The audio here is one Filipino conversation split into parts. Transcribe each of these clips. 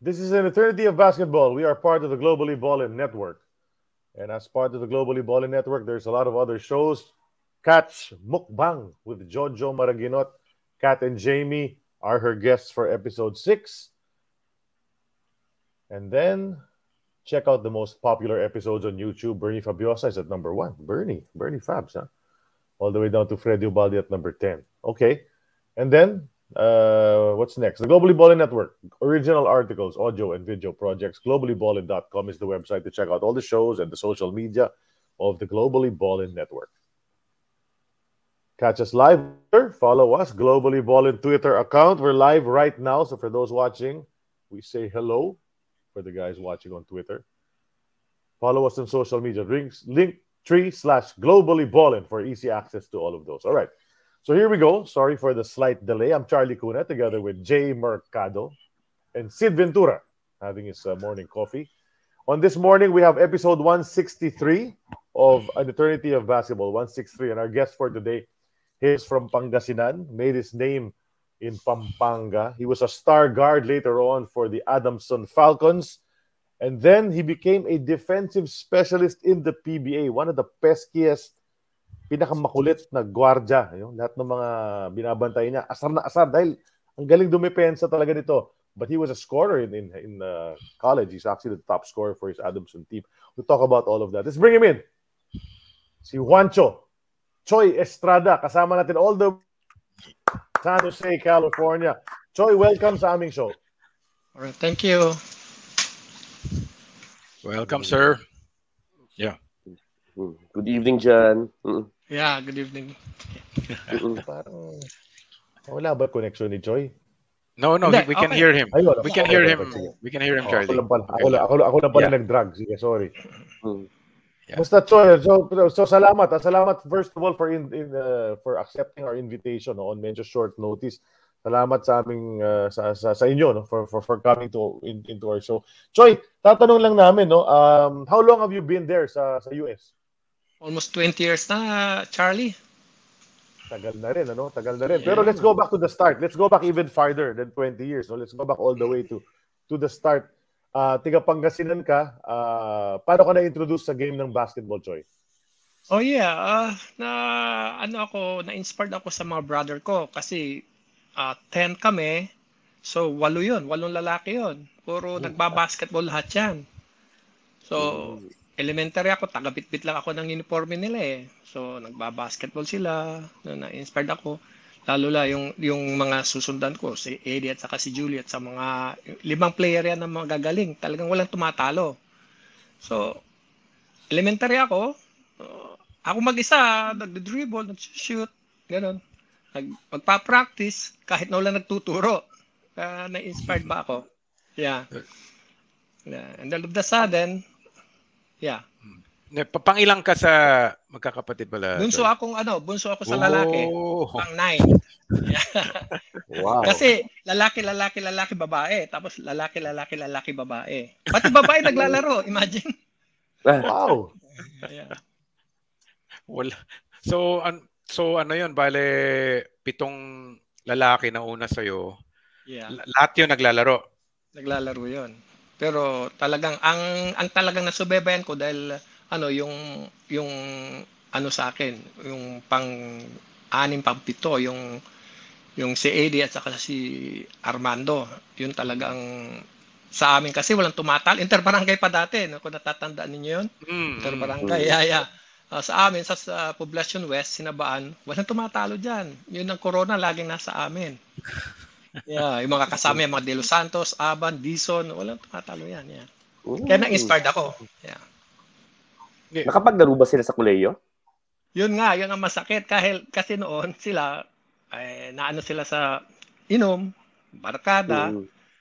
This is an eternity of basketball. We are part of the Globally Ballin' Network. And as part of the Globally Ballin' Network, there's a lot of other shows. Catch Mukbang with Jojo Maraginot. Kat and Jamie are her guests for episode 6. And then check out the most popular episodes on YouTube. Bernie Fabiosa is at number 1. Bernie Fabs, huh? All the way down to Freddy Ubaldi at number 10. Okay. And then, what's next? The Globally Ballin' Network. Original articles, audio and video projects. GloballyBallin.com is the website to check out all the shows and the social media of the Globally Ballin' Network. Catch us live. Follow us. Globally Ballin' Twitter account. We're live right now. So for those watching, we say hello. For the guys watching on Twitter, follow us on social media. Linktree/Globally Ballin' for easy access to all of those. All right. So here we go. Sorry for the slight delay. I'm Charlie Cuna together with Jay Mercado and Sid Ventura having his morning coffee. On this morning, we have episode 163 of An Eternity of Basketball, 163. And our guest for today is from Pangasinan, made his name in Pampanga. He was a star guard later on for the Adamson Falcons. And then he became a defensive specialist in the PBA. One of the peskiest, pinakamakulit na gwardya. Yung lahat ng mga binabantay niya, asar na asar. Dahil ang galing dumepensa talaga nito. But he was a scorer in college. He's actually the top scorer for his Adamson team. We'll talk about all of that. Let's bring him in. Si Juancho Choy Estrada. Kasama natin all the San Jose, California. Choy, welcome sa aming show. All right, thank you. Welcome, sir. Yeah. Good evening, John. Yeah, good evening. Parang wala ba connection ni Choy? No, we can hear him. We can hear him. We can hear him, Charlie. Ako lang pala nag-drug. Sige, sorry. Basta, Choy, so salamat. Salamat first of all for accepting our invitation on medyo short notice. Salamat sa aming sa inyo no for coming into our show. Choy, tatanong lang namin no, how long have you been there sa US? Almost 20 years na, Charlie. Tagal na rin ano, Yeah. Pero let's go back to the start. Let's go back even farther than 20 years. No? Let's go back all the way to the start. Tiga Pangasinan ka, paano ka na-introduce sa game ng basketball, Choy? Oh yeah, na-inspired ako sa mga brother ko kasi 10 kami, so 8 yun, 8 lalaki yun. Puro nagbabasketball lahat yan. So, elementary ako, taga-bit-bit lang ako ng uniforme nila eh. So, nagbabasketball sila, na-inspired ako. Lalo la yung mga susundan ko, si Eddie at saka si Juliet, sa mga 5 player yan na mga gagaling. Talagang walang tumatalo. So, elementary ako. Ako mag-isa, nag-dribble, nag-shoot, ganun. Magpa-practice kahit na wala nagtuturo. Na-inspired ba ako? Yeah. And all of a sudden, yeah. Pangilang ka sa magkakapatid pala? Bunso ako sa lalaki. Pang-9. Wow. Kasi lalaki, babae. Tapos lalaki, babae. Pati babae naglalaro. Imagine. Wow. Yeah. Well, so ano yun, bale 7 lalaki na una sa'yo. Yeah. Lahat yun naglalaro. Naglalaro yun. Pero talagang, ang talagang nasubaybayan ko dahil yung ano sa akin, yung pang-6, pang-7, yung si Eddie at saka si Armando, yun talagang sa amin kasi walang tumatal. Interbarangay pa dati, no? Kung natatandaan ninyo yun. Interbarangay, yeah. Sa amin, sa Poblacion West, Sinabaan, walang tumatalo dyan. Yun ang corona, laging nasa amin. Yeah, yung mga kasama, yung mga De Los Santos, Aban, Dizon, walang tumatalo yan. Yeah. Kaya na-inspired ako. Yeah. Yeah. Nakapaglaro ba sila sa kolehiyo? Yun nga, yun ang masakit. Kasi noon sila, naano sila sa inom, barkada.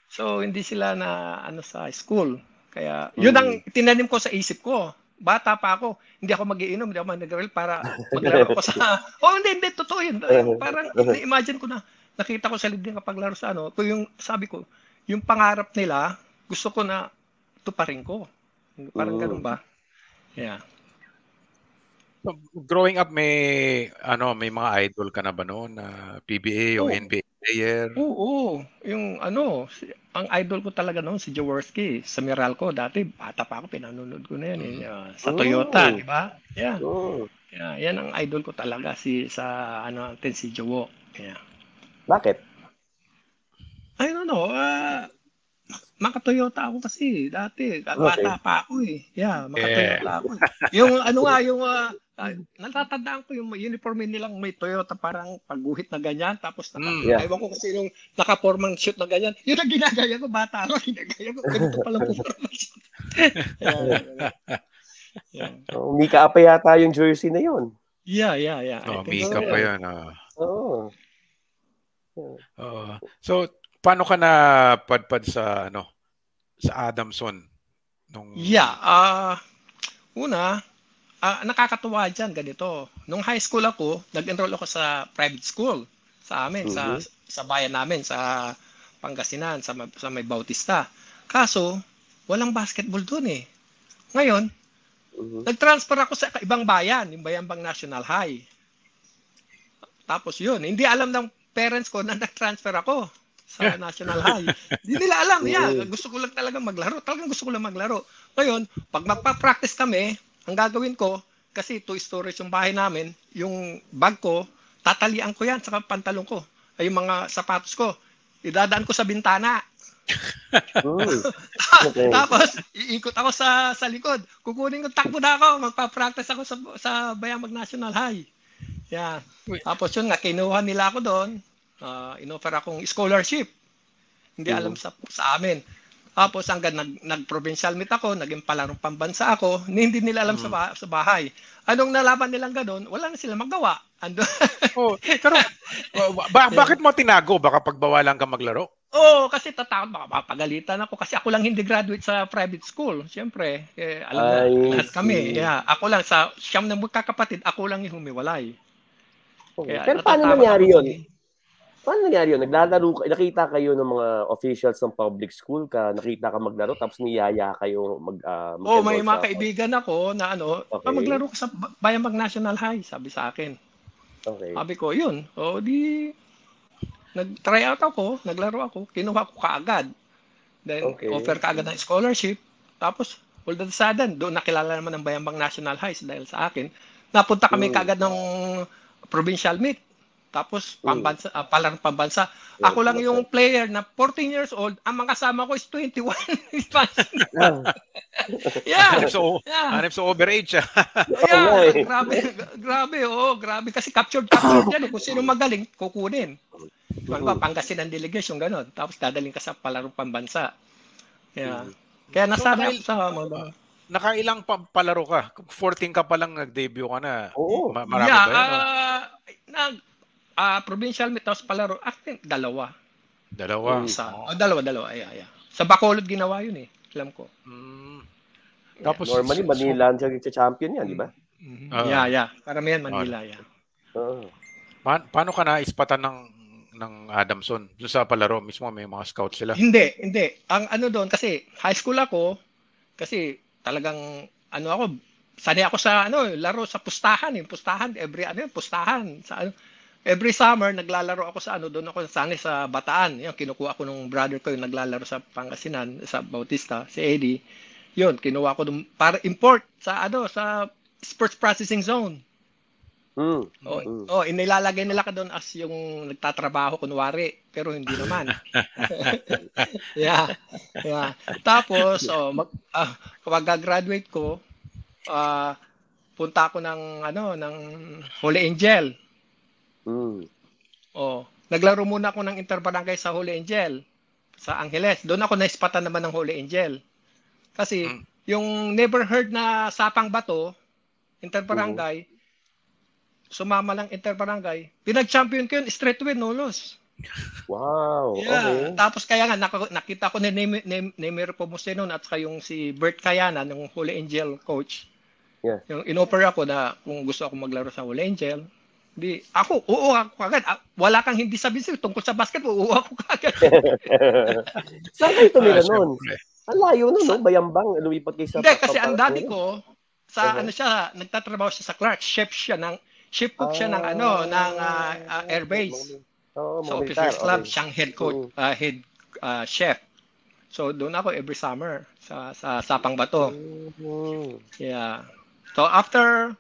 So, hindi sila na sa school. Kaya, yun ang tinanim ko sa isip ko. Bata pa ako. Hindi ako magiinom, hindi ako mag-grill para maglaro ko sa... hindi, totoo yun. Parang, imagine ko na, nakita ko sa libing kapag laro sa ano. Yung, sabi ko, yung pangarap nila, gusto ko na tuparin ko. Parang ganun ba? Yeah. Growing up, may mga idol ka na ba noon na PBA o NBA player? Oo. Yung ang idol ko talaga noon si Jaworski sa Meralco. Dati, bata pa ako, pinanonood ko na yan. Sa Toyota, di ba? Yan. Yeah, yan ang idol ko talaga, si Jawo. Yeah. Bakit? I don't know. Maka-Toyota ako kasi dati. Bata pa ako eh. Yeah, maka-Toyota ako. Yung natatandaan ko yung uniform nilang may Toyota, parang pagguhit na ganyan. Tapos ewan ko kasi yung naka-forman shoot na ganyan. Yun ang ginagaya ko, bata ako. Ginagaya ko, ganito palang forman shoot. Yeah. So, umika pa yata yung jersey na yun. Yeah. Umika pa yun. So, paano ka na padpad sa Adamson nung nakakatuwa diyan ganito. Nung high school ako, nag-enroll ako sa private school sa amin sa bayan namin sa Pangasinan sa May Bautista. Kaso, walang basketball doon eh. Ngayon, nag-transfer ako sa ibang bayan, yung Bayan Bang National High. Tapos yun, hindi alam ng parents ko na nag-transfer ako sa National High. Hindi nila alam. Gusto ko lang talaga maglaro. Talagang gusto ko lang maglaro. Ngayon, pag magpa-practice kami, ang gagawin ko, kasi 2 stories yung bahay namin, yung bag ko, tatalian ko yan sa pantalon ko. Ay, yung mga sapatos ko, idadaan ko sa bintana. Tapos, iikot ako sa likod. Kukunin ko, takbo na ako. Magpa-practice ako sa Bayan Bang National High. Yeah. Tapos yun nga, kinuha nila ako doon. Inoffer akong scholarship. Hindi alam sa amin. Tapos hanggang nag-provincial meet ako, naging palarong pambansa ako, hindi nila alam sa bahay. Anong nalaman nilang ganun, wala na sila magawa. Bakit mo tinago? Baka pagbawalan kang maglaro? Oo, kasi tatakot, baka mapagalitan ako. Kasi ako lang hindi graduate sa private school. Siyempre, alam na lahat kami. Yeah, ako lang, sa siyam na magkakapatid, ako lang yung humiwalay. Okay. Pero paano nangyari yun? Naglalaro, nakita kayo ng mga officials ng public school ka, nakita ka maglaro, tapos niyaya kayo may mga kaibigan ako na maglaro ka sa Bayan Bang National High, sabi sa akin. Okay. Sabi ko, yun. Di, nag-try out ako, naglaro ako, kinuha ko kaagad. Then, offer kaagad ng scholarship. Tapos, all of a sudden, doon nakilala naman ng Bayan Bang National High dahil sa akin. Napunta kami kaagad ng provincial meet. Tapos pambansa, palarong pambansa. Ako lang yung player na 14 years old. Ang mga kasama ko is 21. Hanap sa overage. Grabe. Kasi captured yan. Kung sino magaling, kukunin. Pangasinan delegation, gano'n. Tapos dadaling ka sa palarong pambansa. Yeah. Kaya nasabi ako sa mga... Nakailang palaro ka? 14 ka palang nag-debut ka na. Oo. Marami ba yun? Provincial meet tapos palaro. Actually, dalawa. Dalawa. Yeah. Sa Bacolod ginawa yun eh. Alam ko. Tapos, normally, Manila ang champion yan, di ba? Yeah. Karamihan Manila yan. Paano ka naispatan ng Adamson? Doon sa palaro mismo, may mga scout sila. Hindi. Ang doon, kasi high school ako, kasi talagang ako, sanay ako sa laro sa pustahan. Yung pustahan, every pustahan. Every summer, naglalaro ako sa doon ako sanay sa Bataan. Yung kinukuha ko nung brother ko yung naglalaro sa Pangasinan, sa Bautista, si Eddie. Yun, kinuha ko dun para import sa sa sports processing zone. Inilalagay nila ka doon as yung nagtatrabaho kunwari, pero hindi naman. Yeah. Tapos, kapag graduate ko, punta ako ng Holy Angel. Naglaro muna ako ng interbarangay sa Holy Angel sa Angeles. Doon ako naispatan naman ng Holy Angel. Kasi yung never heard na sapang bato interbarangay, sumama lang interbarangay. Pinag-champion ko yun, straight win, no loss. Wow. Yeah. Okay. Tapos kaya nga nakita ko ni Nemir Pomoseno at saka yung si Bert Kayana ng Holy Angel coach. Yeah. Yung in-offer ako na kung gusto ako maglaro sa Holy Angel, di ako, oo ako agad. Wala kang hindi sabihin tungkol sa basket, oo ako agad. Saan kayo tumira noon? Ang layo nun, Bayambang, lumipat kayo sa... Hindi, kasi ang dati ko, Sa ano siya, nagtatrabaho siya sa Clark, chef cook siya ng airbase. Oh, sa Officers Club, siyang head coach, head chef. So doon ako every summer sa Sapang Bato. Yeah. So after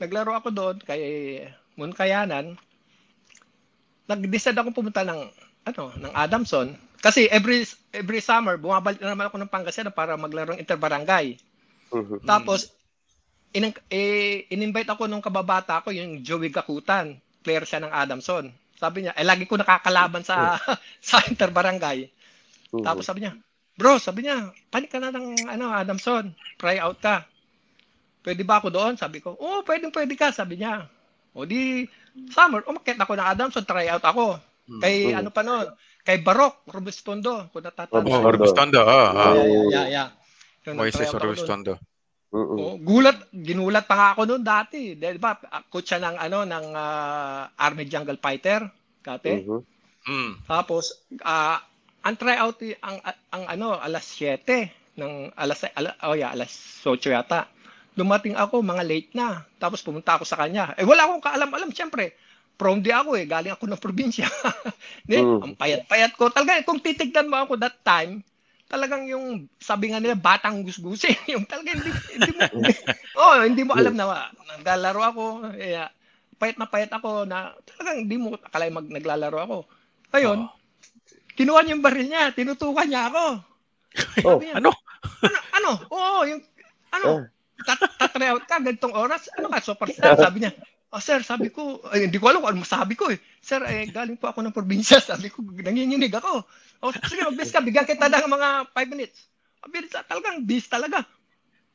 naglaro ako doon kay Munkayanan, nag-decide ako pumunta ng Adamson kasi every summer bumabalik na naman ako ng Pangasinan para maglaro ng interbarangay. Mm-hmm. Tapos in-invite ako nung kababata ko, yung Joey Gakutan, player siya ng Adamson. Sabi niya, lagi ko nakakalaban sa interbarangay. Tapos sabi niya, bro, panik ka na ng Adamson, try out ka. Pwede ba ako doon? Sabi ko, oh, pwede ka, sabi niya. O di, summer, umakit ako ng Adamson, try out ako. Kay kay Barok, Robustondo, kung natatanda. Oh, Robustondo, Yeah. Moises Robustondo. Ginulat pa nga ako noon dati. Dahil ba, coach siya ng Army Jungle Fighter, kate? Tapos, ang tryout ang alas 7 ng alas 8 yata. Dumating ako mga late na. Tapos pumunta ako sa kanya. Wala akong kaalam-alam syempre. From di ako galing ako ng probinsya. Ang payat-payat ko. Talaga kung titignan mo ako that time, talagang yung sabi nga nila batang gusgusin. Yung talaga hindi mo alam na naglalaro ako. Yeah. Payat na payat ako na talagang hindi mo akala naglalaro ako. Ayun. Kinuha niya yung baril niya, tinutukan niya ako. Oh, niya, ano? Oo, yung try out ka ganitong oras. Ano ka, superstar, sabi niya. Oh, sir, sabi ko, hindi ko alam kung ano masabi ko. Sir, galing po ako ng probinsya, sabi ko, nanginginig ako. Oh, sige, mag-bis ka, bigyan kita ng mga 5 minutes. Mabilis, talagang bis talaga.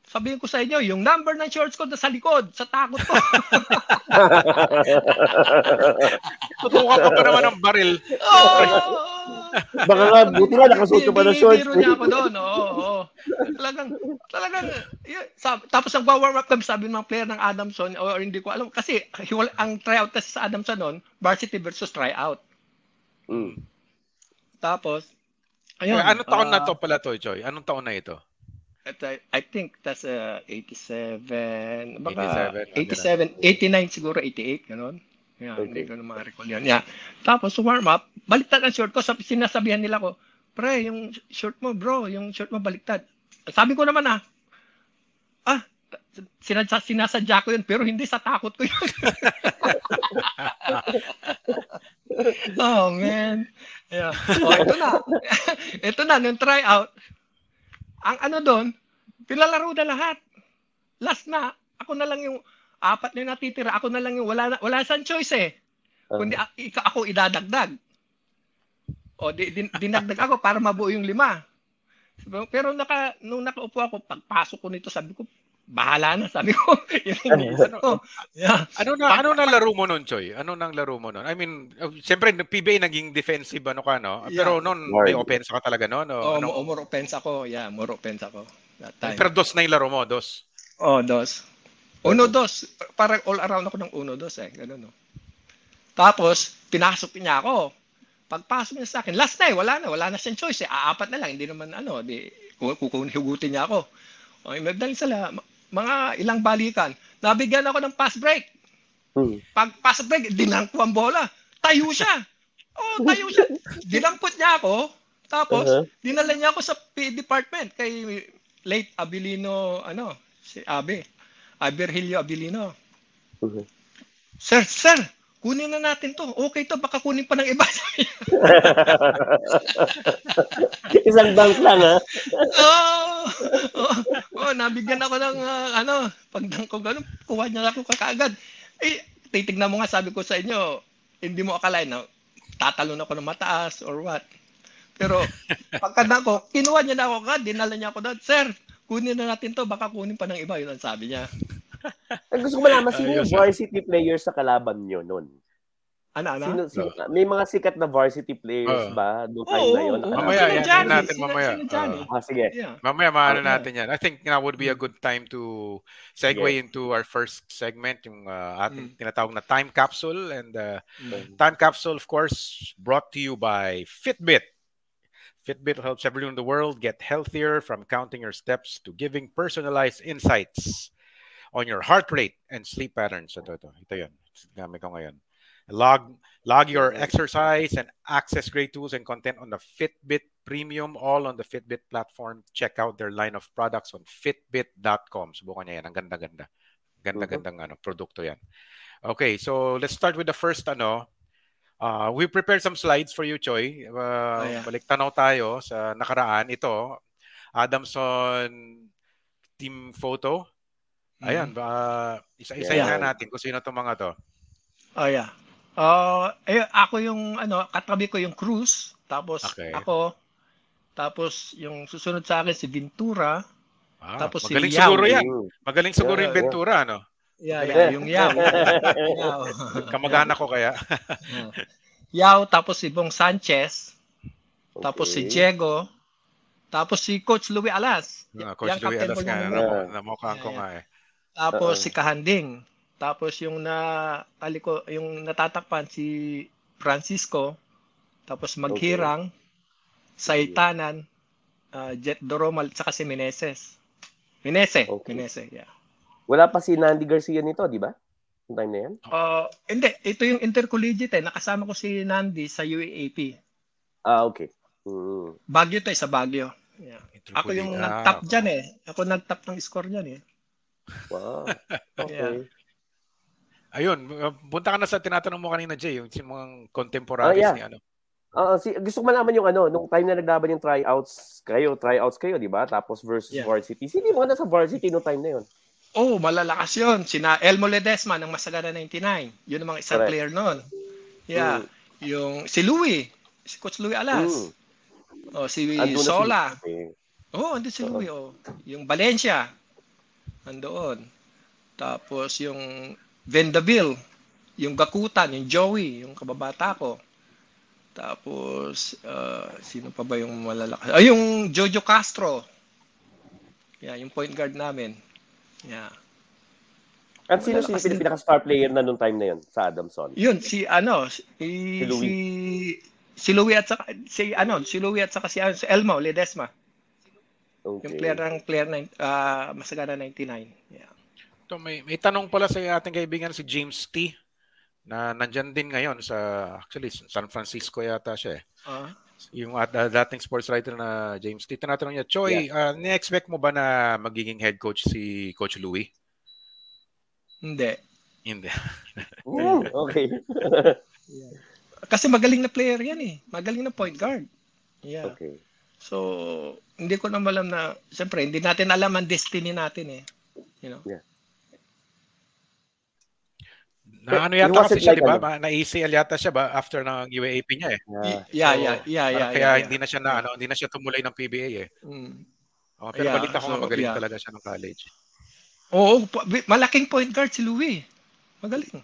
Sabihin ko sa inyo, yung number ng shorts ko sa likod, sa takot ko. Tutukan ko pa naman ng baril. Baka nga, buti na, nakasuot pa ng shorts. Biro niya ako doon, Talagang, yun. Tapos nag-warm up kami, sabi ng mga player ng Adamson, or hindi ko alam, kasi ang tryout test sa Adamson noon, varsity versus tryout. Tapos, ayun. Anong taon na to pala, Toy Choy? Anong taon na ito? I think that's 87, baka 89 siguro, 88, gano'n. Yeah, okay. Hindi ko na ma-recall yun. Yeah. Tapos, warm-up, baliktad ang shirt ko. Sinasabihan nila ko, pre, yung shirt mo, bro, yung shirt mo baliktad. Sabi ko naman sinasadya ko yun, pero hindi sa takot ko yun. Oh, man. Yeah. Oh, ito na. Ito na, yung tryout. Ang doon, pinalaro na lahat. Last na, ako na lang yung apat na natitira. Ako na lang yung wala siyang choice kundi ako idadagdag. O dinagdag ako para mabuo yung 5. Pero nung nakaupo ako, pagpasok ko nito, sabi ko, bahala na, sabi ko. Yeah. Ano na laro mo nun, Choy? Ano nang laro mo nun? I mean, siyempre, PBA naging defensive, yeah. Pero noon, may offense ka talaga, no? More offense ako. Yeah, more offense ako. That time. Pero dos na yung laro mo, dos? Oh, dos. Uno-dos. Parang all around ako ng uno-dos, ganun, no? Tapos, pinasok niya ako. Pagpasok niya sa akin, last na, wala na siyang choice, aapat na lang, hindi naman, hugutin niya ako. Okay, magdaling sala, mga ilang balikan. Nabigyan ako ng pass break. Pag pass break, dinangko ang bola. Tayo siya. Dinangkot niya ako. Tapos, dinala niya ako sa PE department kay late Abilino, si Abe. Virgilio Abilino. Sir, kunin na natin to. Okay to, baka kunin pa ng iba. Isang bank lang, nabigyan ako ng pagdangko ganun, kuha niya ako kakaagad. Titignan mo nga, sabi ko sa inyo, hindi mo akalain na tatalon ako ng mataas or what. Pero pagkadangko, kinuha niya na ako agad, dinala niya ako doon. Sir, kunin na natin to, baka kunin pa ng iba. Yun ang sabi niya. Gusto ko malaman, sino yung varsity players sa kalaban nyo noon? Sino, may mga sikat na varsity players ba noong time na yun? Mamaya, yan natin mamaya. Sige. Yeah. Mamaya, natin yan. I think that would be a good time to segue into our first segment, yung ating tinatawag na Time Capsule. And Time Capsule, of course, brought to you by Fitbit. Fitbit helps everyone in the world get healthier, from counting your steps to giving personalized insights. on your heart rate and sleep patterns. Ito yun. Gamit ko ngayon. Log your exercise and access great tools and content on the Fitbit Premium, all on the Fitbit platform. Check out their line of products on fitbit.com. Subukan niya yan. Ang ganda-ganda. Ganda-gandang produkto yan. Okay, so let's start with the first we prepared some slides for you, Choy. Balik tanaw tayo sa nakaraan. Ito, Adamson team photo. Ayan, isa-isa na natin kung sino itong mga to. Oh, yeah. Ako yung, katabi ko yung Cruz. Tapos ako. Tapos yung susunod sa akin si Ventura. Ah, tapos magaling si Yao. Siguro yan. Magaling siguro yung Ventura, ano? Yeah, yung Yao. Kamag-anak ko kaya. Yao, tapos si Bong Sanchez, tapos si Diego, tapos si Coach Louie Alas. Coach Louie Alas nga, namukhaan ko nga eh. Tapos si Kahanding, tapos yung natatakpan si Francisco, tapos Maghirang, Saitanan, Jet Doromal, saka si Meneses. Menezes, yeah. Wala pa si Nandi Garcia nito, di ba? Yung time na yan? Hindi. Ito yung intercollegiate eh. Nakasama ko si Nandi sa UAAP. Ah, okay. Baguio to eh, sa Baguio. Yeah. Ako yung nag-top dyan eh. Ako nag-top ng score dyan eh. Wow. Okay. Yeah. Ayun. Punta ka na sa tinatanong mo kanina, Jay. Yung mga contemporaries ni ano. Gusto ko malaman yung nung time na naglaban yung tryouts kayo, di ba? Tapos versus varsity. Sino yung mga nasa varsity nung time na yun? Oh, malalakas yun. Sina Elmo Ledesma ng Masagana 99. Yun ang mga isang player nun. Yeah. Yung si Louie. Si Coach Louie Alas. Si Sola. Andun si Louie. Yung Valencia. Andoon. Tapos yung Vendaville. Yung Gakutan. Yung Joey. Yung kababata ko. Tapos, sino pa ba yung malalakas? Yung Jojo Castro. Yeah, yung point guard namin. Yeah. At sino si pinaka-star player na nung time na yun sa Adamson? Yun si Louie at saka si Elmo Ledesma. Okay. Yung player na Masagana 99. Yeah. Ito, may tanong pala sa ating kaibigan si James T na nandiyan din ngayon sa San Francisco yata siya. Yung dating sports writer na James T. Tinatanong niya, Choy, ni-expect mo ba na magiging head coach si Coach Louie? Hindi. Ooh, okay. Kasi magaling na player yan eh. Magaling na point guard. Yeah. Okay. So, hindi ko na alam na, siyempre, hindi natin alam ang destiny natin eh. You know? Yeah. Na ano yata kasi siya, like, diba? Na ACL yata siya ba after ng UAAP niya eh. Yeah. Kaya hindi na siya tumuloy ng PBA eh. Pero balita ko magaling talaga siya ng college. Oo, malaking point guard si Louie. Magaling.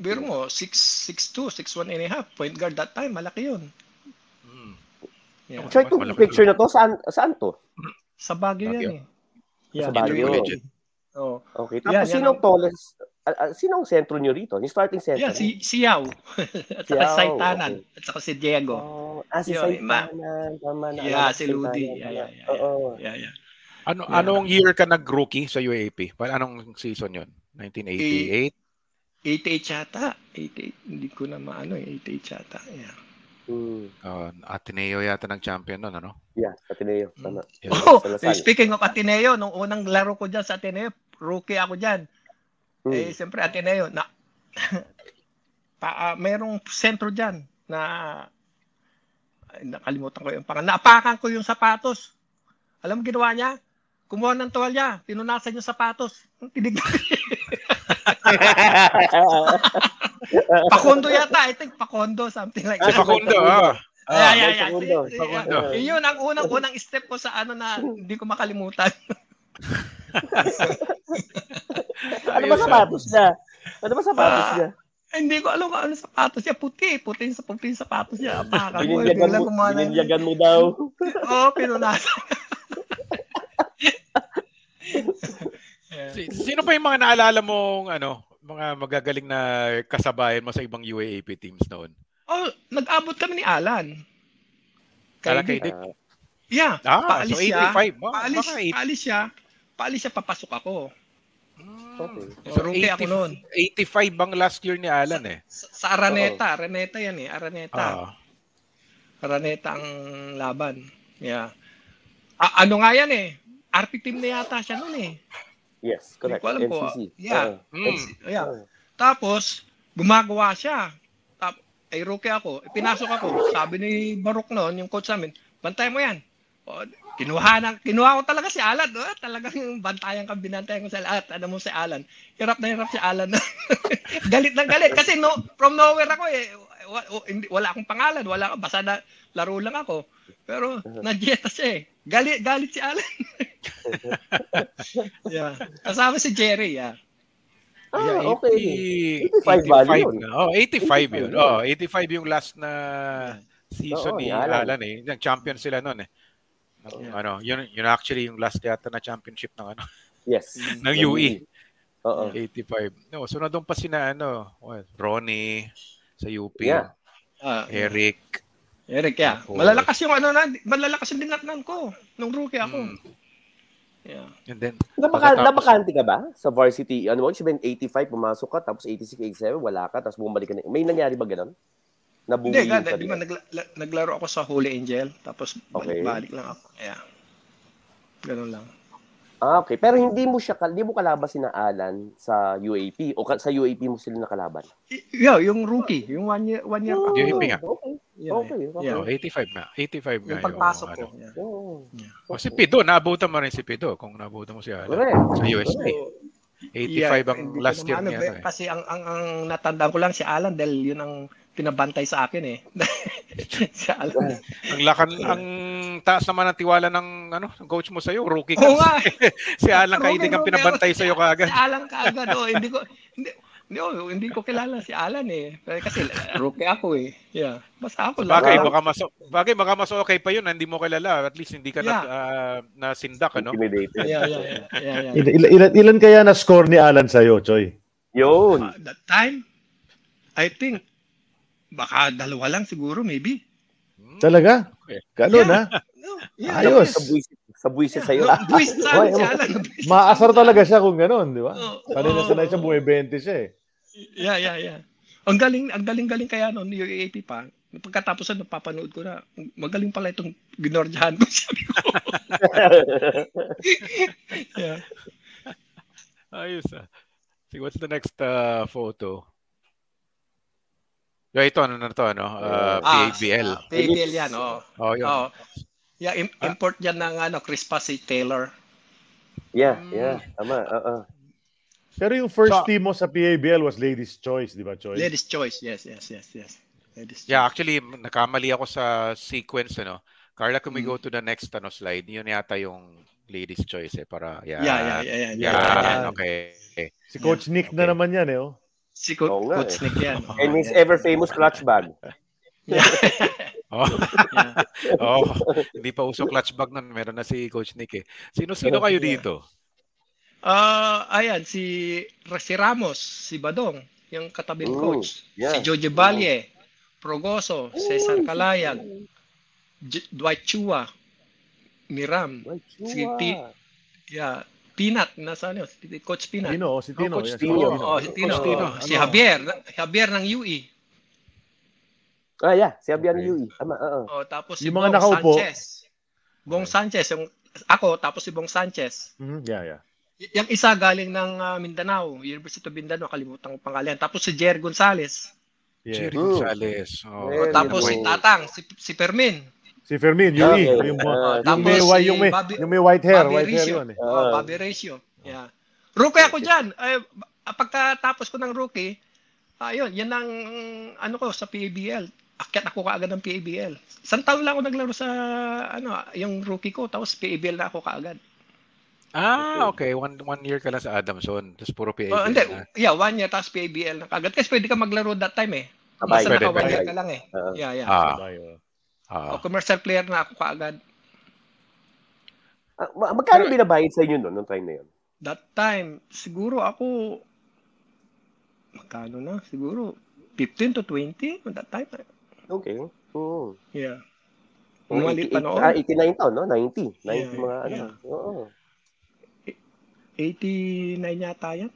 Biro mo, 6'2", 6'1 and a half. Point guard that time, malaki yun. Yeah. Try to picture na to, saan to? Sa Baguio yan eh. Yeah, sa Baguio. Oh. Okay. Tapos sino tallest? Sino ang sentro nyo rito? Yung starting center? Yeah, si Yao. At saka si Saitanan. Okay. At saka si Diego. Si Saitanan. Si Ludi. Yeah. Anong year ka nag-rookie sa UAP? Anong season yun? 1988? 88 yata. 88. Hindi ko na maano eh. 88 yata. Yeah. Ateneo yata ng champion nun, ano? Yeah, Ateneo. Tama. Speaking of Ateneo, nung unang laro ko dyan sa Ateneo, rookie ako dyan. Siyempre, Ateneo, merong sentro dyan na nakalimutan ko yung pangalan. Naapakan ko yung sapatos. Alam mo ginawa niya? Kumuha ng tuwalya, pinunasan yung sapatos. Tinignan niya. Pakondo yata. I think Pakondo, something like that. Si Pakondo, Pakondo. Yun ang unang step ko sa na hindi ko makalimutan. Ano ba sapatos niya? Hindi ko alam kung ano sapatos niya. Puti yung sapatos niya. Pinindiyagan mo daw. Oo, pinunasan. Sino pa yung mga naalala mong mga magagaling na kasabayan mo sa ibang UAAP teams noon? Nag-abot kami ni Alan. Kaidik. Yeah, paalis siya. Paalis siya, papasok ako. Okay. So, 85 bang last year ni Alan eh. Sa Araneta. Araneta yan eh. Araneta. Araneta ang laban. Yeah. Ano nga yan eh. RP team na yata siya nun eh. Yes, correct. NCC. Yeah. Yeah. Tapos, gumagawa siya. Ay, rookie ako. Pinasok ako. Sabi ni Barok noon, yung coach namin, bantay mo yan. O, kinuha ko talaga si Alan. O, talagang yung bantayan ka, binantayan ko si Alan. Ano mo si Alan? Hirap na hirap si Alan. Galit na galit. Kasi no, from nowhere ako eh. Wala akong pangalan. Wala akong, basta na, laro lang ako. Pero, na-dieta siya eh. Galit si Alan. Yeah. Kasama si Jerry, yeah. Ah, yeah, okay. 85 yun. Oh, 85 yun. Oh, 85 yung last na season ni Alan eh. Champion sila noon eh. Yeah. Ano, yun actually yung last yata na championship ng ano. Yes. Ng UE. Oo. 85. No, so na doon pa sina ano, Ronnie sa UP. Yeah. Eric yeah. Oh. Malalakas yung ano na, malalakas din natnan ko nung rookie ako. Yeah. And then nabakante ka ba sa varsity? Ano mo, 85 pumasok ka tapos 86, 87 wala ka tapos bumalik ka na. May nangyari ba ganun? Nabuhay ka? Hindi, naglaro ako sa Holy Angel tapos balik lang ako. Yeah. Ganun lang. Ah, okay. Pero hindi mo kalaban si Alan sa UAP o sa UAP mo sila nakalaban? Yeah, yung rookie, yung one year oh, UAP nga. Okay. Yeah, okay. 85 na. 85 na yung pagpasok ko. Ano. Yeah. Oh, si Pido, naabutan mo rin si Pido kung naabutan mo si Alan sa USA. 85 ang last year niya. Kasi ang natandaan ko lang si Alan dahil yun ang pinabantay sa akin eh. Si Alan. Ang taas naman ng tiwala ng coach mo sa iyo, rookie ka. Si Alan kaidig ang pinabantay sa iyo kaagad. Si Alan kaagad hindi ko kilala si Alan eh. Kasi rookie ako eh. Yeah. Basta ako lang. Baka mas okay pa yun, hindi mo kilala. At least hindi ka nasindak, ano? Intimidated. Yeah. Ilan kaya na score ni Alan sa'yo, Choy? Yun. That time, I think, baka 2 lang siguro, maybe. Talaga? Okay. Ganun, ha? Yeah, ayos. Sa buwisit sa'yo. Buwisit sa'yo si Alan. Maasar talaga siya kung ganun, di ba? Kanina sanay siya, buwebente siya eh. Yeah. Ang galing kaya noon, yung AAP pa. Pagkatapos na napapanood ko na, magaling pala itong ginorjahan ko, sabi ko. Yeah. Ayos. See, what's the next photo? Yeah, ito ano to? PABL. PABL yan, oo. Oh, yun. Oh. Yeah, import yan ng Chris Passy Taylor. Yeah, tama. Pero yung first team mo sa PABL was Ladies' Choice, di ba, Choice? Ladies' Choice, yes. Ladies' Choice. Yeah, actually, nakamali ako sa sequence, ano. Carla, can we go to the next slide? Yun yata yung Ladies' Choice, eh, para... Yeah. Okay. Si Coach Nick na naman yan, eh, oh. Si Coach Nick yan. Oh, and his ever-famous clutch bag. Yeah. Hindi pa uso clutch bag nun. Meron na si Coach Nick, eh. Sino kayo dito? Ayan, si Ramos, si Badong, yung katabing coach. Yeah. Si Jojo Balye, Progoso, Cesar Kalayag, Dwight Chua, Miram, si Pinat, nasaan yun? Coach Pinat. Coach Tino. Si Javier ng UE. Si Javier ng UE. Tama, tapos si Bong Sanchez. Yung ako, tapos si Bong Sanchez. Yeah. Yung isa galing ng Mindanao, University of Mindanao, kalimutan ko pangalan. Tapos si Jer Gonzalez. Jer Gonzalez. Tapos si Tatang, si Fermin. Yun. Yung may white hair. Bobby Recio. Yun, eh. Bobby Recio. Yeah. Rookie ako dyan. Ay, pagkatapos ko ng rookie, yan ang ko sa PABL. Akyat ako kaagad ng PABL. Isang taon lang ako naglaro sa yung rookie ko. Tapos PABL na ako kaagad. Okay. One year ka lang sa Adamson. Tapos puro PABL. Yeah, 1 year. Tapos PABL na kaagad. Kasi pwede ka maglaro that time eh. Basta naka 1 year ka lang eh. Yeah. Commercial player na ako kaagad. Magkano binabayad sa inyo noong time na yun? That time, siguro ako, magkano na? Siguro 15 to 20 on that time. Okay. Oh. Yeah. Umalit pa noon. 89 to, no? 90. 90 mga ano. Oo. 89 yata yan.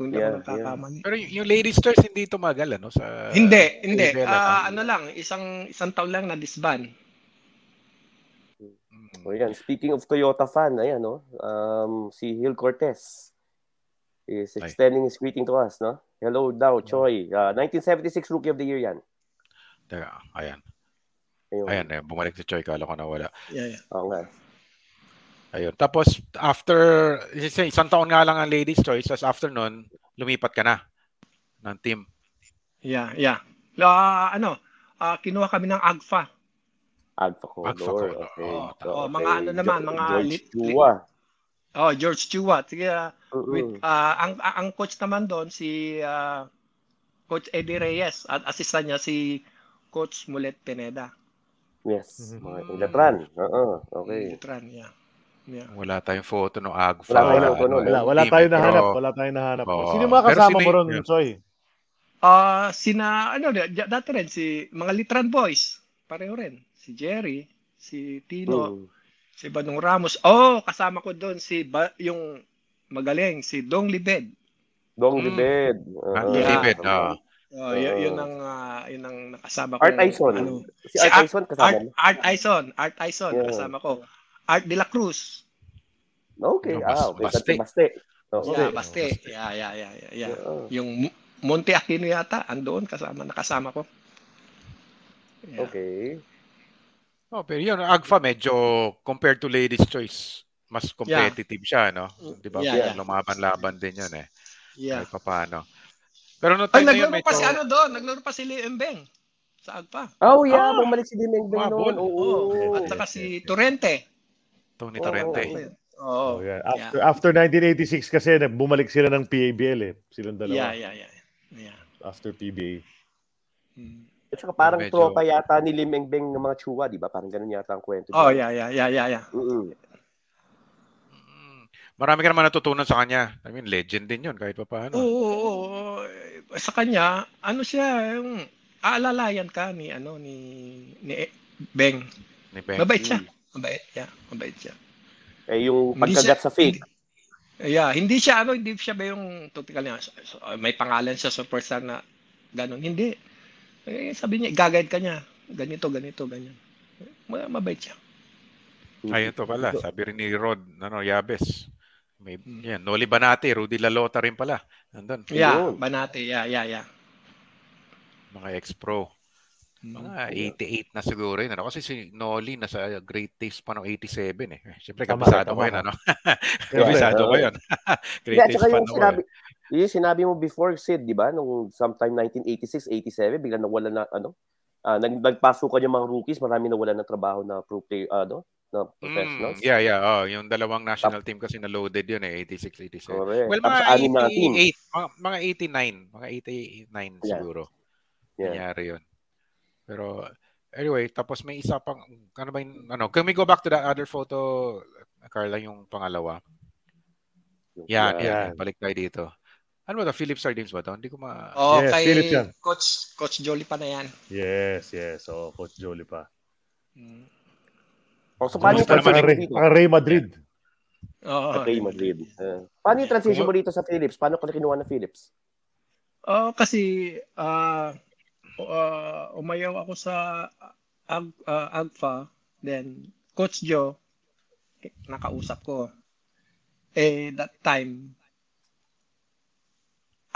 Kung hindi ako nagkakamali. Pero yung Lady Stars hindi tumagal ano sa Hindi. Ano lang, isang taon lang na disband. Oh, yan. Speaking of Toyota fan, ayan no. Si Gil Cortez is extending his greeting to us, no? Hello daw, Choy. 1976 Rookie of the Year yan. Teka, ayan. Ayun, bumalik si Choy. Kala ko nawala. Yeah. Oo nga. Ayun. Tapos, after, isang taon nga lang ang Ladies' Choice. Tapos, after nun, lumipat ka na ng team. Yeah. Kinuha kami ng AGFA. AGFA Color. Okay. Mga ano naman, mga... George Chua. Sige, ang coach naman doon, si Coach Eddie Reyes. At assistant niya, si Coach Mulet Pineda. Yes. Mga Ilatran. Okay. Ilatran, yeah. Yeah. Wala tayong photo ng AGFA. Wala tayong nahanap. Sino mga kasama mo ron, Choy? Dati rin, si mga Litran Boys. Pareho rin. Si Jerry, si Tino, si Badong Ramos. Kasama ko doon yung magaling, si Dong Libed. Yun ang nakasama ko. Art Ison. Si Art Ison kasama mo? Art Ison kasama ko. Art de la Cruz. Baste. Yeah. Yung Monte Aquino yata andoon nakasama ko. Yeah. Okay. Pero yun, AGFA medyo compared to Ladies' Choice, mas competitive siya, no? 'Di ba? Yeah. Lumaban-laban din 'yun eh. Yeah. Kahit paano. Pero no time medyo naglaro pa si Liembeng sa AGFA. Oh yeah, bumalik si Liembeng noon. At saka si Tony Torrente. Yeah. After 1986 kasi bumalik sila ng PABL eh. Silang dalawa. Yeah. After PBA. At saka parang tropa yata ni Lim Engbeng ng mga Chua, di ba? Parang ganun yata ang kwento. Yeah. Marami ka naman natutunan sa kanya. I mean, legend din yun kahit pa paano. Oo. Sa kanya, ano siya, yung aalalayan ka ni Beng. Ni Beng. Mabait siya. Mabait siya. Eh, yung pagkagat sa fake. Hindi siya ba yung tactical niya? So, may pangalan siya superstar na ganun. Hindi. Sabi niya, gagayad ka niya. Ganito, ganyan. Mabait siya. Ayun to pala. Sabi rin ni Rod, Yabes. Noli Banate, Rudy Lalota rin pala. Nandun. Yeah, Banate. Yeah. Mga ex-pro. Mga 88 na siguro yun. Kasi si Noli nasa Great Taste pa ng 87 eh. Siyempre, kabisado ko yun. Kabisado ko yun. Great Taste pa ng world. Yung sinabi mo before, Sid, di ba? Nung sometime 1986, 87, biglang nawala na, nagpasukan yung mga rookies, marami nawala ng trabaho na na professionals. Yeah. Yung dalawang national team kasi na-loaded yun eh, 86, 87. Correct. Well, mga 88, mga 89. Mga 89 siguro. Nangyari yun. Pero anyway, tapos may isa pang can we go back to the other photo, Carla, yung pangalawa? Yeah. Balik tayo dito. Ano ba 'to? Philip Sardines ba 'to? Hindi ko ma... Philip yan. Coach Jolie pa na yan. Yes. Coach Jolie pa. Paano ang Real Madrid? Real Madrid. Paano yung transition mo dito sa Philips? Paano ka kinuha ng Philips? Kasi... umayaw ako sa AGFA, then Coach Joe nakausap ko that time.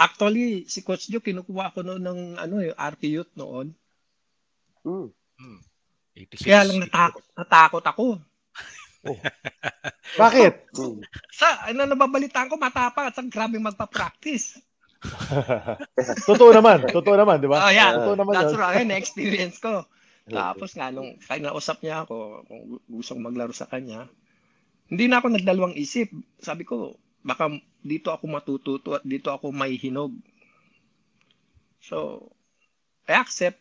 Actually si Coach Joe kinukuha ako noon ng RP Youth noon. 86. Kaya lang natakot ako. Bakit? Sa nababalitaan ko matapang at grabeng magpa-practice. Totoo naman, di ba? Totoo naman. That's right, na-experience ko. Tapos nga, nung kinausap niya ako, kung gusto kong maglaro sa kanya, hindi na ako nagdalawang isip. Sabi ko, baka dito ako matututo at dito ako may hinog. So, I accept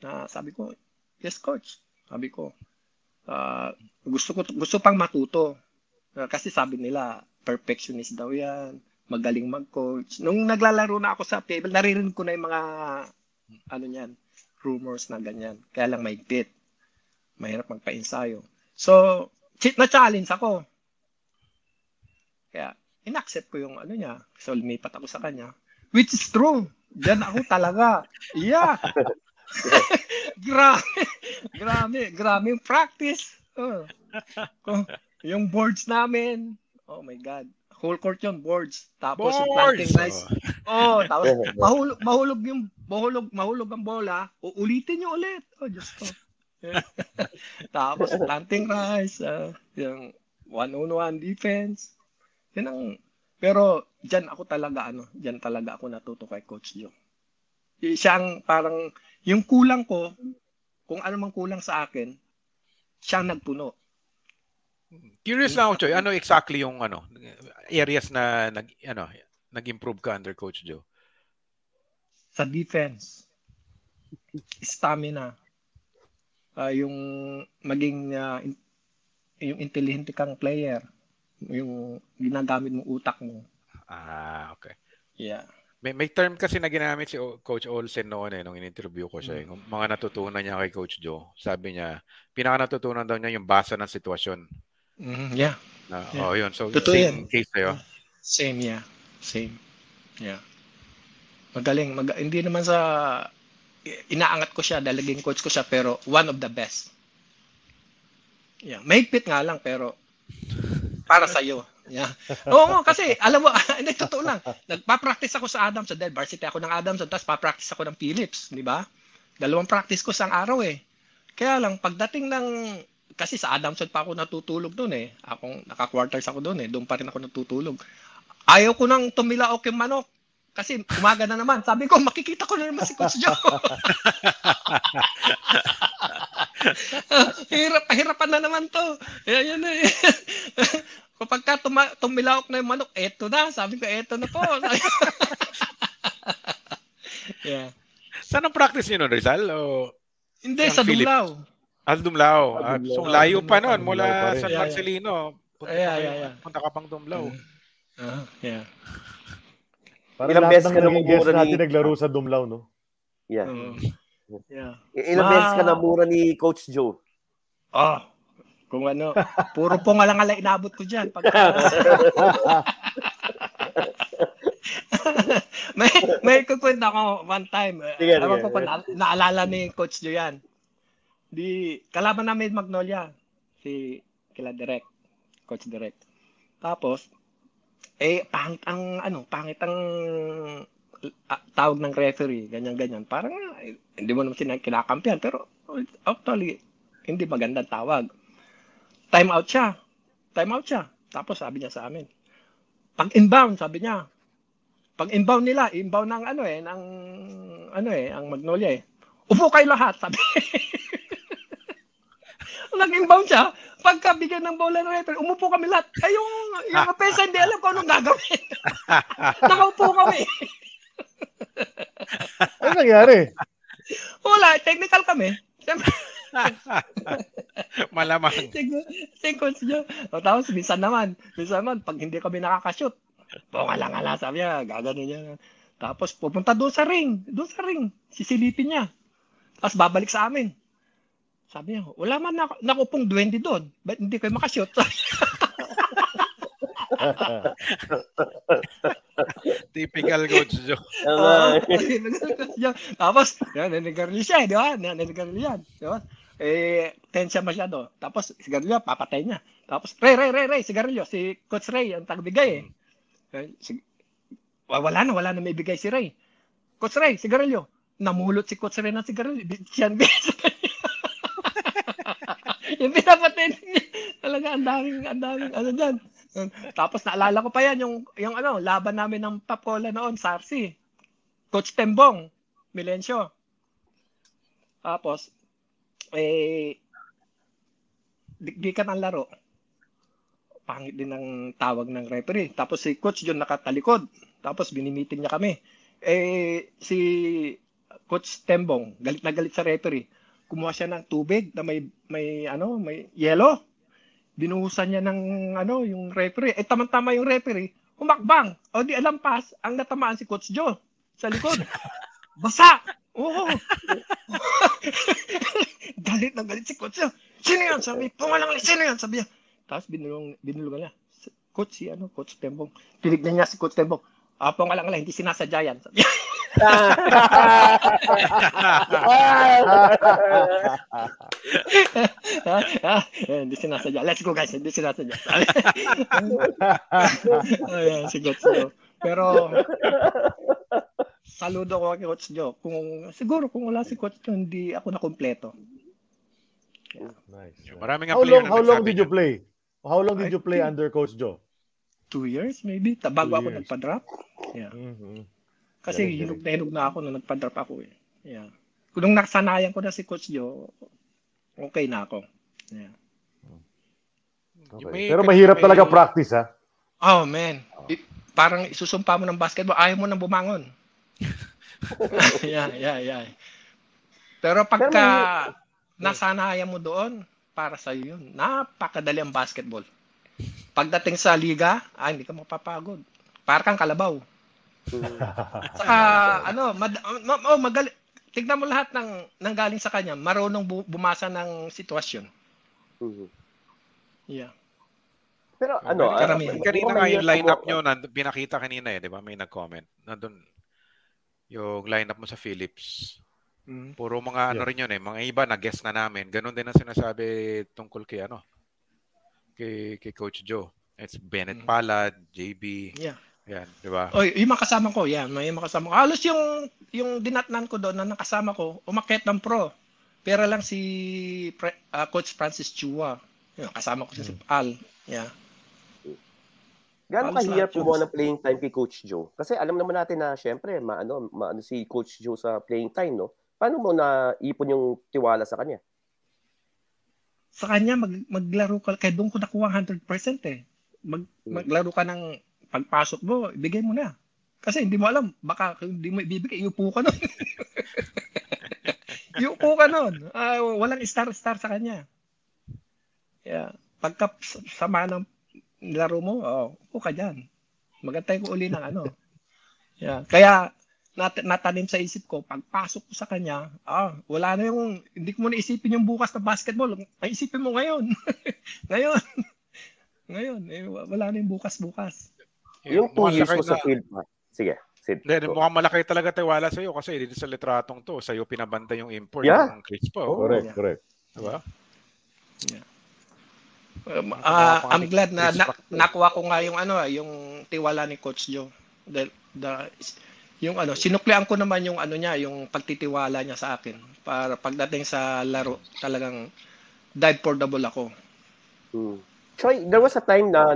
na sabi ko, yes coach. Sabi ko, gusto pang matuto. Kasi sabi nila, perfectionist daw yan. Magaling mag-coach. Nung naglalaro na ako sa table, naririnig ko na yung mga rumors na ganyan. Kaya lang mahigpit. Mahirap magpa-ensayo. So, na-challenge ako. Kaya, inaccept ko yung ano niya. So, lumipat ako sa kanya. Which is true. Diyan ako talaga. Yeah. Grabe yung practice. Oh. Yung boards namin. Oh my God. Whole court yun, boards. Tapos yung planting guys. Oh, tapos mahulog ang bola. Uulitin nyo ulit. Oh, Diyos ko. Tapos planting rice, yung 1-on-1 defense. Yan ang, pero diyan ako talaga ano, diyan talaga ako natuto kay Coach Joe. Siyang parang yung kulang ko, kung ano mang kulang sa akin, siyang nagpuno. Curious lang ako, Choy. Ano exactly yung ano areas na nag-improve ka under Coach Joe? Sa defense, stamina, yung maging yung intelligent kang player, yung ginagamit mong utak mo. Ah, okay. Yeah. May term kasi na ginamit si Coach Olsen noon nung in-interview ko siya. Yung mga natutunan niya kay Coach Joe, sabi niya, pinaka-natutunan daw niya yung basa ng sitwasyon. Yeah. Oh, yun. So, totoo same yan. Case tayo. Same, yeah. Same. Yeah. Magaling. Hindi naman sa... Inaangat ko siya, dalaging coach ko siya, pero one of the best. Yeah. Mahigpit nga lang, pero para sa'yo. Yeah. Oo, kasi alam mo, totoo lang. Nagpa-practice ako sa Adamson dahil varsity ako ng Adamson, tapos pa-practice ako ng Phillips, di ba? Dalawang practice ko sa araw eh. Kaya lang pagdating ng kasi sa Adamson pa ako natutulog doon eh. Akong naka-quarters ako doon eh. Doon pa rin ako natutulog. Ayaw ko nang tumilaok yung manok. Kasi umaga na naman. Sabi ko, makikita ko na naman si Coach Joe. Hirap-hirapan na naman to. Yan eh. Kapag ka tumilaok na yung manok, eto na. Sabi ko, eto na po. Yeah. Saan ang practice niyo nun, Rizal? O hindi, sa Dumlao. Dumlao. So, layo pa nun mula San Marcelino. Punta ka pang Dumlao. Yeah. Ilang beses ka namumura ni... naglaro sa Dumlao, no? Yeah. Ilang beses ka namumura ni Coach Joe? Ah. Kung ano, puro pong alang-ala inabot ko dyan. May kukwenta ako one time. Alam ko pa, naalala ni Coach Joe yan. Di, kalaban namin Magnolia. Si Kila Direk. Coach Direk. Tapos, pangit ang tawag ng referee. Ganyan-ganyan. Parang, hindi mo naman kinakampihan. Pero, actually, hindi magandang tawag. Time out siya. Tapos sabi niya sa amin, pag-inbound, sabi niya. Pag-inbound nila, inbound ng ang Magnolia eh. Upo kayo lahat, sabi. Nag-inbound siya, pagkabigyan ng bola ng referee, umupo kami lahat. Ay, yung apesa, hindi alam kung anong gagawin. Nakaupo kami. Ano nangyari? Wala, technical kami. Siyempre. Malamang. Tapos minsan naman, pag hindi kami nakakashoot, bunga lang, sabi niya, gagano niya. Tapos pupunta doon sa ring, sisilipin niya. Tapos babalik sa amin. Sabi niya, wala man nakupong 20 doon, ba't hindi kayo makashoot? Typical Coach Joe. Tapos, nanigarli siya, di ba? Nanigarli yan. Tensya masyado. Tapos, sigarilyo, papatay niya. Tapos, Ray, sigarilyo. Si Coach Ray, ang tagbigay eh. Wala na may bigay si Ray. Coach Ray, sigarilyo. Namulot si Coach Ray ng sigarilyo. Siyan bigay. Yung pinapatay niya. Talaga, ang daming, ano dyan. Tapos naalala ko pa yan yung laban namin ng Papola noon, Sarsi. Coach Tembong, Milencio. Tapos dikdikan ang laro. Pangit din ang tawag ng referee. Tapos si Coach John nakatalikod. Tapos binimitin niya kami. Si Coach Tembong, galit na galit sa referee. Kumuha siya ng tubig na may yelo. Binuhusan niya ng yung referee. Tama-tama yung referee. Humakbang. O di alam pass, ang natamaan si Coach Joe sa likod. Basa. Oo. Galit na galit si Coach Joe. Sino yan? Sabi, pungalang, sino yan? Sabi niya. Tapos binulungan niya. Coach, si ano, Coach Tembong. Tinignan niya si Coach Tembong. Apong alang-alang, hindi sinasadya yan. Hindi sinasadya. Let's go guys, hindi sinasadya. Ayan, si Coach Joe. Pero, saludo ko kay Coach Joe. Siguro kung wala si Coach Joe, hindi ako nakumpleto. Yeah. Nice. Maraming How long did you play under Coach Joe? 2 years maybe. Bago ako nagpa-drop. Yeah. Mm-hmm. Kasi hinug na ako nung nagpa-drop ako eh. Yeah. Nung nasanayan ko na si Coach Joe, okay na ako. Yeah. Okay. Pero mahirap talaga practice ha. Oh man. Parang isusumpa mo ng basketball, ayaw mo nang bumangon. Yeah. Pero pagka nasanayan mo doon, para sa'yo yun. Napakadali ang basketball. Pagdating sa liga, hindi ka mapapagod. Para kang kalabaw. Saka, magaling. Tignan mo lahat ng galing sa kanya. Marunong bumasa ng sitwasyon. Yeah. Pero kanina nga yung lineup nyo, pinakita kanina eh, di ba? May nag-comment. Nandun yung lineup mo sa Philips. Mm-hmm. Puro mga rin yun eh. Mga iba na-guess na namin. Ganon din ang sinasabi tungkol kay kay Coach Joe. It's Bennett Palad, JB. Yeah. Yan, di ba? Yung makasama ko. Yan, may makasama ko. Halos yung dinatnan ko doon na nakasama ko, umakyat ng pro. Pero lang si Coach Francis Chua. Yung kasama ko si Al. Yeah. Gano'ng kahirap kumuha ng playing time kay Coach Joe? Kasi alam naman natin na syempre, maano si Coach Joe sa playing time, no? Paano mo naipon yung tiwala sa kanya? Sa kanya, maglaro ka. Kaya doon ko nakuha 100% eh. Maglaro ka ng pagpasok mo, ibigay mo na. Kasi hindi mo alam. Baka hindi mo ibibigay. Iupo ka nun. Walang star-star sa kanya. Yeah. Pagka sama ng laro mo, upo ka dyan. Magantay ko uli ng ano. Yeah. Kaya, natanim sa isip ko, pagpasok ko sa kanya, wala na yung, hindi ko muna isipin yung bukas na basketball, ay isipin mo ngayon. ngayon, wala na yung bukas. Yung 2 years ko sa field pa. Sige. Mukhang malaki talaga tiwala sa iyo kasi dito sa litratong to, sa iyo pinabanta yung import ng Chris po. Correct. Diba? Yeah. I'm glad na nakuha ko nga yung tiwala ni Coach Joe. Sinuklian ko naman yung yung pagtitiwala niya sa akin para pagdating sa laro talagang dive for double ako. Troy, there was a time na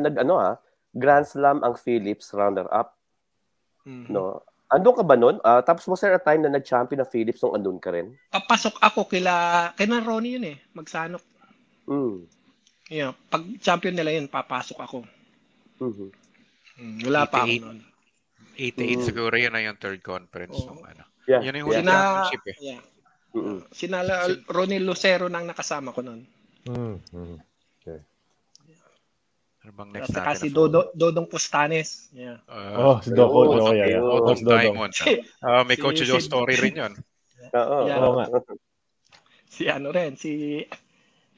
Grand Slam ang Philips runner up. Mm-hmm. No. Andun ka ba nun? Tapos was there a time na nag-champion na Philips nung andun ka rin? Pasok ako kina Ronnie yun eh, magsanok. Yeah, pag champion nila yun, papasok ako. Mm-hmm. Wala 88. Pa ako noon. 88 siguro yun na yung third conference. Oh. Yeah. Yun yung championship eh. Yeah. Mm-hmm. Sinala Ronnie Lucero nang nakasama ko noon. Mm-hmm. Okay. Habang next natin. Kasi Dodong Pustanes. Yeah. Si Dodong. Dodong Diamond. May Coach Joe story rin yun. Oo. Si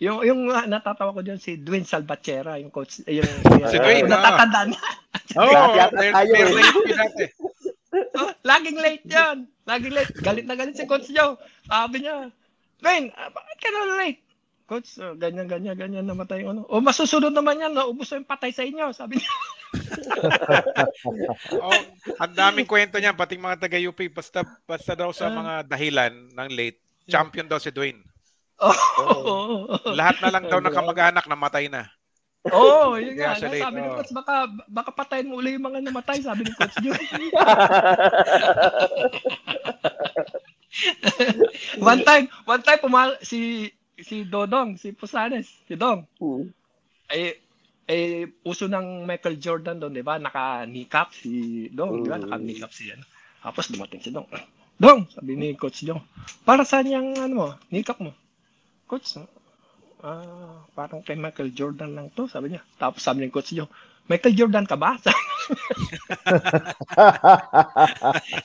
Yung natatawa ko diyan si Dwayne Salvatierra, yung coach, si Dwayne natatandaan. Laging late 'yan. Laging late. Galit na galit si Coach Joe. Sabi niya, "Dwayne, bakit ka na late?" Coach, ganyan namatay ano. O masusunod naman 'yan, naubos yung patay sa inyo, sabi niya. Ang daming kwento niya pati mga taga UP basta daw sa mga dahilan ng late. Champion daw si Dwayne. Lahat na lang daw na kamag-anak namatay na. Yun nga. Sabi ni Coach, baka patayin mo ulit yung mga namatay, sabi ni Coach Joe. One time si Dodong, si Pusanes, si Dong. Uso ng Michael Jordan doon, 'di ba? Naka-kneecap si Dong, 'di ba? Naka-kneecap siya. Tapos dumating si Dong. Dong, sabi ni Coach Joe, para saan yang kneecap mo? Coach, parang kay Michael Jordan lang to, sabi niya. Tapos sabi ni Coach Joe, Michael Jordan ka ba?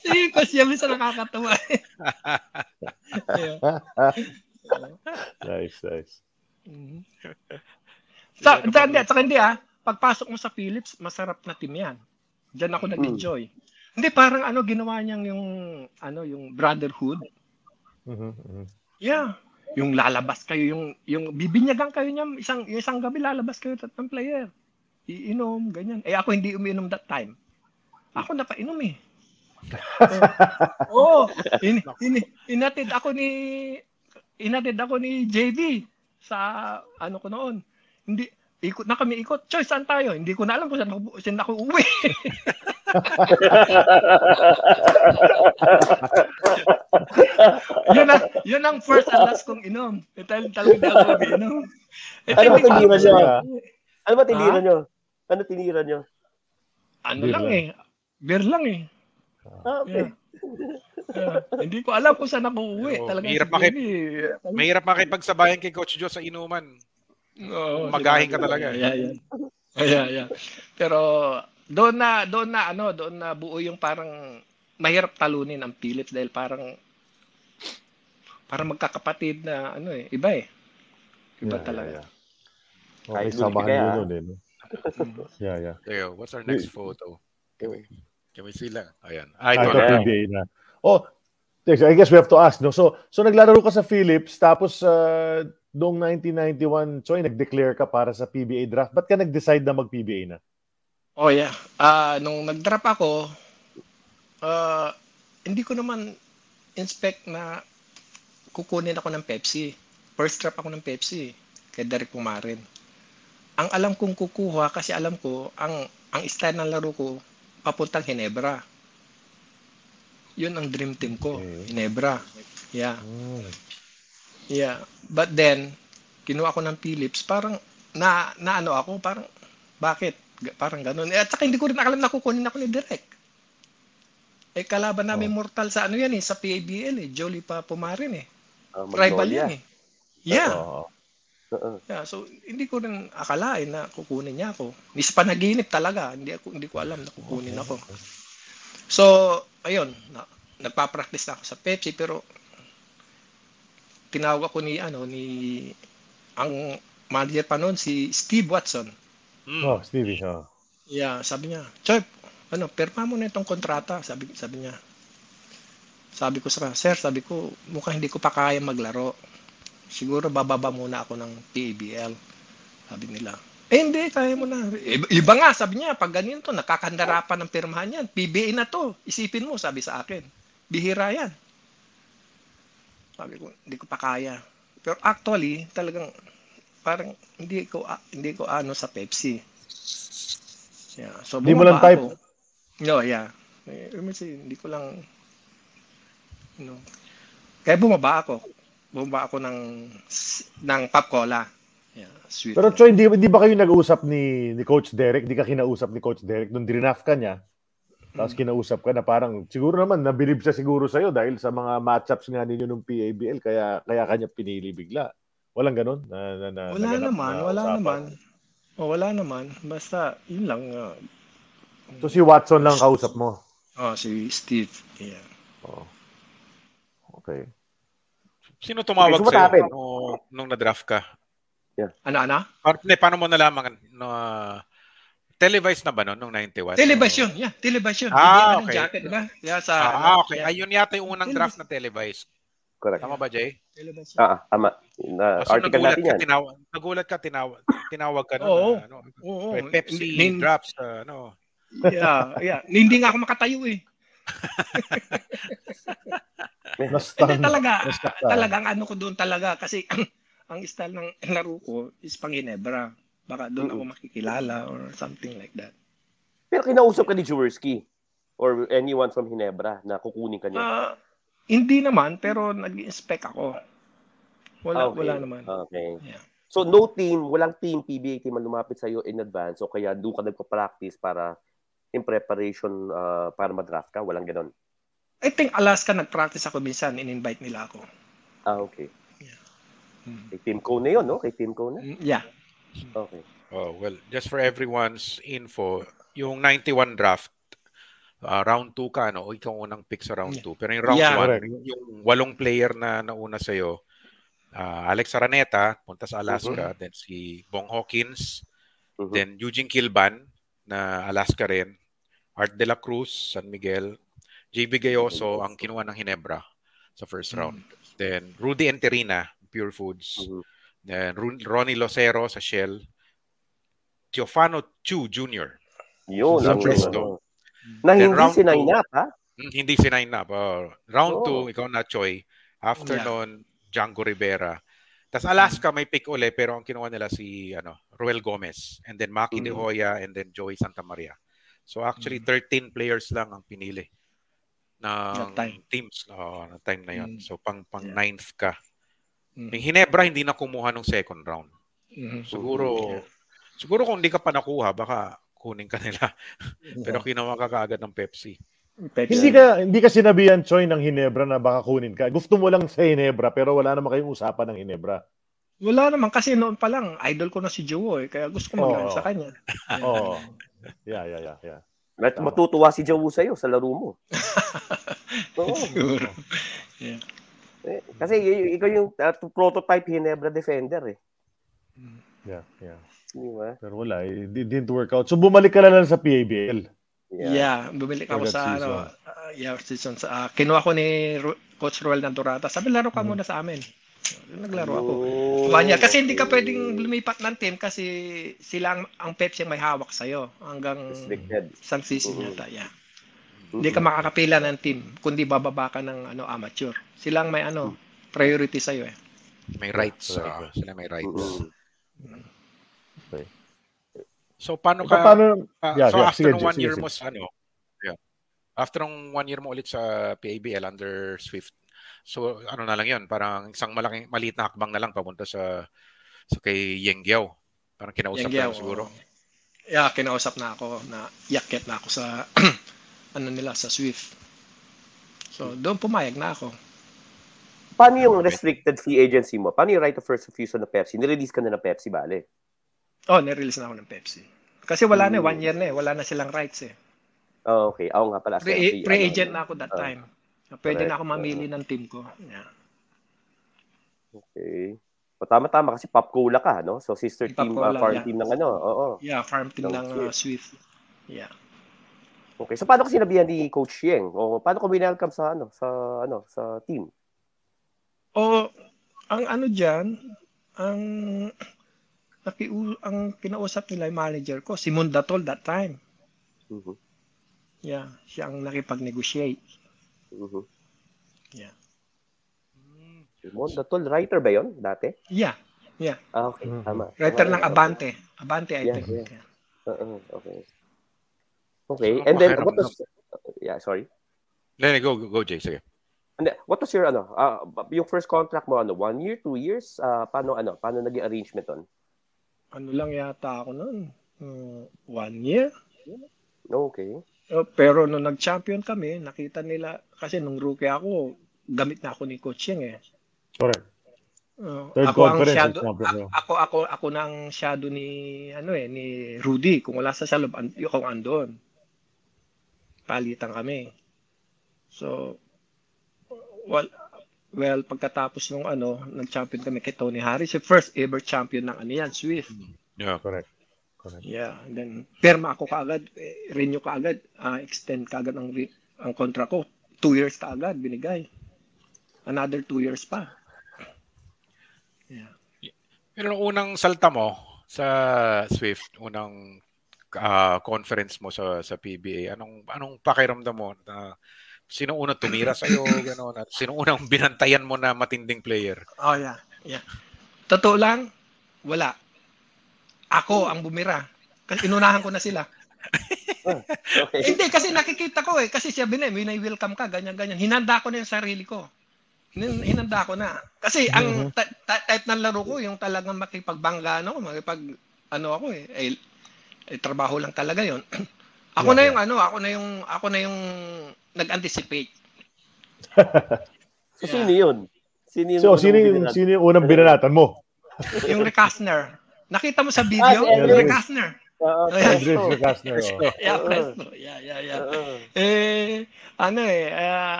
Si Coach Joe, minsan nakakatawa. Nice. Mm-hmm. Saka hindi pagpasok mo sa Philips, masarap na team yan. Diyan ako nag-enjoy. Hindi, parang ano, ginawa niyang yung, ano, yung brotherhood. Yeah. Yung lalabas kayo, yung bibinyagan kayo niya, isang gabi lalabas kayo tatlong player. Iinom, ganyan. Eh, ako hindi umiinom that time. Ako napainom eh. Inatid ako ni JB sa ano ko noon. Hindi ikot na kami Choy, saan tayo? Hindi ko na alam kung saan ako uuwi. Yun ang first and last kong inom. Talagang ako inom. Ano ba tinira nyo? Ano lang eh. Beer lang eh. Okay. Yeah. Hindi ko alam kung saan ako uuwi. Mahirap makipagsabayan kay Coach Joe sa inuman. Magahin ka talaga. Yeah. Pero doon na buo yung parang mahirap talunin ang Philips dahil parang magkakapatid na ano eh, iba eh. Iba talaga. Okay, sabahan din. Yeah. There, what's our next photo? Can we see lang? Ayan. Ito. Oh, I guess we have to ask, no? So naglalaro ka sa Philips, tapos noong 1991, so nag-declare ka para sa PBA draft. Ba't ka nag-decide na mag-PBA na? Oh, yeah. Nung nag-draft ako, hindi ko naman inspect na kukunin ako ng Pepsi. First draft ako ng Pepsi kay Derek Pumarin. Ang alam kong kukuha, kasi alam ko, ang style ng laro ko, papuntang Ginebra. Yun ang dream team ko, Ginebra. Yeah. But then, kinuha ko ng Philips, parang na ano ako, parang bakit? Parang ganun. At saka hindi ko rin alam na kukunin ako ni Direk. Kalaban namin mortal sa ano yan eh, sa PABL eh, Jolie pa Pumarin eh. Rival yan eh. Yeah. Yeah, so hindi ko rin akalain na kukunin niya ako. Hindi sa panaginip talaga, hindi ko alam na kukunin ako. So, ayun, nagpa-practice na ako sa Pepsi pero tinawag ako ni ang manager pa noon si Steve Watson. Oh, Stevie. Oh. Yeah, sabi niya, "Chef, perma mo na itong kontrata," sabi niya. Sabi ko sa sir, mukhang hindi ko pa kaya maglaro. Siguro bababa muna ako ng PABL. Sabi nila, hindi, kaya mo na. Iba nga, sabi niya, pag ganyan to, nakakandarapan ng pirmahan yan. PBA na to. Isipin mo, sabi sa akin. Bihira yan. Sabi ko, hindi ko pa kaya. Pero actually, talagang, parang, hindi ko ano sa Pepsi. Yeah. So, hindi mo lang type? Ako. No, yeah. Hindi ko lang, Kaya bumaba ako ng Pop Cola. Yeah, sweet. Pero Choy, hindi ba kayo nag-uusap ni Coach Derek? Hindi ka kinausap ni Coach Derek nung drinaf ka niya? Tapos kinausap ka na parang siguro naman nabilib siya siguro sa'yo dahil sa mga matchups nga ninyo ng PABL kaya kanya pinili bigla. Walang ganun? Wala naman. Basta yun lang. So si Watson lang kausap mo? Oh, si Steve. Yeah. Oh. Okay. Sino tumawag sa'yo nung na-draft ka? Yeah. Ano? Paano mo nalaman? Televised na ba noong 91? Televised yun. Yeah, televised yun. Okay. Jacket ba? Yeah, sa, okay. Ayun yata yung unang draft na televised. Correct. Tama ba, Jay? Televised. Tama. Article natin yan. Nagulat ka, tinawag ka noon. Oo. Pepsi drafts. Yeah. Hindi nga ako makatayo eh. Talagang ano ko doon talaga kasi ang style ng laro ko is pang-Ginebra. Baka doon ako makikilala or something like that. Pero kinausap ka ni Jaworski or anyone from Ginebra na kukunin ka niya? Hindi naman, pero nag-inspect ako. Wala naman. Okay. Yeah. So no team, walang team, PBA team lumapit sa'yo in advance o kaya doon ka nagpa-practice para in preparation para madraft ka? Walang ganun? I think Alaska nag-practice ako minsan. In-invite nila ako. Okay. Yeah. Kay Team Kona yun, no? Yeah. Okay. Oh, well, just for everyone's info, yung 91 draft, round 2 ka, no? Ikaw unang pick sa round 2. Yeah. Pero yung round 1, yung walong player na nauna sa'yo, Alex Araneta, punta sa Alaska, then si Bong Hawkins, Then Eugene-Kilban na Alaska rin. Art de la Cruz, San Miguel. JB Gayoso ang kinuha ng Ginebra sa first round. Then Rudy Enterina, Pure Foods. Then Ronnie Locero sa Shell. Teofano Chu Jr. Yun, sa Presto. Na then hindi sinainap, ha? Hindi sinainap. Round 2, ikaw na, Choy. After noon, Django Rivera. Tas Alaska may pick uli, pero ang kinuha nila si Ruel Gomez, and then Maki De Hoya, and then Joey Santa Maria. So actually, 13 players lang ang pinili ng teams na time na yun. So pang ninth ka. Yung Ginebra, hindi na kumuha ng second round. Siguro kung hindi ka pa nakuha, baka kunin ka nila. Pero kinuha ka kaagad ng Pepsi. Hindi ka sinabihan, Choy, ng Ginebra na baka kunin ka. Gusto mo lang sa Ginebra, pero wala naman kayong usapan ng Ginebra. Wala naman, kasi noon pa lang, idol ko na si Joe, eh, kaya gusto ko maglaro sa kanya. Oo. Yeah. Matutuwa si Joe sa'yo sa laro mo. Siguro. Yeah. Kasi ikaw yung prototype Ginebra defender, eh. Yeah. Diba? Pero wala, it didn't work out. So bumalik ka na lang sa PABL. Yeah, bumili ako sa season. Kinuha ko ni Coach Ruel Nanturata. Sabi, laro ka muna sa amin. Naglaro ako. Kasi hindi ka pwedeng lumipat ng team kasi sila ang Pepsi ang may hawak sa'yo hanggang isang season yata. Yeah. Hindi ka makakapila ng team kundi bababa ka ng amateur. Sila ang may priority sa'yo eh. May rights. Sila may rights. Okay. So after 1 year mo sa after ng 1 year mo ulit sa PABL under Swift. So na lang 'yon, parang isang maliit na hakbang na lang papunta sa kay Yengyao. Parang kinausap na siguro. Yeah, kinausap na ako na yakyat na ako sa nila sa Swift. So doon pumayag na ako. Paano yung restricted free agency mo? Paano yung right of first refusal na Pepsi? Nirelease ka na ng Pepsi, bale? Nirelease na ako ng Pepsi. Kasi wala na 1 year na eh. Wala na silang rights eh. Okay. Ako nga pala. Pre-agent na ako that time. Pwede na ako mamili ng team ko. Yeah. Okay. Tama-tama kasi Papcola ka, no? So sister team, farm team ng Yeah, farm team ng Swift. Yeah. Okay. So paano kasi sinabihan ni Coach Yeng? O paano ko binalcam sa team? Ang ang kinausap nila yung manager ko, si Mundatol that time. Yeah, siya ang nakipag-negotiate. Yeah. Mundatol, writer ba yun dati? Yeah. Okay, tama. Writer ng Abante. Abante, I think. Yeah. Okay, and then, what was... Yeah, sorry. Lenny, go, Jay, sige. And what was your, yung first contract mo, 1 year, 2 years? Paano naging arrangement on? Lang yata ako noon. 1 year? Okay. Pero nung nag-champion kami, nakita nila, kasi nung rookie ako, gamit na ako ni Coach Yeng eh. Correct. Ako ng shadow ni Rudy. Kung wala sa salob, ako andon. Palitan kami. So, Well, pagkatapos nung nag-champion kami kay Tony Harris, yung first ever champion ng Swift. Yeah, correct. Yeah, and then perma ako kaagad, renew kaagad, extend kaagad ang kontra ko. 2 years kaagad binigay. Another 2 years pa. Yeah. Pero unang salta mo sa Swift, unang conference mo sa PBA, anong pakiramdam mo na sino unang tumira sa'yo, gano'n? Sino unang binantayan mo na matinding player? Yeah. Totoo lang, wala. Ako ang bumira. Kasi inunahan ko na sila. Hindi, kasi nakikita ko eh. Kasi siya may na-welcome ka, ganyan-ganyan. Hinanda ko na yung sarili ko. Hinanda ko na. Kasi ang type ng laro ko, yung talagang makipagbangga, ako eh. Trabaho lang talaga yon. Ako na yung nag-anticipate. So, sino yung unang binanatan mo? Yung Rick Kastner. Nakita mo sa video? Rick Kastner. Rick Kastner. Yeah, Presto. Yeah.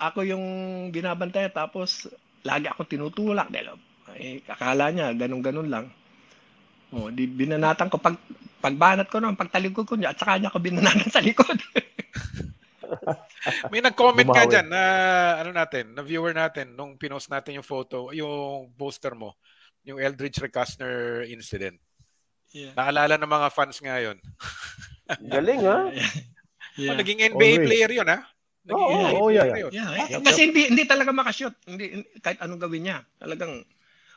Ako yung binabantay, tapos lagi akong tinutulak. Akala niya, ganun-ganun lang. Oh, di binanatan ko pagbanat ko noon, pagtalikod ko niya at saka niya ko binanatan sa likod. May nag-comment ka diyan na ano natin, na viewer natin nung pinost natin yung photo, yung poster mo, yung Eldridge Recastner incident. Yeah. Naalala ng mga fans ngayon. Galing ha? Yeah. Oh, naging NBA player 'yun ha. Kasi hindi talaga makashoot. Hindi kahit anong gawin niya. Talagang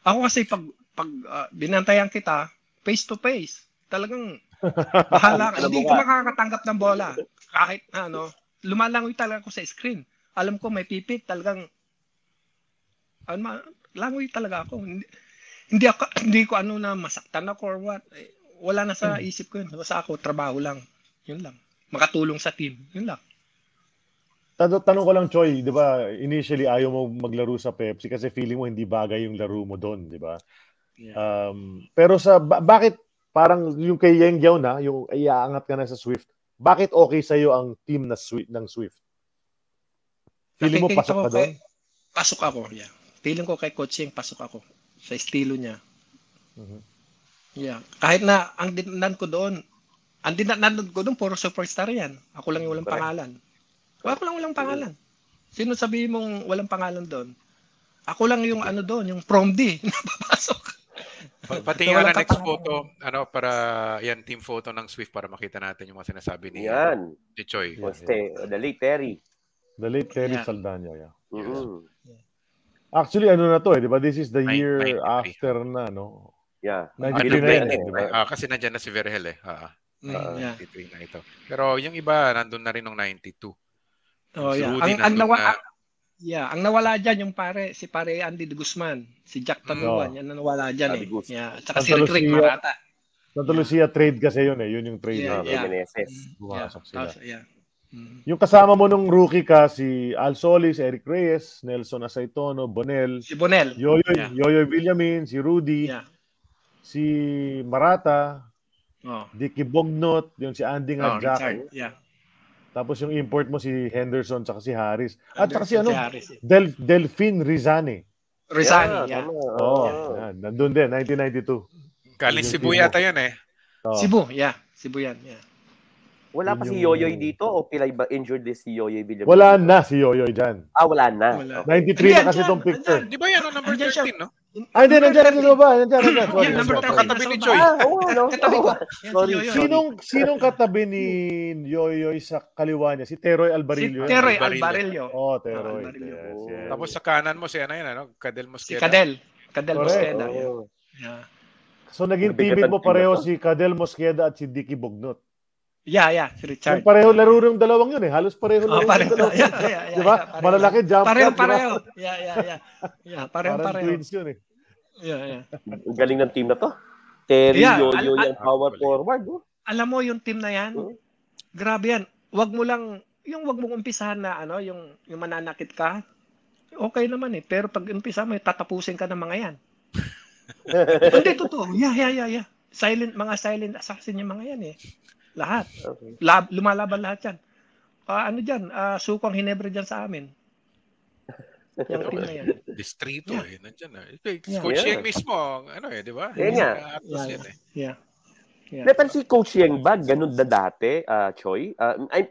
ako kasi pag binantayan kita face to face, talagang bahala. Hindi ko makakatanggap ng bola. Kahit ano, lumalangoy talaga ako sa screen. Alam ko may pipit, talagang ano, langoy talaga ako. Hindi ko ano na masaktan ako or what. Wala na sa isip ko yun. Basta ako, trabaho lang. Yun lang. Makatulong sa team. Yun lang. Tanong ko lang, Choy, di ba, initially ayaw mo maglaro sa Pepsi kasi feeling mo hindi bagay yung laro mo doon, di ba? Yeah. Pero sa, bakit parang yung kay Yeng Giao na, yung iaangat ka na sa Swift, bakit okay sa'yo ang team na ng Swift? Feeling mo pasok ka doon? Pasok ako, yeah. Feeling ko kay Coach Yeng, pasok ako sa estilo niya. Mm-hmm. Yeah. Kahit na ang dinanan ko doon, puro superstar yan. Ako lang yung walang pangalan. Ako lang walang pangalan. Sino sabihin mong walang pangalan doon? Ako lang yung ano doon, yung prom D na papasok. Pati yung next photo, ano, para yan, team photo ng Swift para makita natin yung mga sinasabi ni yan. Ni Choy. The late Terry. The late Terry Saldana, yeah. Mm-hmm. Actually, ano na to eh, di ba? This is the year after na, no? Yeah. 1999, diba? Kasi nandiyan na si Vergel eh. 1993 na ito. Pero yung iba, nandun na rin ng 92. Oh, yeah. Ang nawala diyan yung si pare Andy De Guzman, si Jack Tanuan, yan ang nawala diyan eh. Yeah, at saka si Rick Marata. Santa Lucia trade kasi yun eh, yun yung trade na Meneses. Bumasok sila. Yung kasama mo nung rookie ka si Al Solis, Eric Reyes, Nelson Aceitono, Bonel. Yoyoy Villamin, si Rudy. Yeah. Si Marata. Oh. Dicky Bognot, yung si Andy nga Jack. Yeah. Tapos yung import mo si Henderson tsaka si Harris. At saka si ano? Delphine Rizani, yeah. Nandun din, 1992. Kaling Cebu yata yan eh. Oh. Cebu yan, yeah. Wala pa si Yoyoy dito o pilay ba injured this si Yoyoy Villamin? Wala na si Yoyoy dyan. Ah, wala na. 93 na kasi itong picture. Di ba yan ang number 13, no? Ay, hindi, nandiyan. Sorry. Number 13, katabi ni Choy. Katabi ko. Sorry. Sinong katabi ni Yoyoy sa kaliwa niya? Si Teroy Albarillo. Si Teroy Albarillo. Oh, Teroy. Tapos sa kanan mo, siya na yun, ano? Cadel Mosqueda. Si Cadel Mosqueda. So, naging teammate mo pareho si Cadel Mosqueda at si Dicky Bognot. Yeah, si Richard. Yung pareho laro ng dalawang yun eh. Halos pareho laro ng dalawang. Yeah, diba? Yeah, malalaki jump. Pareho. Diba? Yeah, pareho. Twins yun eh. Yeah. Galing ng team na to. Terry, Yoyo, yung power forward. Oh. Alam mo yung team na yan? Grabe yan. Wag mong umpisahan na ano, yung mananakit ka. Okay naman eh. Pero pag umpisa mo, tatapusin ka ng mga yan. Hindi, totoo. Yeah. Mga silent assassin yung mga yan eh. Lahat. Okay. Lumalaban lahat yan. Ano dyan? Sukong Hinebra dyan sa amin. Yung team na yan. Distrito eh. Nandyan na. Coach Yeng mismo. Ano eh, di ba? Yeah. Natin si Coach Yeng ba? Ganun na dati, Choy?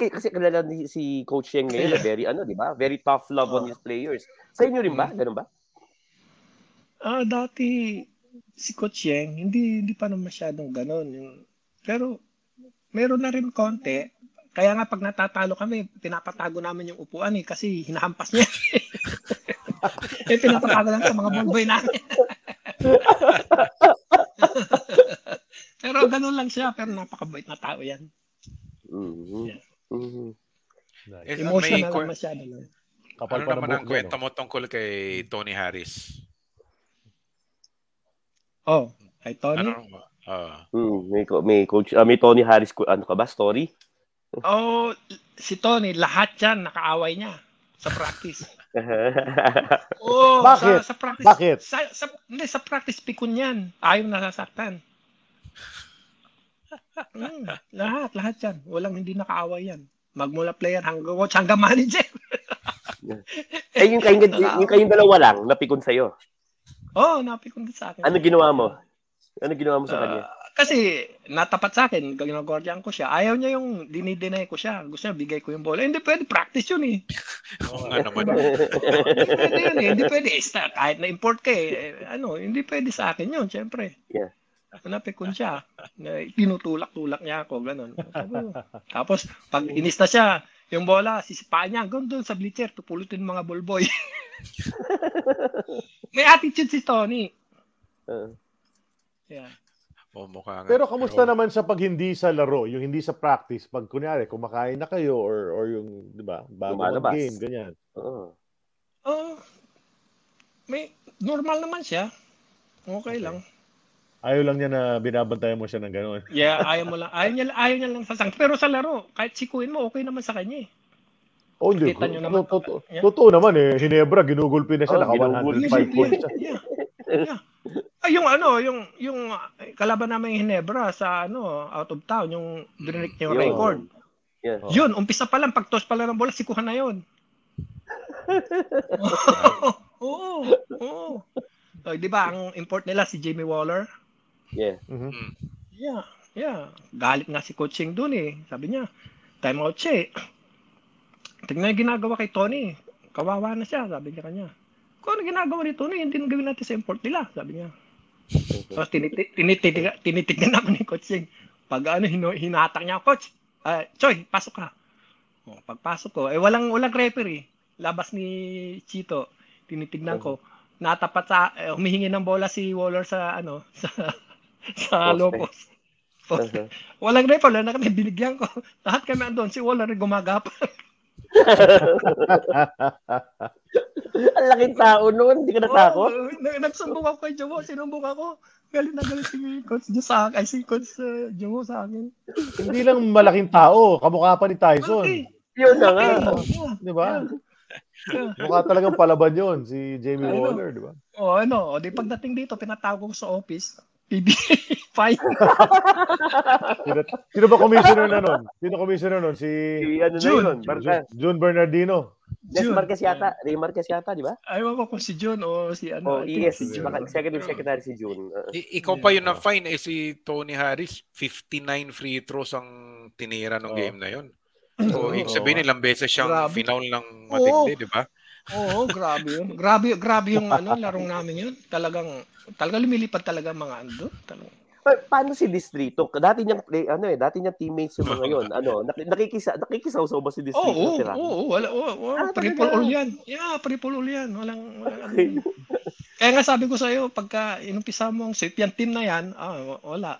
Kasi kanila si Coach Yeng ngayon na very, ano, di ba? Very tough love on his players. Sa inyo rin ba? Ganun ba? Dati si Coach Yeng, hindi pa naman masyadong ganun. Pero, meron na rin konti. Kaya nga pag natatalo kami, pinapatago namin yung upuan eh kasi hinahampas niya. Pinapatago lang sa mga boy namin. Pero ganun lang siya. Pero napakabait na tao yan. Emotional lang masyado. Kapal ano naman ang kwento mo tungkol kay Tony Harris? Oh, kay Tony? Ano ba? May Tony Harris, ano ka ba, story? Si Tony, lahat yan, nakaaway niya sa practice. Bakit? Sa practice. Bakit? Sa practice, pikun yan. Ayaw nasasaktan. Lahat yan. Walang hindi nakaaway yan. Magmula player hanggang coach, hanggang manager. Yung kayong dalawa lang, napikun sa'yo? Oo, napikun sa akin. Ano ginawa mo? Ano ginawa mo sa kanya? Kasi natapat sa akin, ginagordian ko siya. Ayaw niya yung dinideny ko siya. Gusto niya bigay ko yung bola. Hindi pwede, practice yun eh. Oo nga naman. Hindi pwede yun eh. Hindi pwede. Kahit na-import ka eh. Ano, hindi pwede sa akin yun, syempre. Yeah. Ako napikon siya. Tinutulak-tulak niya ako, ganun. Tapos, pag inis na siya, yung bola, sisipaan niya, hanggang doon sa bleacher, tupulutin mga ballboy. May attitude si Tony. Yeah. Oh, mukha nga. Pero kamusta naman sa pag hindi sa laro, yung hindi sa practice, pag kunyari, kumakain na kayo, or yung, di ba, bago ang game, ganyan. Oo. May, normal naman siya. Okay lang. Ayaw lang niya na binabantayan mo siya ng gano'n. Yeah, ayaw mo lang. Ayaw niya lang sa sangkot. Pero sa laro, kahit sikuin mo, okay naman sa kanya eh. Oh, hindi. Totoo naman eh. Hinebra, ginugulpi na siya. Naka 105 points. Yeah. Ay, yung kalaban namin yung Hinebra sa out of town, yung drinik niya yung record. Yeah. Yun, umpisa pa lang, pag-toss pa lang ng bola, sikuhan na yun. Oo. So, di ba, ang import nila si Jamie Waller? Yeah. Mm-hmm. Yeah. Galit nga si Coaching dun eh. Sabi niya, time out siya eh. Tignan yung ginagawa kay Tony. Kawawa na siya, sabi niya kanya. Kung ano ginagawa ni Tony, hindi nang gawin natin sa import nila, sabi niya. Tapos tinitignan ako ni Coaching. Pag hinatak niya, Coach, Choy, pasok ka. O, pagpasok ko, eh walang referee. Labas ni Chito. Tinitignan ko. Natapat sa, humihingi ng bola si Waller sa, sa Lopos. Uh-huh. Walang ref, wala na kami, binigyan ko. Lahat kami andon, si Waller gumagapan. Ang laking tao noon, hindi ka natakot? Nagsumbong ako kay Jomo, sinumbong ako. Galit na galit si Coach Josak, ay si Coach Jomo sa akin. Hindi lang malaking tao, kamukha pa ni Tyson. Okay. Yun na nga. Diba? Yeah. Mukha talagang palaban yun, si Jamie Waller, di ba? Oo, di pagdating dito, pinatawag ko sa office, PBA fight. Sino ba commissioner na nun? Si June Bernardino. Ray Marquez yata, di ba? Ayaw ko kung si June o si ano. Yes, si June. Executive Secretary si June. Ikaw pa yun na-fine, eh si Tony Harris, 59 free throws ang tinira ng game na yun. So, ibig sabihin, ilang beses siyang final ng matindi, di ba? Oo, grabe yun. Grabe yung larong namin yun. Talagang lumilipad talaga mga ando. Paano si Distrito? Dati niyang teammates yung mga yun. Nakikisaw-saw ba si Distrito? Oo, Triple all yan. Walang. Kaya nga sabi ko sa'yo, pagka inumpisa mong safe yung team na yan, wala.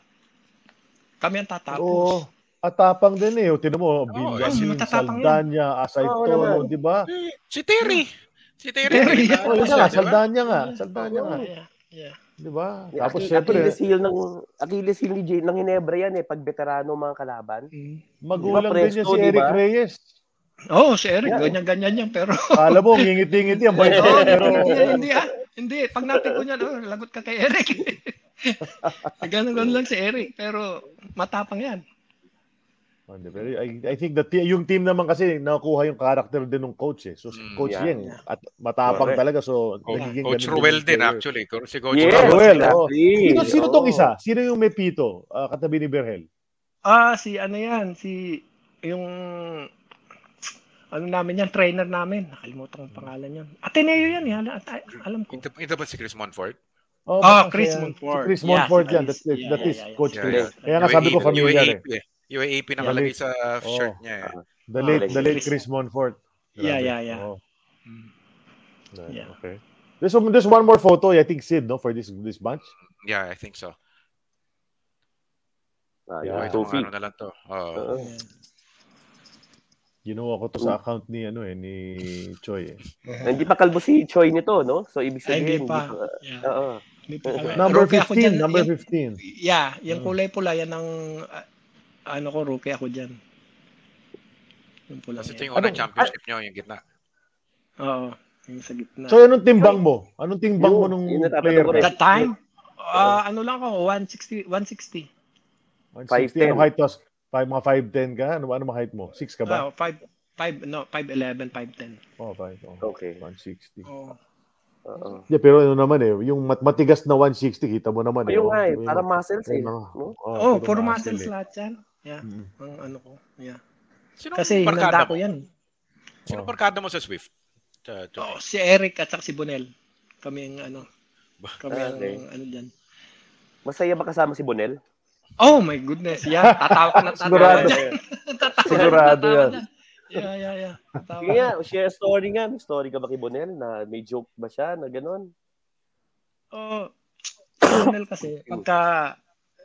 Kami ang tatapos. Oo. Atapang din eh. Tinan mo, Bilasin, Saldanya, Asaitoro, di ba? Si Terry. Diba? Saldanya nga. Yeah. Di ba? Tapos siyempre. Achilles heel ni Jane ng Hinebra yan eh. Pag veterano mga kalaban. Magulang diba, din niya si Eric Reyes. Oo, si Eric. Ganyan-ganyan yan pero. Alam mo, ngingiti-ngiti ang bayan. Hindi. Pag natin ko niyan, lagot ka kay Eric. Ganun lang si Eric. Pero matapang yan. I think yung team naman kasi nakuha yung character din ng coach eh. So si Coach Yeng at matapang talaga so Coach Ruel din actually. Si Coach Ruel. Sino tong isa? Sino yung may pito katabi ni Berhel? Si ano yan? Si yung ano namin yan? Trainer namin. Nakalimutan ko ang pangalan niyan. Ateneo yan. Alam ko. Ito ba si Chris Monfort? Chris Monfort. Chris Monfort yan. That is Coach Chris. Kaya nga sabi ko familiar eh. UAAP nakalagay sa shirt niya. The late Chris Monfort. Yeah. Oh. Yeah. Okay. There's one more photo, I think, Sid, no, for this bunch. Yeah, I think so. Itong ano na lang to. Yeah. Ginawa ko to sa account ni Choi. Hindi pa kalbo si Choi nito, no? So, ibig sabihin. Hindi pa. Number 15. Yeah, yung kulay pula, yan ang... rookie ako dyan. Kasi ito yung championship nyo, yung gitna. Oo, yung sa gitna. So, anong timbang mo? Anong timbang mo nung player? That time? Lang ako, 160. 160, ano height was? Mga 5'10 ka? Ano mga height mo? 6 ka ba? 5'11, 5'10. 5'10. Okay, 160. Yeah, pero ano naman eh, yung matigas na 160, kita mo naman eh. Yung nga eh, para muscles eh. Oo, puro muscles lahat yan. Yeah, ang ano ko. Yeah. Kasi hinanda ko yan. Sino parkada mo sa Swift? Oh, si Eric at si Bonel. Kami ang ano. Kami ang ano dyan. Masaya ba kasama si Bonel? Oh my goodness, yeah. Tatawa ka na tatawa dyan. Sigurado yan. Yeah. Tama. Yeah, share story nga. May story ka ba kay Bonel? Na may joke ba siya na gano'n? Oo. Bonel kasi, pagka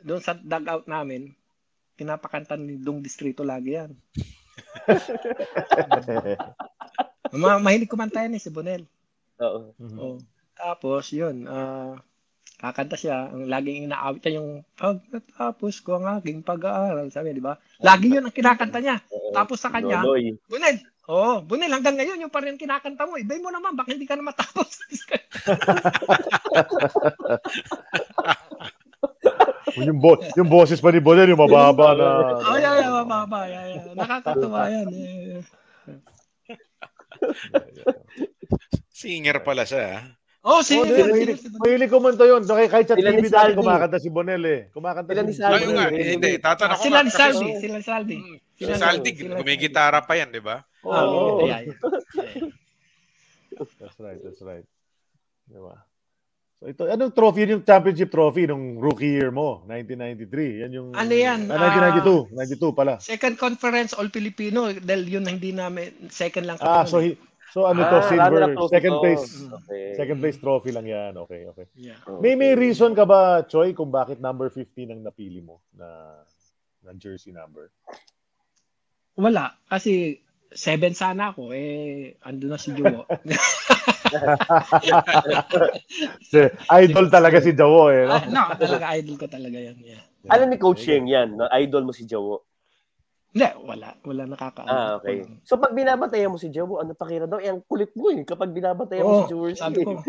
doon sa dugout namin, pinapakantan ni Dong Distrito lagi yan. Mahilig kumanta yan eh, si Bonel. Oo. Oh. Tapos, yun. Kakanta siya, ang laging inaawit niya yung pagkatapos ko ang aking pag-aaral, sabi niya, di ba? Lagi yun ang kinakanta niya. Tapos sa kanya, Bunel! Oo, Bunel, hanggang ngayon yung parang kinakanta mo, ibay mo naman, baka hindi ka na matapos. Yung boses pa ni Bunel, yung mababa na. Oh, yeah, mababa. Yeah. Nakakatawa yan. Yeah. Singer pala siya, oh, si mahilig kumanta yun. Kahit sa TV dahil kumakanta si Bonel eh. Kumakanta sila ni Saldi. Hindi, tatanong ko. Sila ni Saldi. Sila ni Saldi, kumigitara pa yan, di ba? Oo. That's right. Diba? So ito, anong trophy yung championship trophy nung rookie year mo, 1993? Yan yung... Ano yan? 1992 pala. Second Conference All-Filipino dahil yun hindi namin, second lang. So ano to, silver, second place. Okay. Second place trophy lang yan. Okay. Yeah. May reason ka ba, Choy, kung bakit number 15 ang napili mo na jersey number? Wala. Kasi 7 sana ako. Andun na si Jowo. Idol talaga si Jowo eh. No, talaga idol ko talaga yan. Yeah. Alam ni Coach Yeng yan, no? Idol mo si Jowo. Hindi, wala nakakaano. Okay. So pag binabantayan mo si Jowo, ano pakira daw? Ang kulit mo eh kapag binabantayan mo si Jowo. Sabi ko.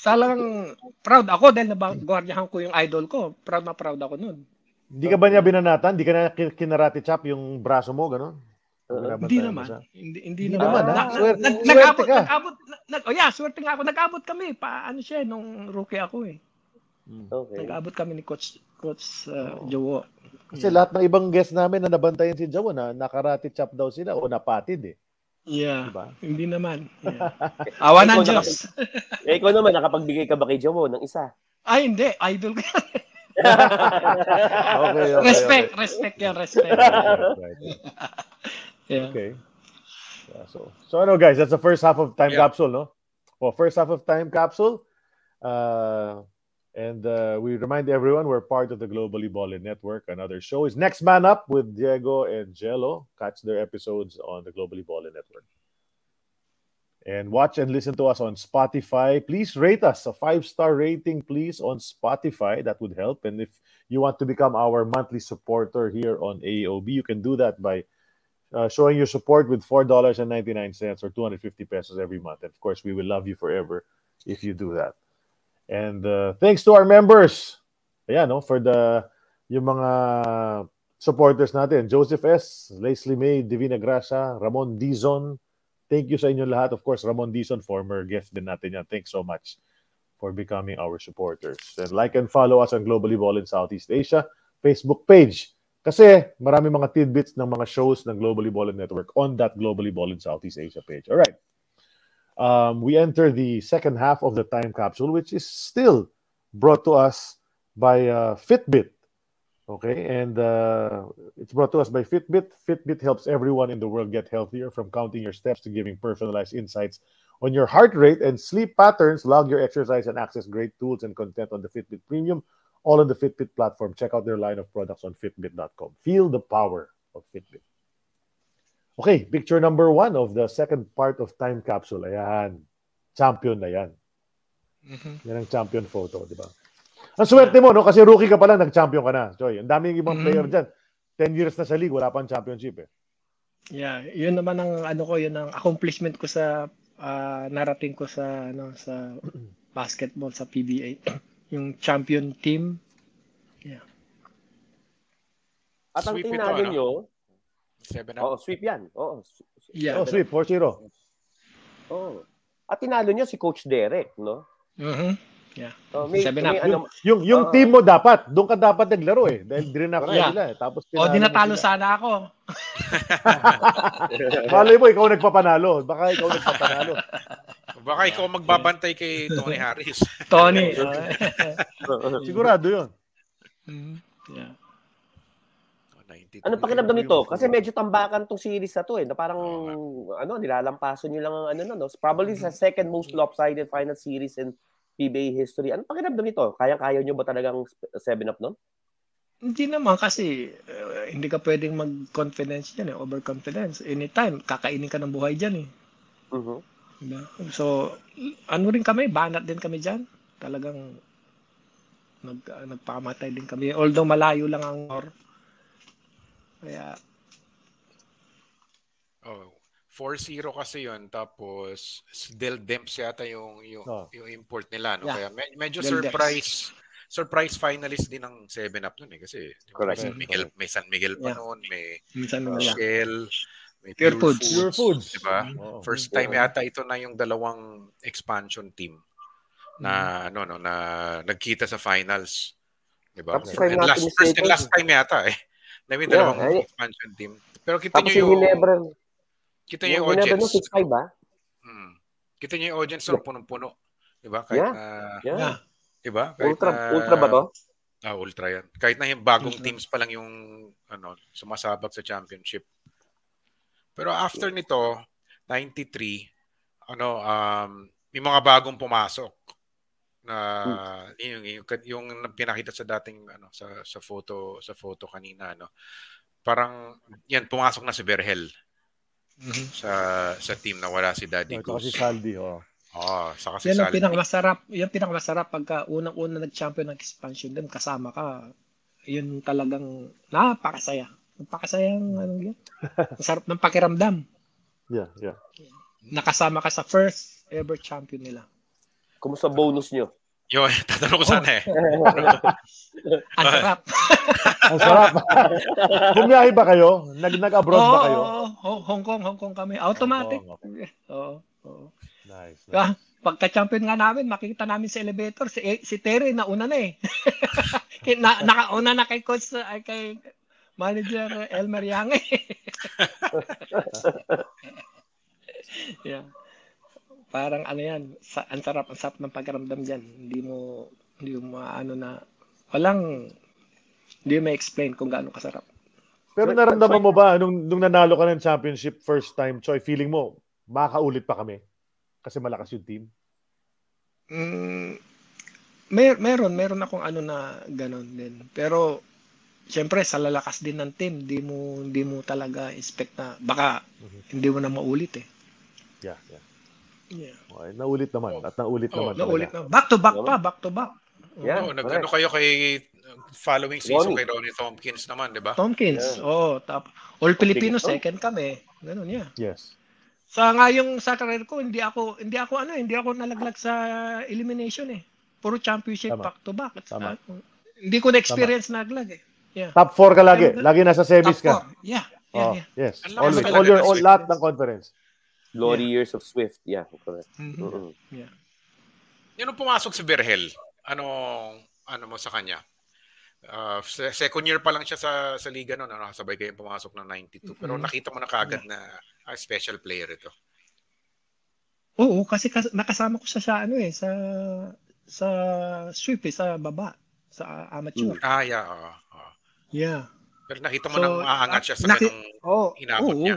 Salang proud ako dahil naguwardiyahan ko yung idol ko. Proud na proud ako noon. Hindi ka ba niya binanatan? Hindi ka na kinarate chop yung braso mo, gano'n? Hindi naman. Swerte nga ako. Nag-abot kami. Paano siya nung rookie ako eh. Okay. Nag-abot kami ni Coach Jowo. Kasi lahat ng ibang guest namin na nabantayan si Jowo na nakarati chop daw sila o napatid eh. Yeah. Diba? Hindi naman. Yeah. Awa ng Diyos. Ikaw naman, nakapagbigay ka ba kay Jowo ng isa? Ay, hindi. Idol ka. Okay. Respect yan. Right. Yeah. Okay. Yeah, so ano guys, that's the first half of Time Capsule, no? Well, first half of Time Capsule. And we remind everyone we're part of the Globally Ballin Network. Another show is Next Man Up with Diego and Jello. Catch their episodes on the Globally Ballin Network. And watch and listen to us on Spotify. Please rate us. A 5-star rating, please, on Spotify. That would help. And if you want to become our monthly supporter here on AOB, you can do that by showing your support with $4.99 or 250 pesos every month. And of course, we will love you forever if you do that. And thanks to our members. Ayan, no, for yung mga supporters natin. Joseph S., Leslie May, Divina Gracia, Ramon Dizon. Thank you sa inyo lahat. Of course, Ramon Dizon, former guest din natin yan. Thanks so much for becoming our supporters. And like and follow us on Globally Ballin Southeast Asia Facebook page. Kasi marami mga tidbits ng mga shows ng Globally Ballin Network on that Globally Ballin Southeast Asia page. All right. We enter the second half of the Time Capsule, which is still brought to us by Fitbit. Okay, and it's brought to us by Fitbit. Fitbit helps everyone in the world get healthier, from counting your steps to giving personalized insights on your heart rate and sleep patterns. Log your exercise and access great tools and content on the Fitbit Premium, all on the Fitbit platform. Check out their line of products on Fitbit.com. Feel the power of Fitbit. Okay, picture number 1 of the second part of Time Capsule. Ayan. Champion na yan. Yan ang champion photo, di ba? Ang swerte mo, no? Kasi rookie ka pala, nag-champion ka na. Choy, ang daming ibang player dyan. 10 years na sa league, wala pang championship eh. Yeah, yun naman ang ano ko, yun ang accomplishment ko sa narating ko sa ano sa basketball sa PBA. Yung champion team. Yeah. At ang tinalo nyo, 7-0. Sweep yan. Sweep 4-0. At tinalo niyo si Coach Derek, no? Mhm. Yeah. So, may, sabi na, yung team mo dapat, doon ka dapat naglaro eh. Dahil drinap nila eh. Tapos dinatalo sana ako. Malay mo, ikaw nagpapanalo. Baka ikaw nagpapanalo. Baka ikaw magbabantay kay Tony Harris. Tony. Sigurado yun. Mm-hmm. Yeah. Ano pakiramdam nito? Kasi medyo tambakan tong series na to eh. Na parang ano, nilalampaso nyo lang ang ano na no. Probably sa second most lopsided final series in PBA history. Ano pakiramdam nito? Kaya-kaya nyo ba talagang 7-up nun? Hindi naman kasi hindi ka pwedeng mag-confidence dyan eh. Overconfidence. Anytime, kakainin ka ng buhay dyan eh. Uh-huh. So, ano rin kami? Banat din kami dyan. Talagang nagpamatay din kami. Although malayo lang ang kaya... Oh, 4-0 kasi yun. Tapos, Del Demps yata yung import nila. No? Yeah. Kaya medyo surprise finalist din ng 7-Up nun eh. Kasi may San Miguel pa noon. May Shell. May Pure Foods. Diba? Oh, first time yata ito na yung dalawang expansion team na na nagkita sa finals. Diba? First and last time yata eh. Namin dalawang expansion team. Pero kita nyo yung... Kita nyo yung audience. Hinebra nyo 6-5 ba? Kita nyo yung audience na punong-puno. Diba? Kahit diba? Ultra ba to? Ultra yan. Kahit na yung bagong teams pa lang yung sumasabak sa championship. Pero after nito, 93, may mga bagong pumasok. Na yung pinakita sa dating sa photo kanina parang yan pumasok na si Berhel sa team na wala si Daddy Goose. Si Saldi saka si Saldi. Yung pinakamasarap pagka unang-una nag-champion ng expansion din kasama ka. Yun talagang napakasaya. Napakasayang sarap ng pakiramdam. Yeah. Nakasama ka sa first ever champion nila. Kumusta bonus nyo? Yo, tatanong ko sana eh. Ang sarap. Ang sarap. Bumiyahe ba kayo? Nag-abroad ba kayo? Oo, Hong Kong kami. Automatic. Oo. Nice. Pagka-champion nga namin, makikita namin sa elevator, si Terry nauna na eh. Nakauna na kay coach, kay manager Elmer Yang eh. Yeah. Parang ano yan, ang sarap ng pagkaramdam dyan. Hindi mo maano na, walang, hindi mo ma-explain kung gaano kasarap. Pero naramdaman mo ba, nung nanalo ka ng championship first time, Choy, feeling mo, makaulit pa kami? Kasi malakas yung team? Meron akong na ganon din. Pero, syempre, sa lalakas din ng team, hindi mo talaga expect na, baka, hindi mo na maulit eh. Yeah. Yeah. Okay, naulit naman. At naulit naman. Back to back. Yeah. Nag-ano kayo kay following season kay Ronnie Tompkins naman, 'di ba? Tompkins. Yeah. Top. All Filipino second kami. Ganun, yeah. Yes. Sa career ko, hindi ako nalaglag sa elimination eh. Puro championship back to back. Hindi ko na experience naglag eh. Yeah. Top 4 ka lagi. Lagi nasa semis ka. Yeah. Yes. Always. All lahat ng conference. Glory years of Swift. Yeah, correct. Mm-hmm. Yeah. Yung pumasok si Berhel, ano mo sa kanya? Second year pa lang siya sa liga noon, sabay kayong pumasok ng 92. Pero nakita mo na kaagad na special player ito. Oo, kasi nakasama ko siya sa Swift, sa baba, sa amateur. Yeah. Yeah. Pero nakita mo nang aangat siya sa inabot niya.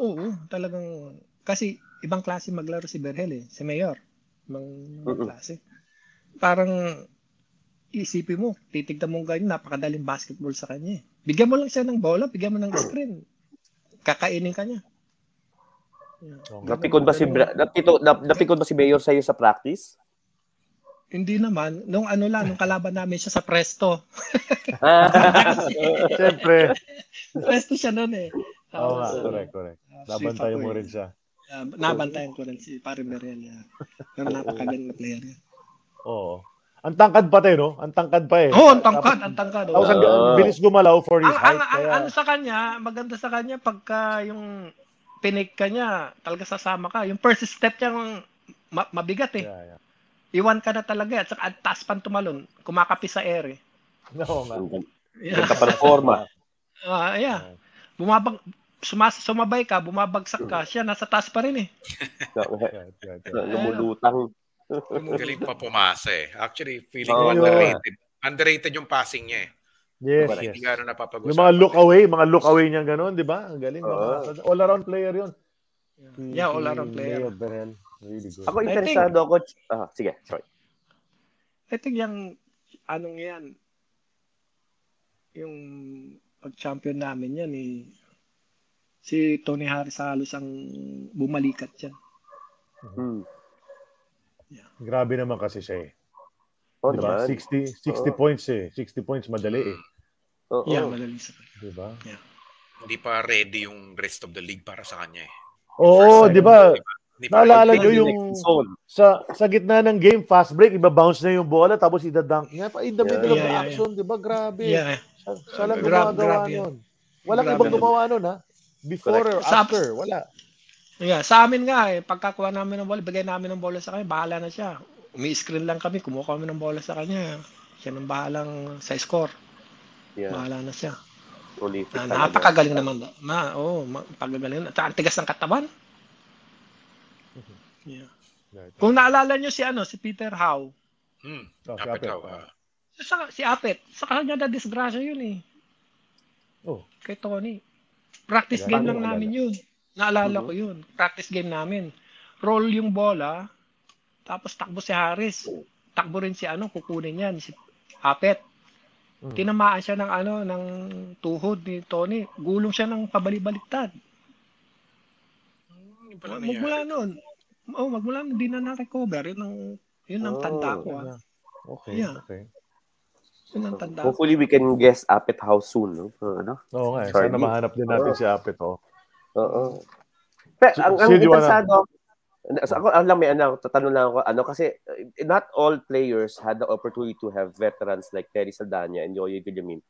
Oo, talagang kasi ibang klase maglaro si Berhel eh, si Mayor. Ibang klase. Parang isipin mo, titignan mo ganyan, napakadaling basketball sa kanya eh. Bigyan mo lang siya ng bola, bigyan mo ng screen. Kakainin ka niya. Napikon ba si Mayor sa'yo sa practice? Hindi naman. Nung kalaban namin siya sa Presto. Siyempre. Presto siya noon eh. Correct. Nabantayan mo rin siya. Nabantayan ko rin si Pare Berhel. Napakagaling na player yan. Oo. Ang tangkad pa tayo, no? Ang tangkad pa eh. Ang tangkad. Bilis gumalaw for his height. Ano sa kanya, maganda sa kanya, pagka yung pinik ka niya, talaga sasama ka. Yung first step niya, mabigat eh. Yeah, yeah. Iwan ka na talaga at saka taas pang tumalon. Kumakapi sa air eh. No, man. Yeah. Sa platforma. Yeah. Bumabag, sumabay ka, bumabagsak ka, siya nasa taas pa rin eh. Lumulutang. Galing pa pumasa eh. Actually, feeling ko underrated. Underrated yung passing niya eh. Yes, yes. Hindi nga napapag-usapan. Yung mga look away niya gano'n, di ba? Ang galing. All-around player yun. Yeah, all-around player. Really good. Ako interesado ako. Sige, sorry. I think yung anong yan, yung pag-champion namin yan, eh, si Tony Harris halos ang bumalikat yan. Mm-hmm. Yeah. Grabe naman kasi siya eh. Oh, diba? 60 points eh. 60 points madali eh. Oh, yeah, madali sa kanya. Diba? Yeah. Hindi pa ready yung rest of the league para sa kanya eh. Oo, diba? Naalala nyo yung sa gitna ng game, fast break, iba-bounce na yung bola, tapos idadunk niya. In the middle of action, diba? Grabe. Yeah. Siya lang gumagawa nun. Walang ibang gumawa nun, ha? Before or after, wala. Yeah, sa amin nga, eh, pagkakuha namin ng bola, bigay namin ng bola sa kanya, bahala na siya. Umi-screen lang kami, kumuha kami ng bola sa kanya. Siya nang bahalang sa score. Yeah. Bahala na siya. Napakagaling naman. Pagagaling. At ang tigas ng katawan. Yeah. Kung naalala nyo si Peter Howe. Apet Howe. Si Apet. Sa kanya na disgrasya yun eh. Oh. Kay Tony. Practice game lang namin yun. Naalala ko yun. Practice game namin. Roll yung bola. Tapos takbo si Harris. Takbo rin kukunin yan. Si Apet. Tinamaan siya ng tuhod ni Tony. Gulong siya ng pabalik-baliktad. Magmula nun, di na na-recover. Yun ang tanda ko. Yeah. Okay. Yun ang tanda. Hopefully, we can guess Apet Howe soon. No? Oo nga. Sana mahanap din natin si Apet. Oo. Pero, ang interesado, ako lang may tatanong lang ako kasi not all players had the opportunity to have veterans like Terry Saldana and Yoyoy Villamin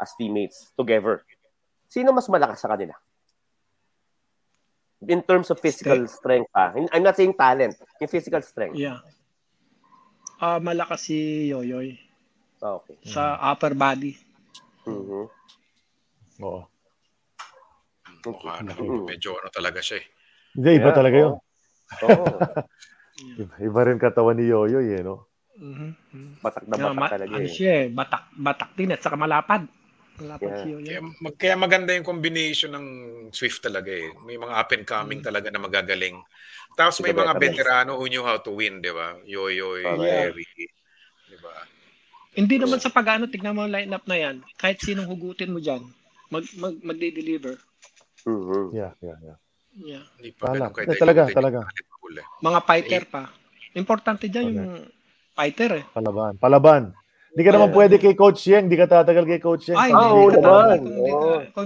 as teammates together. Sino mas malakas sa kanila? In terms of physical strength ha? I'm not saying talent, in physical strength. Yeah. Malakas si Yoyoy. Okay. Sa upper body. Mm-hmm. Oo. Medyo talaga siya eh. Hindi, iba talaga yun. Oh. Iba rin katawan ni Yoyoy eh, no? Mm-hmm. Batak talaga eh. Batak din at saka malapad. Si Yoyoy. Kaya maganda yung combination ng Swift talaga eh. May mga up and coming talaga na magagaling. Tapos may mga veterano who knew how to win, di ba? Yoyoy, Terry. Di ba? Hindi naman sa pag-ano, tignan mo ang lineup na yan. Kahit sinong hugutin mo dyan, magde-deliver. Yeah. Hindi pa talaga. Mga fighter pa. Importante dyan yung fighter eh. Palaban. Hindi ka naman pwede kay Coach Yeng. Hindi ka tatagal kay Coach Yeng. Hindi ka.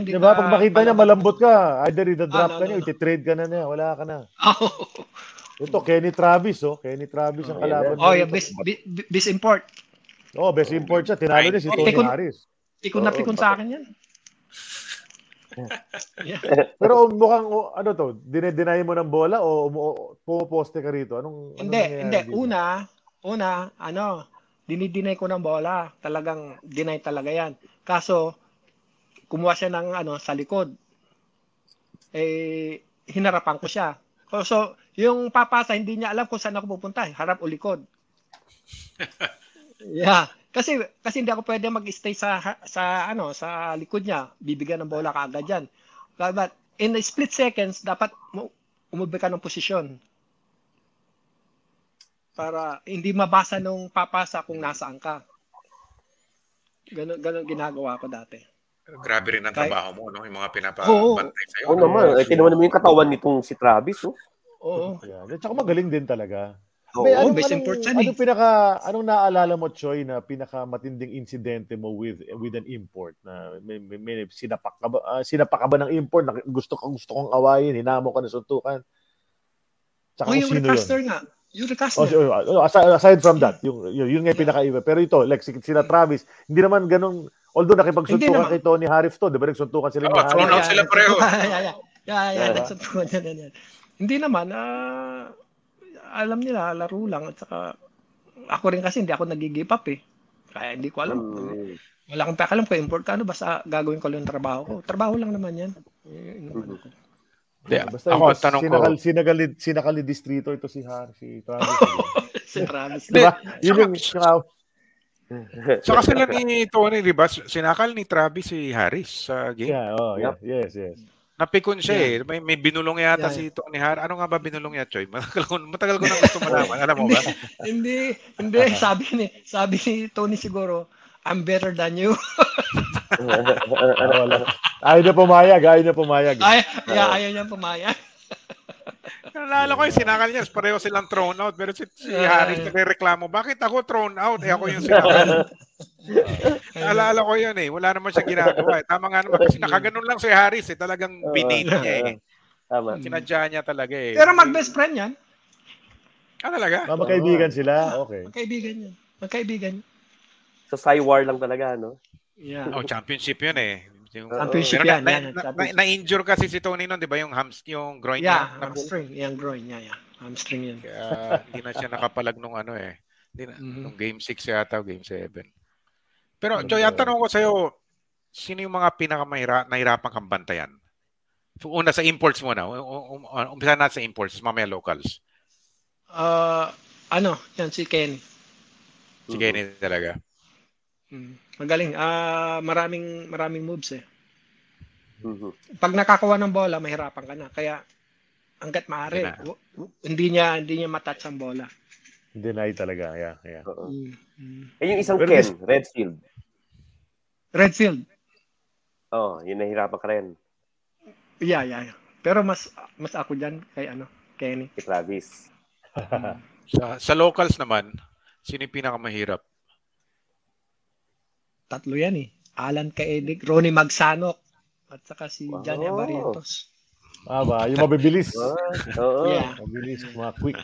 Diba? Pag makita niya, malambot ka. Either i-drop ka niya, iti-trade ka na niya. Wala ka na. Ito, Kenny Travis. Kenny Travis ang kalaban. Best import. Best import siya. Tinalo niya si Tony Harris. Pikon sa akin yan. Pero mukhang dinedenay mo ng bola o puposte ka rito? Hindi. Una, dinideny ko ng bola. Talagang deny talaga yan. Kaso, kumuha siya ng sa likod. Eh, hinarapan ko siya. So, yung papasa, hindi niya alam kung saan ako pupunta. Harap o likod. Yeah. Kasi hindi ako pwede mag-stay sa likod niya. Bibigyan ng bola kaagad diyan. But in the split seconds dapat umuwi ka ng posisyon. Para hindi mabasa nung papasa kung nasaan ka. Ganun ginagawa ko dati. Grabe rin ang trabaho mo, no? Yung mga pinapabantay sa iyo. Oo naman, tinutunan mo yung katawan nitong si Travis, oh. Oo. Yeah. Tsaka magaling din talaga. Anong naalala mo, Choy, na pinakamatinding insidente mo with an import? May sinapak ka ba ng import na gusto kong awayin, hinamo ka na suntukan? Yung recaster nga. Yung recaster. Aside from that, yun nga yung pinaka-iba. Pero ito, like sila Travis, hindi naman ganun, although nakipagsuntukan kay Tony Harris to, di ba nagsuntukan sila? Thrown out sila pareho. Nagsuntukan yan. Hindi naman, alam nila, laro lang. At saka, ako rin kasi hindi ako nag-give up eh. Kaya hindi ko alam. Wala akong pakalam kung importante. Basta gagawin ko lang yung trabaho ko. Trabaho lang naman yan. Yeah. Basta ako, ito, tanong ko. Sinakali distrito ito si Har, si Travis. Si Travis. Diba? Yun yung crowd. Saka sila ni Tony, diba? Sinakal ni Travis si Harris sa game. Yeah, oh, yeah. Yes. Napikon siya eh. May binulong yata si Tony Har. Ano nga ba binulong niya, Choy? Matagal ko na gusto malaman. Alam mo ba? Hindi. Sabi ni Tony siguro, I'm better than you. Ayaw na pumayag. Ayaw niya pumayag. Nalala ko yung sinakal niya. Pareho silang thrown out. Pero si Harris nagreklamo, bakit ako thrown out? Eh ako yung sinakal. Alala ko yun eh. Wala naman siya ginagawa eh. Tama nga naman. Kasi nakaganon lang si Harris eh. Talagang binate niya eh. Sinadya niya talaga eh. Pero mag-best friend yan. Talaga? Magkaibigan sila. Okay. Magkaibigan. So, Saywar lang talaga, no? Yeah. Oh, championship yun eh. Championship yan. Na-injure kasi si Tony nun, di ba? Yung hamstring, yung groin. Yeah, hamstring. Yung groin. Yeah. Hamstring yun. Kaya, hindi na siya nakapalag nung ano eh. Nung game 6 yata o game 7. Pero, Joy, ang tanong ko sa'yo, sino yung mga pinakamahirapan kang bantayan? Una sa imports mo na. Umpisa na sa imports, mamaya locals. Yan, si Kenny. Si Kenny talaga. Magaling. Maraming moves eh. Pag nakakawa ng bola, mahirapan ka na. Kaya, hanggat maaari, hindi niya matouch ang bola. Deny talaga, yeah. Yung isang Ken, Redfield. Oh, yun nahirapan ka rin. Yeah. Pero mas ako dyan kay Kenny. Si Travis. Sa locals naman, sino yung pinakamahirap? Tatlo yan eh. Alan Kaedik, Ronnie Magsanok, at saka si Johnny Barrientos. Yung mabibilis. Mabilis, mga quick.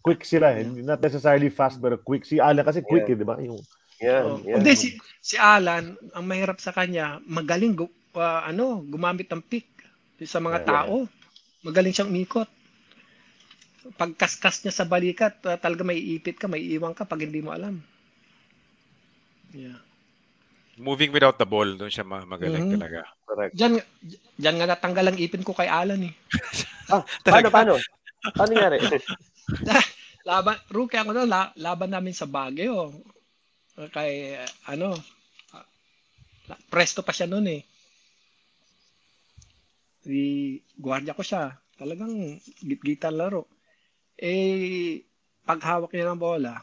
Quick sila eh. Not necessarily fast, pero quick. Si Alan kasi quick eh, di ba? Hindi, si Alan, ang mahirap sa kanya, magaling gumamit ng pick sa mga tao. Magaling siyang umikot. Pagkaskas niya sa balikat, talaga may iipit ka, may iiwan ka pag hindi mo alam. Yeah. Moving without the ball, doon siya magaling talaga. Correct. Diyan nga natanggal ang ipin ko kay Alan eh. Paano nangyari? Rookie ako doon, laban namin sa Baguio. Kay, presto pa siya noon eh. Guardia ko siya. Talagang gitgita laro. Eh, paghawak niya ng bola,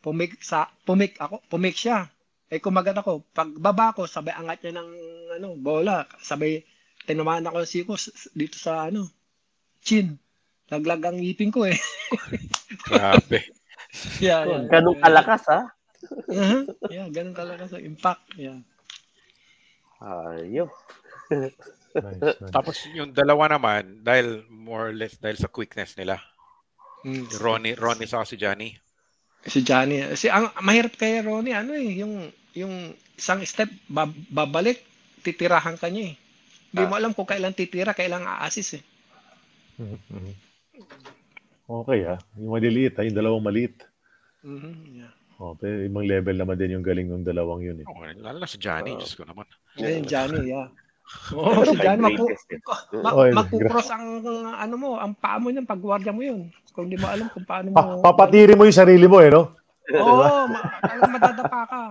pumik siya. Eh, kumagat ako. Pagbaba ko, sabay angat niya ng bola. Sabay, tinamaan ako si Kos dito sa, chin. Laglag ang ngipin ko eh. Grabe. Ganun kalakas, ha? Yeah, ganun kalakas. Impact. Yeah. Ayun. nice. Tapos yung dalawa naman, dahil more or less, dahil sa quickness nila. Ronnie sa si Johnny. Mahirap kay Ronnie, yung isang step, babalik, titirahan ka niya eh. Hindi mo alam kung kailan titira, kailan a-assist eh. Okay yung maliliit yung dalawang maliit. Yeah. Pero ibang level naman din yung galing ng dalawang yun eh. Lalo na si Johnny, Diyos ko naman. Johnny, yeah. Si Johnny, magkukros ang ang paa mo niyan, pagguardia mo yun. Kung hindi mo alam kung paano mo... Papatiri mo yung sarili mo eh, no? Oo, madadapa ka.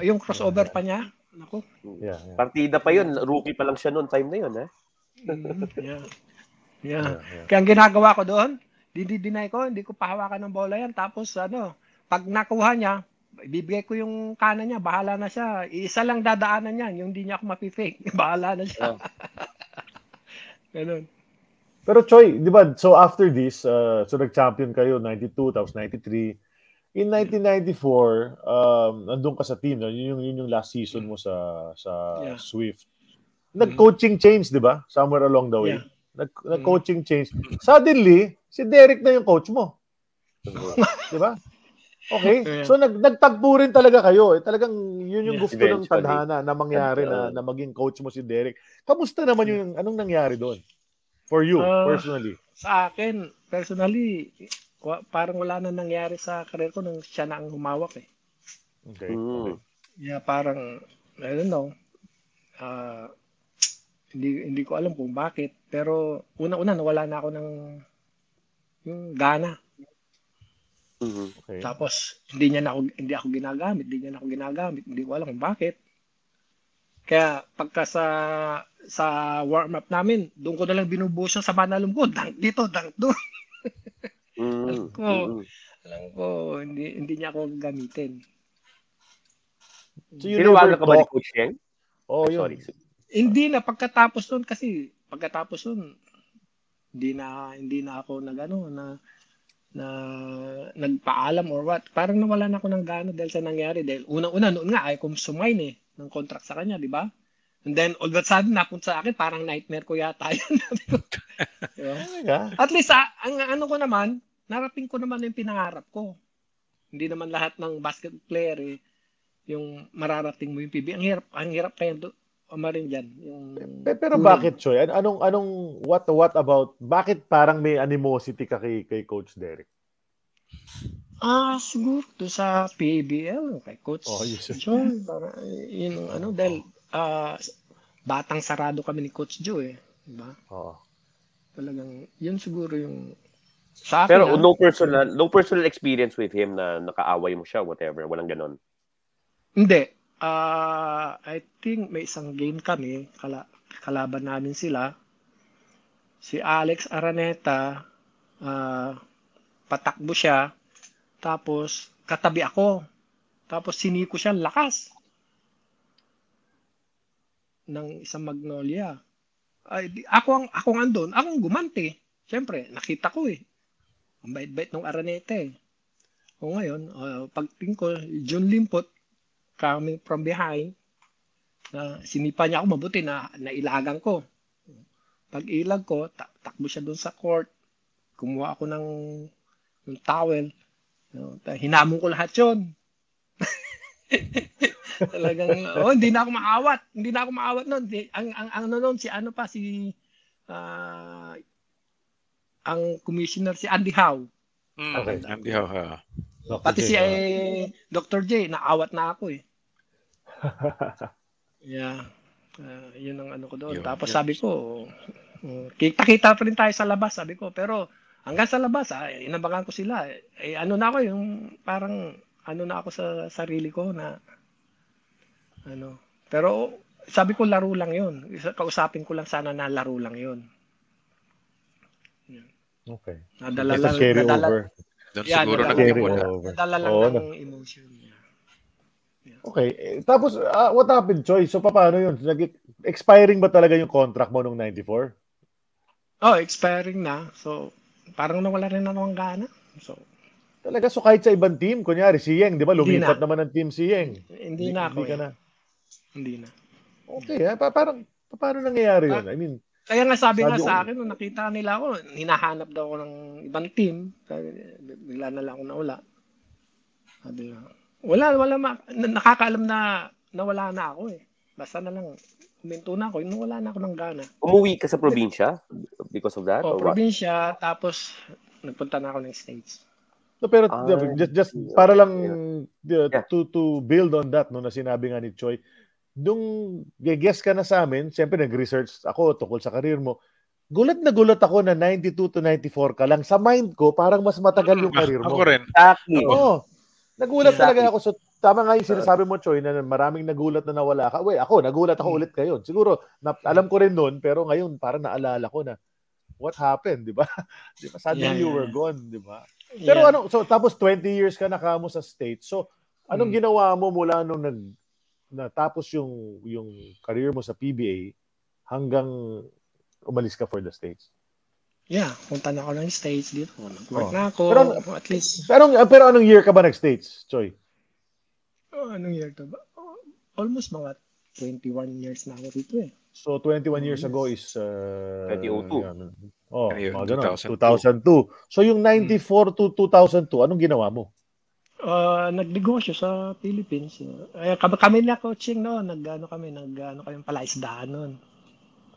Yung crossover pa niya. Naku. Yeah. Partida pa yun. Rookie pa lang siya noon. Time na yun, eh. Yeah. Kaya ang ginagawa ko doon, dinay ko, hindi ko pahawakan ng bola yan. Tapos, pag nakuha niya, ibibigay ko yung kanan niya, bahala na siya. Isa lang dadaanan niya, yung hindi niya ako mapifake. Bahala na siya. Ganun. Pero Choy, di ba, so after this, nag-champion kayo, 92, tapos 93. In 1994, nandun ka sa team, yun yung last season mo sa Swift. Nag-coaching change, di ba? Somewhere along the way. Yeah. Nag-coaching change. Suddenly, si Derek na yung coach mo. Di ba? Okay. So, nagtagpo rin talaga kayo. Talagang yun yung gusto ng tadhana na mangyari na maging coach mo si Derek. Kamusta naman anong nangyari doon? For you, personally. Sa akin, personally, parang wala na nangyari sa career ko nung siya na ang humawak eh. Okay. Mm. Yeah, parang, I don't know. Hindi ko alam kung bakit. Pero, una-una, nawala na ako ng yung gana. Mm-hmm. Okay. Tapos, hindi niya na ako ginagamit. Hindi ko alam kung bakit. Kaya, pagka sa warm-up namin, doon ko nalang binubuhos yung sama na lungkod. Dunk dito, dunk doon. Mm-hmm. Alam ko, hindi niya ako gamitin. So, tinawagan ka ba ni Coach Yang? Oh, sorry. Hindi na pagkatapos nun, hindi na ako na nagpaalam or what. Parang nawala na ako ng gana dahil sa nangyari. Dahil una noon nga, ay kumain eh ng contract sa kanya, di ba? And then, all that sudden, napunta sa akin, parang nightmare ko yata yun. Diba? At least, narating ko naman yung pinangarap ko. Hindi naman lahat ng basket player eh, yung mararating mo yung PB. Ang hirap kaya marin dyan. Pero bakit, Choy? Bakit parang may animosity ka kay Coach Derek? Siguro to sa PBL, kay Coach Choy. Dahil batang sarado kami ni Coach Joe eh. Diba? Oo. Talagang, yun siguro yung sa akin. Pero no personal experience with him na nakaaway mo siya, whatever. Walang ganon. Hindi. I think may isang game kami, kalaban namin sila. Si Alex Araneta, patakbo siya, tapos katabi ako. Tapos siniko siya lakas ng isang Magnolia. Ako nga doon, akong gumanti. Siyempre, nakita ko eh. Ang bait-bait ng Araneta eh. O ngayon, pagtingin ko, Jun Limpot, coming from behind, na sinipa niya ako mabuti na nailagan ko. Pag ilag ko, takbo siya doon sa court. Kumuha ako ng towel. Hinamon ko lahat yun. Talagang, hindi na ako maawat noon. Ang commissioner si Andy Howe. Okay, Andy Howe ha. Pati si Dr. J, naawat na ako eh. Yeah. Yun ang ko doon. Tapos sabi ko, kita-kita pa rin tayo sa labas, sabi ko. Pero hanggang sa labas, inabangan ko sila. Parang ako sa sarili ko na Pero sabi ko, laro lang yun. Kausapin ko lang sana na laro lang yun. Okay. Nadala over. Doon siguro nag-iwala. Nadala lang ng emotion niya. Yeah. Okay. Tapos, what happened, Choy? So, paano yun? Expiring ba talaga yung contract mo nung 94? Expiring na. So, parang nawala rin na ng gana. So, talaga? So, kahit sa ibang team, kunyari, si Yeng, di ba? Lumipat naman ang team si Yeng. Hindi na. Okay. Paano nangyayari yun? I mean, kaya nga sabi sa akin, nung nakita nila ako, hinahanap daw ako ng ibang team. Bigla na lang ako nawala. Sabi na, nakakaalam na nawala na ako eh. Basta na lang, minto na ako, nawala na ako ng gana. Umuwi ka sa probinsya because of that? Probinsya, tapos nagpunta na ako ng States. No, pero just para lang to build on that, no, na sinabi nga ni Choy, nung guess ka na sa amin, siyempre nag-research ako tungkol sa career mo. Gulat na gulat ako na 92 to 94 ka lang. Sa mind ko, parang mas matagal yung career mo. Ako rin. Nagulat talaga ako. So, tama nga yung sinasabi mo, Choy, na maraming nagulat na nawala ka. Nagulat ako ulit kayo. Siguro, alam ko rin noon, pero ngayon parang naalala ko na what happened, di ba? Di ba? Suddenly you were gone, di ba? Pero tapos 20 years ka nakamo sa States. So, anong ginawa mo mula nung natapos yung career mo sa PBA hanggang umalis ka for the States? Yeah, punta na ako ng States dito. Nag-work na ako, pero, at least. Pero anong year ka ba nag-States, Choy? Anong year ka ba? Almost mga 21 years na ako dito eh. So, 21 years ago is... 2002. Yan. Ganun, 2002. So, yung 94 to 2002, anong ginawa mo? Nagnegosyo sa Philippines. Kami na coaching noon. Nag-ano kami ng palaisdaan noon.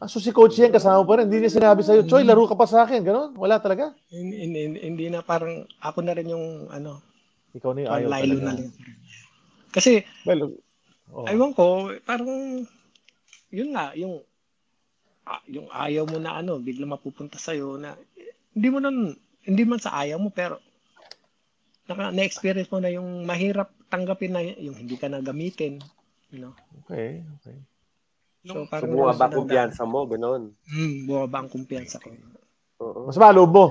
So si Coach yan kasama pa rin, hindi niya sinabi sa'yo, Choy, laro ka pa sa akin, gano'n? Wala talaga? Hindi na, parang ako na rin yung, ano, ikaw na yung ayaw talaga. Na kasi, well, oh. Ayaw ko, parang, yun nga, yung ayaw mo na, ano, bigla mapupunta sa'yo na, hindi mo nun, hindi man sa ayaw mo, pero, na-experience mo na yung mahirap tanggapin na, yung hindi ka na gamitin, you know? Okay, okay. So, buha ba ang kumpiyansa mo? Ganon. Buha ba ang kumpiyansa ko? Masama loob mo?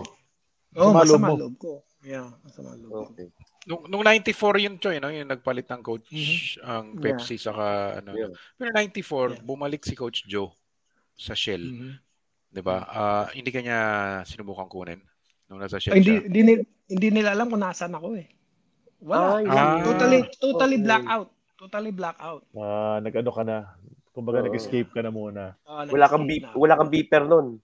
Oo, masama loob ko. Yeah, masama loob ko. Okay. Nung 94 yun, Choy, no? Yung nagpalit ng coach ang Pepsi saka ano. Yeah. Pero 94, bumalik si Coach Joe sa Shell. Mm-hmm. Diba? Hindi kanya sinubukan kunin nung nasa Shell siya. Hindi nila alam kung nasaan ako eh. Wala. Totally blackout. Totally blackout. Nag-ano ka na? Kumbaga nag-escape ka na muna. Wala kang beeper noon.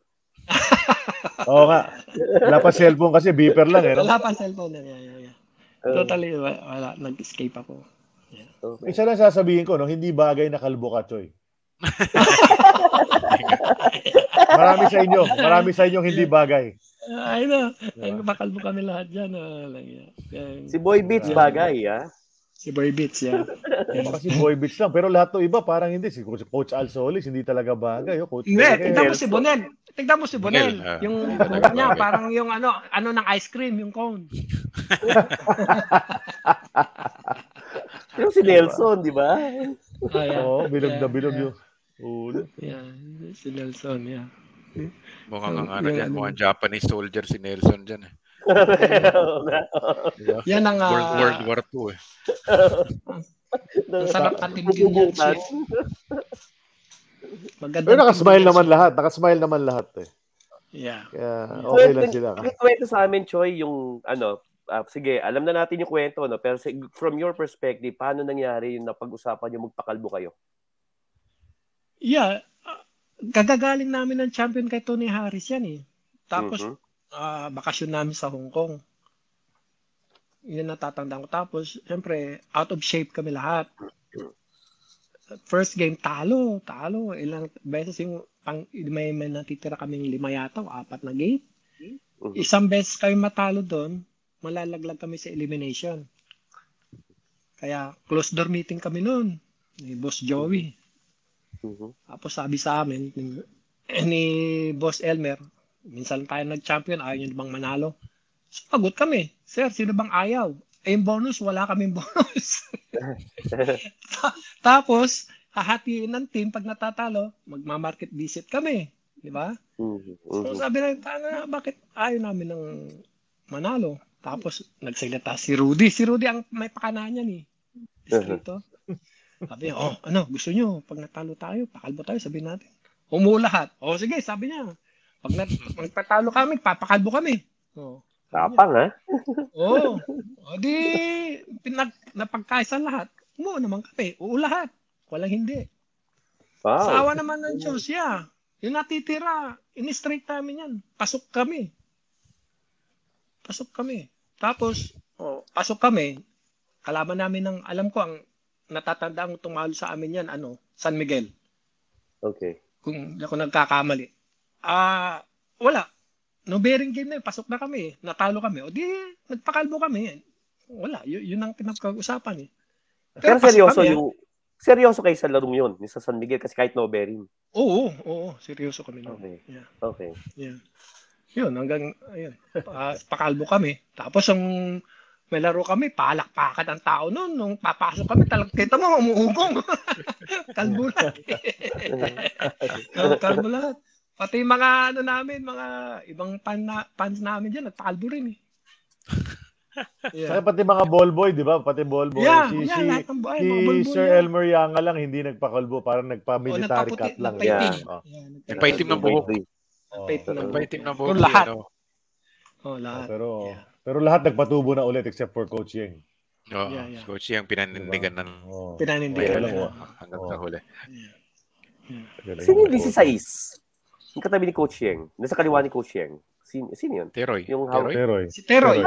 Oo nga. Wala pa cellphone kasi beeper lang eh. No? Wala pa cellphone lang. Yeah. Totally wala, nag-escape ako. Yeah. Okay. Isa lang sasabihin ko, no, hindi bagay na kalbo ka, Choy. Marami sa inyo hindi bagay. I know. Yeah. Bakalbo kami lahat diyan. Si Boy Beats bagay, ah. Si Boy Beats, yeah. Kasi Boy Beats lang. Pero lahat ng iba, parang hindi. Si Coach Al Solis, hindi talaga bagay. Hindi, tignan mo si Bonel. Yung buka niya, parang yung ano ng ice cream, yung cone. Pero si Nelson, di ba? Oo, bilog na bilog yung ulo. Yeah, si Nelson, yeah. Mukhang ang ano dyan, mukhang Japanese soldier si Nelson dyan eh. Yan ang World War II eh. Sarap natin din yan. Pero nakasmile naman lahat eh. Yeah. Kaya okay lang sila. Kwento sa amin, Choy, yung ano, sige, alam na natin yung kwento, no? Pero from your perspective, paano nangyari yung napag-usapan yung magpakalbo kayo? Yeah. Kagagaling namin ng champion kay Tony Harris yan eh. Tapos bakasyon namin sa Hong Kong. Yun natatandaan ko. Tapos, syempre, out of shape kami lahat. First game, talo. Ilang beses yung may natitira kaming 5 yata o 4 na game. Isang beses kami matalo doon, malalaglag kami sa elimination. Kaya, close door meeting kami noon. Ni Boss Joey. Tapos sabi sa amin, ni Boss Elmer, minsan tayo nag-champion, ayaw nyo bang manalo? Sagot kami, sir, sino bang ayaw? Eh, yung bonus, wala kaming bonus. Tapos, hahatiin ng team pag natatalo, magmamarket visit kami. Di ba? So, sabi na, bakit ayaw namin ng manalo? Tapos, nagsalita si Rudy. Si Rudy ang may pakanahan yan eh. Sabi, gusto nyo, pag natalo tayo, pakalbo tayo, sabihin natin. Umulahat. Sige, sabi niya. Pag nagpatalo kami, papakalbo kami. Tapang, ha? Oo. O di, napagkaisa lahat. Umuo naman kami. Oo, lahat. Walang hindi. Wow. Sa awa naman ng Diyos, yeah. Yung natitira, in-straight namin yan. Pasok kami. Tapos, pasok kami. Kalaban namin ng, alam ko, ang natatandaan tumalo sa amin yan, San Miguel. Okay. Kung ako nagkakamali. Wala. No bearing game na yun. Pasok na kami. Natalo kami. O di, nagpakalbo kami. Wala. Yun ang pinag-usapan eh. Pero seryoso kami, seryoso kayo sa larong yun. Sa San Miguel kasi kahit no bearing. Oo. Seryoso kami. Okay. Yeah. Okay. Yeah. Yun. Hanggang, ayun. Pakalbo kami. Tapos ang may laro kami, palakpakan ang tao noon. Nung papasok kami, kita mo, umuugong. Kalbo lahat. Kalbo lahat. Pati mga namin, mga ibang fans namin dyan, nagpakalbo rin eh. Yeah. Pati mga ballboy, di ba? Pati ballboy. Yeah, lahat ng buhay, mga ballboy. Si Sir Elmer Yanga lang, hindi nagpakalbo. Parang nagpa-military cut lang. Nagpaitim ng buhok. Pero lahat. Pero lahat nagpatubo na ulit except for Coach Yeng. Coach Yeng, pinanindigan na. Pinanindigan na. Hanggang sa huli. Sino yung 16? Yung katabi ni Coach Yeng. Nasa kaliwa ni Coach Yeng. Sino yun? Teroy. Teroy. Si Teroy.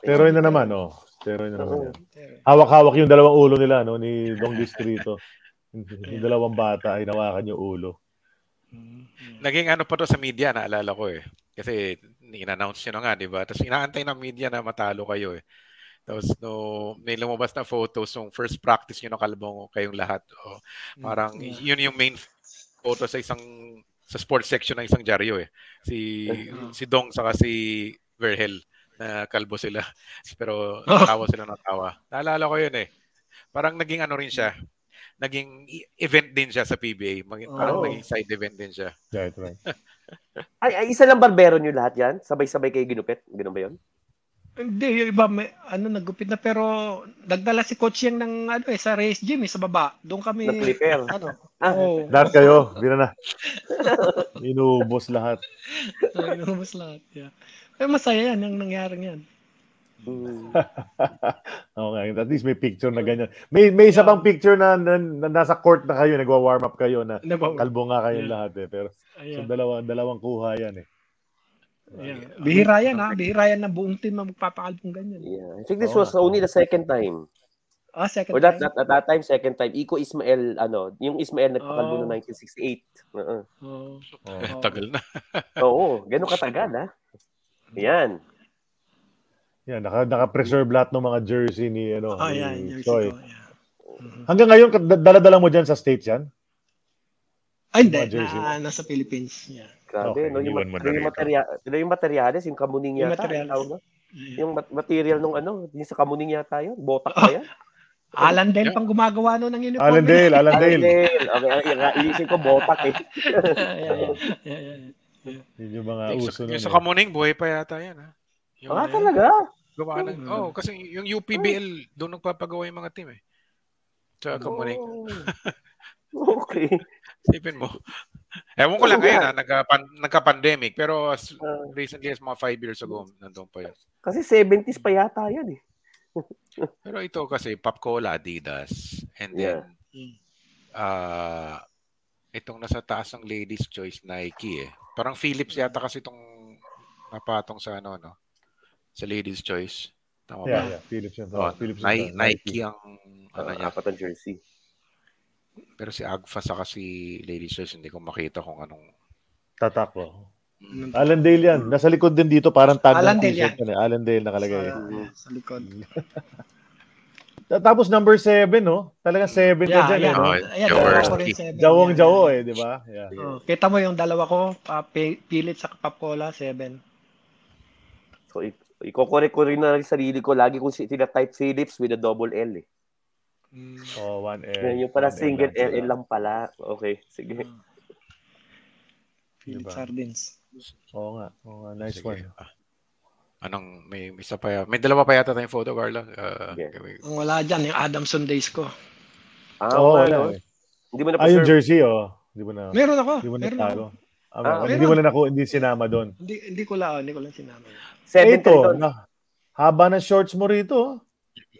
Teroy na naman, oh. Teroy na naman. Hawak-hawak yung dalawang ulo nila, no? Ni Dong Distrito. Yung dalawang bata ay nawakan yung ulo. Naging ano pa to sa media, naalala ko eh. Kasi in-announce nyo na nga, di ba? Tapos inaantay ng media na matalo kayo eh. Tapos no, may lumabas na photos nung first practice nyo ng Kalbong kayong lahat. Oh, parang yun yung main photo sa isang sa sports section ng isang dyaryo eh. Si Dong saka si Verhel na kalbo sila. Pero tawa sila ng tawa. Naalala ko yun eh. Parang naging ano rin siya. Naging event din siya sa PBA. Parang naging side event din siya. Right, right. ay, isa lang barbero nyo lahat yan? Sabay-sabay kayo ginupit? Ganun ba yun? Hindi, yung iba may, nagupit na pero nagdala si Coach Yang ng ano eh sa race gym eh, sa baba. Doon kami na-clipper. Ano? Oh. Lahat kayo, bira na. Inubos lahat. Inubos lahat, yeah. Pero masaya yan, ang nangyaring yan. Okay, at least may picture na ganyan. May isa pang picture na nasa court na kayo, nagwa-warm up kayo na kalbo nga kayo lahat eh. Pero so, dalawang kuha yan eh. Yeah. Bihira yan ha. Bihira yan na buong team na magpapakalbong ganyan. Yeah. I think this was only the second time. Ah, second time? At that time, second time. Iko Ismael, ano, yung Ismael nagpakalbong noong 1968. Tagal na. Oo, ganun katagal ha. Yan. Yan, naka-preserve lahat ng mga jersey ni, ano. Oh, yan, jersey ko, yeah. Hanggang ngayon, dala-dala mo dyan sa States yan? Ay, hindi. Nasa Philippines, yeah. Grabe, okay, no, yung materyales, yung kamuning yata. Yung material nung ano, yung sa kamuning yata yun. Botak pa yan. Allendale pang gumagawa no ng uniform. Allendale. Okay, iisip ko botak eh. Yung mga uso na. Yung sa kamuning, buhay pa yata yan. Ha? Talaga? Gawa ng, kasi yung UPBL, doon nagpapagawa yung mga team eh. Sa kamuning. Okay. Sipin mo. Ewan ko lang ngayon, nagka-pandemic. Pero as recently as mga 5 years ago, nandun pa yun. Kasi 70s pa yata yan eh. Pero ito kasi, Popcola, Adidas. And then, itong nasa taas ng Ladies' Choice, Nike eh. Parang Philips yata kasi itong napatong sa ano, no? Sa Ladies' Choice. Tama ba? Yeah, Philips yan. Oh, Nike ang ano niya. Apat ang jersey. Pero si Agfa saka si Ladies' Choice, hindi ko makita kung anong tatak ko. Allendale yan. Nasa likod din dito, parang tag ng t-shirt. Allendale nakalagay. Sa likod. Tapos number 7, no? Talaga 7 na dyan. Yeah. Jawong-jawo eh, di ba? Yeah. Oh, kita mo yung dalawa ko, pilit sa Popcola, 7. So, ikokorek ko rin na rin sarili ko. Lagi kong type Philips with a double L eh. Oh, 1L. Yung para single LL lang pala. Okay, sige. Philip Sardines. Oo nga. Nice sige. One. Anong may isa pa? May dalawa pa yata tayong photo, Carla. Wala dyan. Yung Adamson days ko. Wala. Hindi mo na yung jersey, Hindi mo na. Meron ako. Hindi mo na talo. Hindi mo na ako. Hindi sinama doon. Hindi ko lang sinama. Ito. Haba ng shorts mo rito.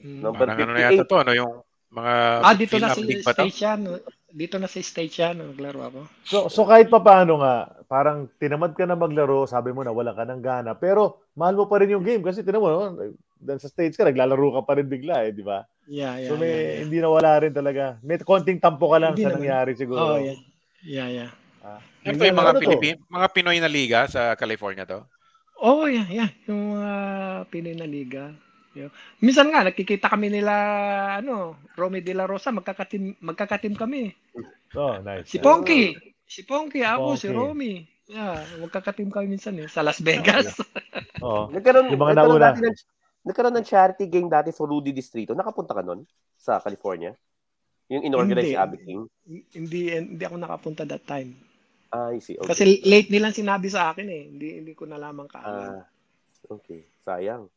Number parang 58. Ano na yata to, ano yung mga dito na si stage yan. Dito na si stage yan, naglaro ako. So kahit pa paano nga, parang tinamad ka na maglaro, sabi mo na wala ka ng gana, pero mahal mo pa rin yung game kasi tinamo, dun sa stage ka, naglalaro ka pa rin bigla eh, di ba? Yeah, so may, hindi na wala rin talaga. May konting tampo ka lang hindi sa nangyari siguro. Yeah. Ito yung mga mga Pinoy na liga sa California to? Yeah. Yung mga Pinoy na liga. Yeah. Minsan nga nakikita kami nila Romy De La Rosa, magkakatim kami. Nice. Si Ponky, ako si Romy. Yeah, magkakatim kami minsan sa Las Vegas. Nagkaroon ng charity game dati sa Rudy Distrito. Nakapunta ka noon sa California? Yung inorganize si Abby King? Hindi ako nakapunta that time. I see. Okay. Kasi late nilang sinabi sa akin eh. Hindi ko nalaman kaagad. Okay, sayang.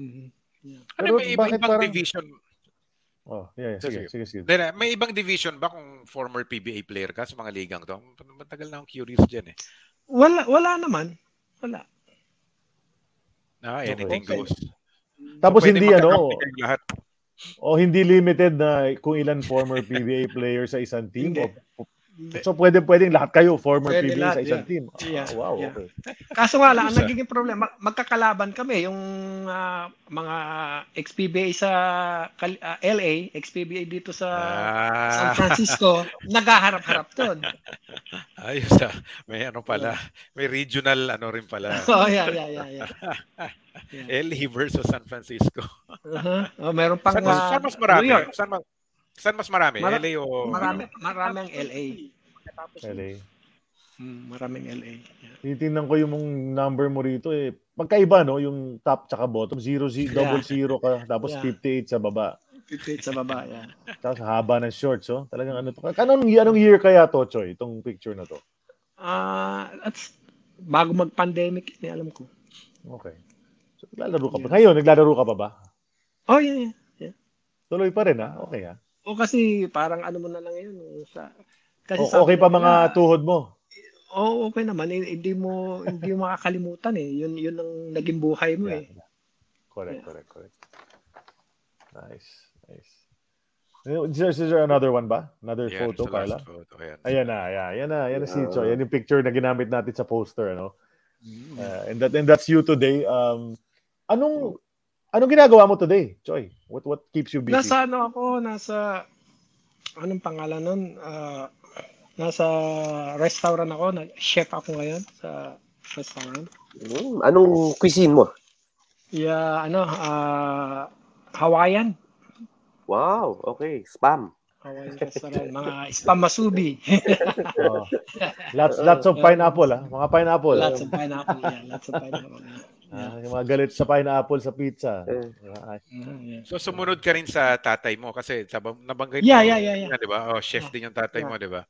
Yeah. Ano, may ibang division? Sige. Then, may ibang division ba kung former PBA player ka sa mga ligang to? Matagal na akong curious dyan eh. Wala naman. Wala. Anything goes. Tapos hindi lahat. Hindi limited na kung ilan former PBA player sa isang team. So pwedeng lahat kayo former PBA sa isang team. Yeah. Oh, wow, yeah. Okay. Kaso nga lang ang nagiging problema, magkakalaban kami yung mga ex-PBA sa LA, ex-PBA dito sa San Francisco, naghaharap-harap 'ton. Ayos ah. May ano pala, may regional ano rin pala. Oh, yeah. Yeah. LA versus San Francisco. Oh, meron pang saan mas marami? Saan mas marami? LA o... Maraming LA. LA. Maraming LA. Yeah. Tinitingnan ko yung number mo rito eh. Magkaiba no? Yung top tsaka bottom. 0-0, double zero ka. Tapos 58 sa baba. 58 sa baba, yeah. Tapos haba ng shorts, oh. Talagang ano to. Anong year kaya to, Choy? Itong picture na to? That's bago mag-pandemic, hindi alam ko. Okay. So, naglalaro ka pa. Ngayon, naglalaro ka pa ba? Oh, yeah. Tuloy pa rin, ha? Okay, ha? O kasi parang ano mo na lang yun. Kasi okay pa mga tuhod mo? Oo, okay naman. Hindi mo makakalimutan eh. Yun ang naging buhay mo eh. Correct. Nice. Is there another one ba? Another photo, Carla? Ayan na si Choy. Yan yung picture na ginamit natin sa poster, ano? And that's you today. Anong ginagawa mo today, Choy? What keeps you busy? Anong pangalan nun? Nasa restaurant ako. Chef ako ngayon sa restaurant. Anong cuisine mo? Yeah, Hawaiian. Wow, okay. Spam. Hawaiian restaurant. Mga spam masubi. Oh. Lots of pineapple, ha? Mga pineapple. Lots of pineapple. Yung mga galit sa pineapple sa pizza. Yeah. So sumunod ka rin sa tatay mo kasi nabanggit mo. Yeah. Di ba? Oh, chef din yung tatay mo, di ba?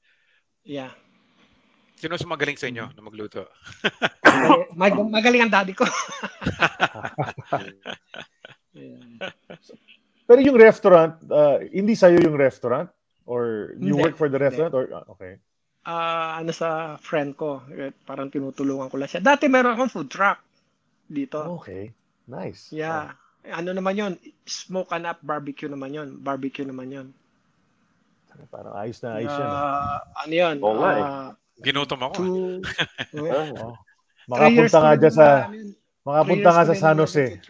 Yeah. Sino magaling sa inyo na magluto? Magaling ang daddy ko. Pero yung restaurant, hindi sa'yo yung restaurant? Or you work for the restaurant? Or okay. Sa friend ko. Parang tinutulungan ko lang siya. Dati meron akong food truck dito. Okay. Nice. Yeah. Wow. Ano naman yun? Smoke and up barbecue naman yun. Parang ayos na ayos yun. Ano yun? Ginutom ako. Makapunta nga sa San Jose.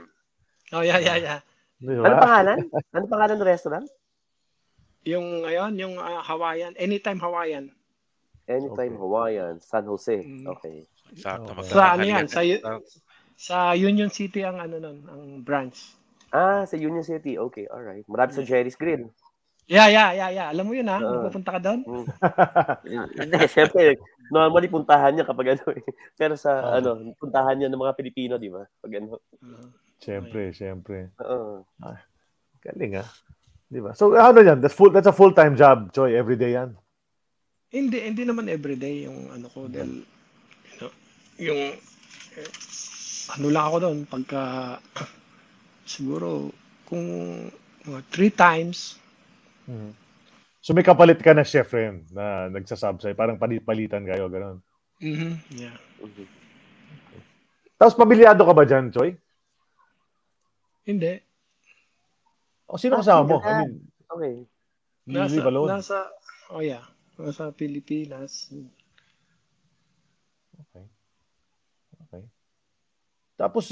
Oh, yeah. Diba? Ano pangalan ng restaurant? Yung ngayon, yung Hawaiian. Anytime Hawaiian. San Jose. Okay. Sa ano yan? Sa Union City ang ang branch. Sa Union City. Okay, all right. Marami sa Jerry's Grill. Yeah. Alam mo 'yun, ha? Pupunta ka doon? Siyempre, normally puntahan niya kapag ano eh. Pero sa puntahan niya ng mga Pilipino, di ba? Pag ano. Siyempre. Galing, ha? Di ba? So, ano 'yan? That's a full-time job, Choy. Everyday 'yan. Hindi naman everyday yung ano ko dahil ano lang ako doon pagka siguro kung mga 3 times. So may kapalit ka na chef rin na nagsasubsay, parang palitan kayo gano'n. Yeah. Okay. Tapos pamilyado ka ba dyan, Choy? Hindi. O sino kasama mo? I mean, okay. Nasa Pilipinas. Okay. Tapos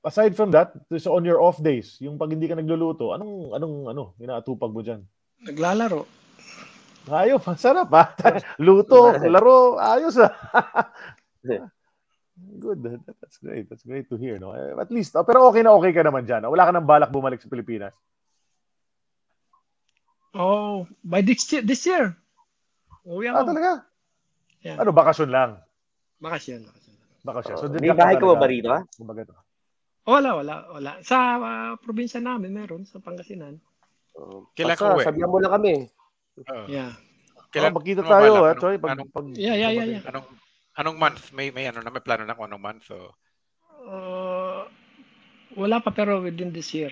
aside from that, so on your off days, yung pag hindi ka nagluluto, anong inaatupag mo diyan? Naglalaro. Ayos, sarap ba? Luto, laro, ayos ah. Good. That's great to hear, no? At least, pero okay ka naman diyan. Wala ka nang balak bumalik sa Pilipinas. Oh, by this year. Uwi ako. Talaga? Yeah. Bakasyon lang. Bakasyon. So, may bahay ka ba rito? Wala. Sa probinsya namin meron, sa Pangasinan. Kailan ka uwi? Sabihan mo lang kami. Yeah. Kailan magkita tayo, ha, Choy? Yeah. Anong month? May plano na kung anong month? So... wala pa pero within this year.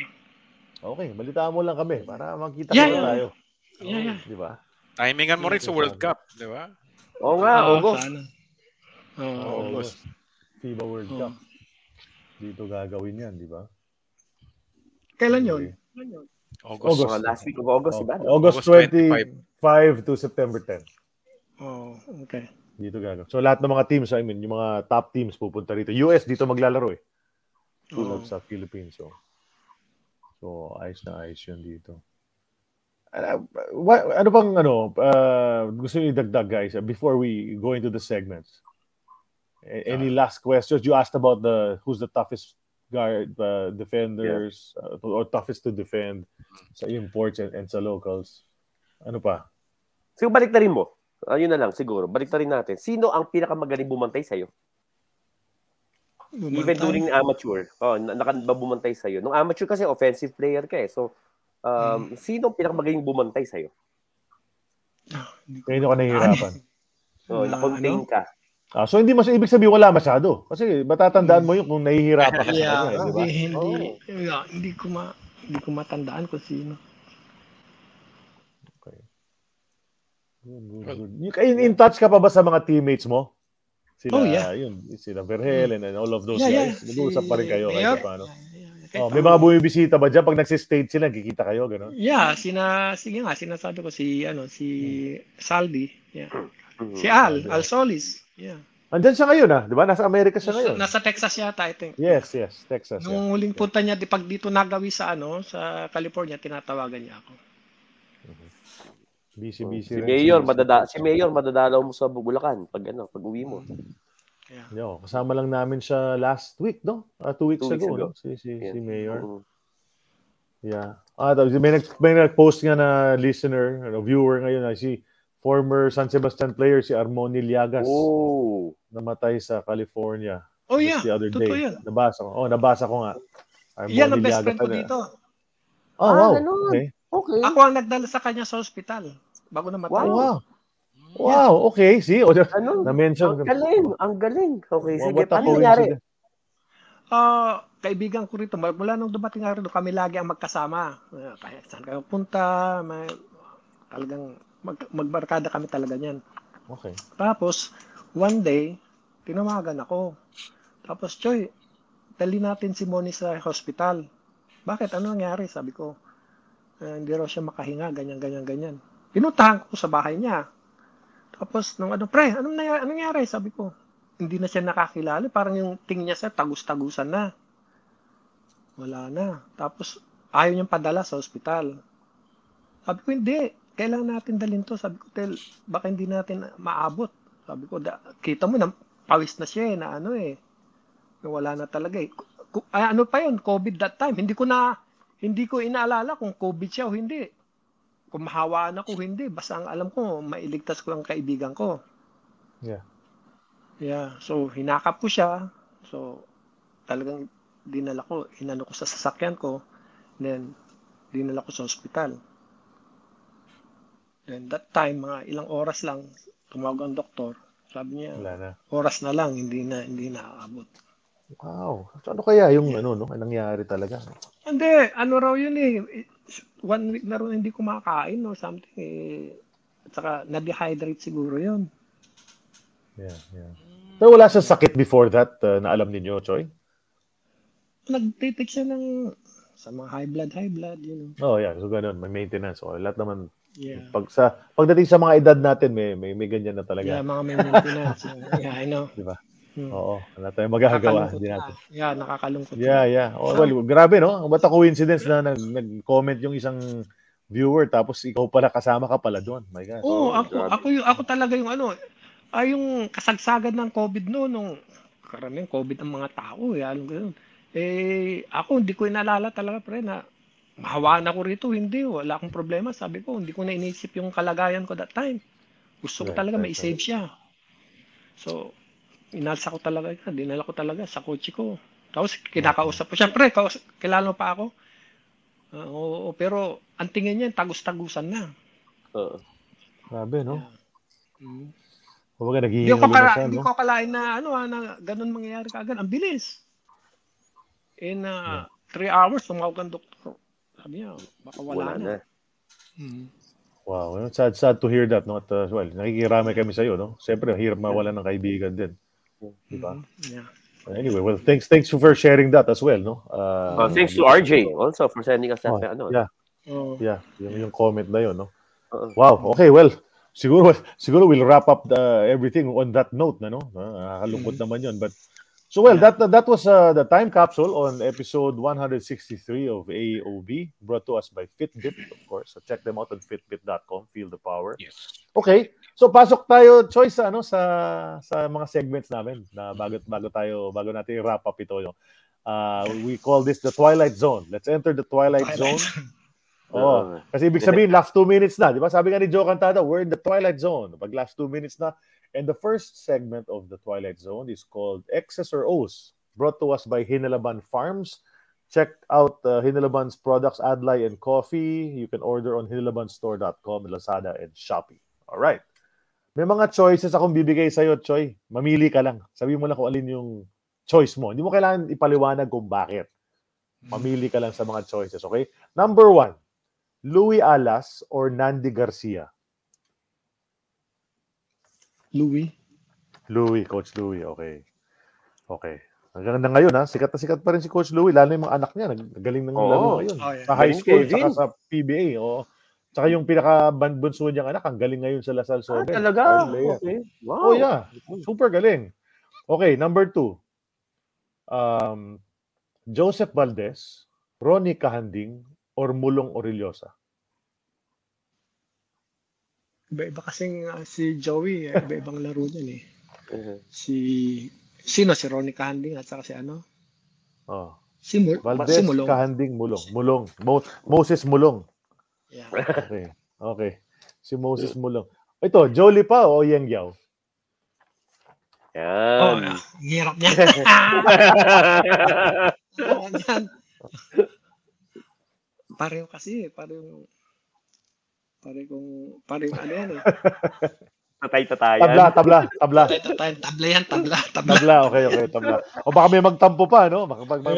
Okay, balitaan mo lang kami para magkita tayo. Yeah. Di ba? Timingan mo rin sa World Cup, di ba? Oo nga, August. FIBA World Cup. Dito gagawin yan, di ba? Kailan yun? August. Last week of August, diba? August 25 to September 10. Oh, okay. Dito gano. So lahat ng mga teams, I mean, yung mga top teams pupunta rito. US dito maglalaro eh. Tulad sa Philippines. So ayos na ayos yun dito. Ano bang gusto nyo idagdag, guys, before we go into the segments? Any last questions? You asked about who's the toughest guard, defenders, or toughest to defend sa imports and sa locals. Ano pa? Siguro balik na rin mo. Ayun na lang, siguro. Balik na rin natin. Sino ang pinakamagaling bumantay sa'yo? Even during amateur. Oh, nakababumantay sa'yo. Nung amateur kasi offensive player ka eh. So, sino ang pinakamagaling bumantay sa'yo? Kaya ka nahihirapan. Nakontain ka. So hindi mas ibig sabihin wala masyado kasi matatandaan mo yung kung nahihirapan ka. Hindi ko matandaan kung sino. Okay. In touch ka pa ba sa mga teammates mo? Sila, sila Vergel and all of those guys. Nag-uusap pa rin kayo kahit paano. May mga bumibisita ba diyan pag nagsi-state sila, kikita kayo gano'n? Yeah, sinasabi ko si Saldi. Yeah. Si Al Solis. Yeah. Andiyan siya ngayon, di ba? Nasa Amerika siya ngayon. Nasa Texas yata, I think. Yes, Texas. Nung huling punta niya, pag dito nagawi sa California, tinatawagan niya ako. Busy rin. Si Mayor, madadalaw mo sa Bulacan pag uwi mo. Yeah. Kasama lang namin siya last week, no? 2 weeks ago, no? Si Mayor. Yeah. May nag-post nga na listener, viewer ngayon, si former San Sebastian player si Armoni Liagas. Oh, namatay sa California. Oh yeah. Just the other day. Yan. Nabasa ko nga. Armoni Liagas. Yan ang best friend ko dito. Oh, ganun. Okay. Ako ang nagdala sa kanya sa ospital bago namatay. Wow, okay. See, na-mention. Ang galing. Okay, sige. Paano nangyari? Kaibigan ko rito. Mula nung dumating ako rito, kami lagi ang magkasama. Kahit saan kayo punta, talagang magbarkada kami talaga niyan. Okay. Tapos, one day, tinawagan ako. Tapos, Choy, dali natin si Moni sa hospital. Bakit? Ano nangyari? Sabi ko, hindi raw siya makahinga, ganyan. Pinuntahan ko sa bahay niya. Tapos, anong nangyari? Sabi ko, hindi na siya nakakilala. Parang yung tingin niya sa tagus-tagusan na. Wala na. Tapos, ayaw niyang padala sa hospital. Sabi ko, hindi. Kailangan natin dalhin to. Sabi ko, baka hindi natin maabot. Sabi ko, kita mo, pawis na siya wala na talaga eh. Ano pa yun, COVID that time. Hindi ko inaalala kung COVID siya o hindi. Kung mahawaan ako, hindi. Basta ang alam ko, mailigtas ko ang kaibigan ko. Yeah, so hinakap ko siya. So, talagang dinala ko, inano ko sa sasakyan ko. Then, dinala ko sa hospital. And that time, mga ilang oras lang, tumawag ang doktor. Sabi niya, oras na lang, hindi na aabot. Wow. So, ano kaya yung nangyari talaga? Hindi, raw yun eh. 1 week na rin hindi kumakain or something eh. At saka, na-dehydrate siguro yun. Yeah. So, wala siyang sakit before that na alam ninyo, Choy? Nag-titik siya sa mga high blood, Oh, yeah. So, ganun. May maintenance. O, lahat naman. Yeah. Pagdating sa mga edad natin, may ganyan na talaga. Yeah, mga may maintenance. Yeah, I know. Diba? Oo. Wala tayong magagawa. Nakakalungkot. Yeah. Oh, well, grabe, no? What a coincidence na nag-comment yung isang viewer tapos ikaw pala kasama ka pala doon. My God. Oh, ako talaga yung yung kasagsagan ng COVID nung karamihan COVID ang mga tao. Ako hindi ko inaalala talaga pre na mahawaan ako rito, hindi. Wala akong problema. Sabi ko, hindi ko na inisip yung kalagayan ko that time. Gusto ko talaga ma-save siya. So, inalsa ko talaga. Dinala ko talaga sa kotse ko. Tapos, kinakausap ko. Siyempre, kilala pa ako. Oo, pero, ang tingin niya, tagus-tagusan na. Grabe, no? Huwag hindi ko akalain na, ganun mangyayari kaagad. Ang bilis. In 3 hours, tumawag ang doktor. Sabi niya, baka wala na. Wow, sad to hear that. No? At, well, nakikiramay kami sa'yo, no? Siyempre, hirap mawala ng kaibigan din. Di ba? Yeah. Anyway, well, thanks for sharing that as well, no? Thanks to RJ also for sending us that. Yeah, yung comment na yun, no? Wow, okay, well, Siguro we'll wrap up everything on that note, na, no? Nakakalungkot naman yun. But so well, that was the time capsule on episode 163 of AOB, brought to us by Fitbit, of course. So check them out on fitbit.com, feel the power. Yes. Okay. So pasok tayo, Choice, sa mga segments namin na bago natin wrap up ito. No? We call this the Twilight Zone. Let's enter the Twilight Zone. Oh, kasi ibig sabihin last 2 minutes na, di ba? Sabi nga ni Joe Cantada, we're in the Twilight Zone. Pag last 2 minutes na. And the first segment of the Twilight Zone is called X's or O's, brought to us by Hinalaban Farms. Check out Hinalaban's products, Adlai and Coffee. You can order on hinalabanstore.com, Lazada, and Shopee. All right. May mga choices akong bibigay sa'yo, Choy. Mamili ka lang. Sabi mo lang kung alin yung choice mo. Hindi mo kailangan ipaliwanag kung bakit. Mamili ka lang sa mga choices, okay? Number 1, Louie Alas or Nandi Garcia? Louie, Coach Louie, okay. Hanggang na ngayon, sikat na sikat pa rin si Coach Louie, lalo yung mga anak niya, nagaling ng laro ngayon. Oh, yeah. Sa high school, saka sa PBA, saka yung pinaka-bunso niyang anak, ang galing ngayon sa Lasal Sobe. Ah, talaga? Okay. Wow. Oh, yeah. Super galing. Okay, number 2. Joseph Valdez, Ronnie Kahanding, or Mulong Orillosa? Iba-iba kasing si Joey, iba-ibang laro niyan eh. Uh-huh. Si Ronnie Kahanding at saka si ano? Oh. Valdez, Mulong. Kahanding, Mulong. Moses Mulong. Yeah. Okay. Si Moses Mulong. Ito, Jolie pa o Yang Yao? Yan. Oh, hirap niya. Oo, yan. Pareho kasi, Pareho ano yan eh. Tatay-tatayan. Tabla. Okay. Tabla. O baka may magtampo pa, no? Tabla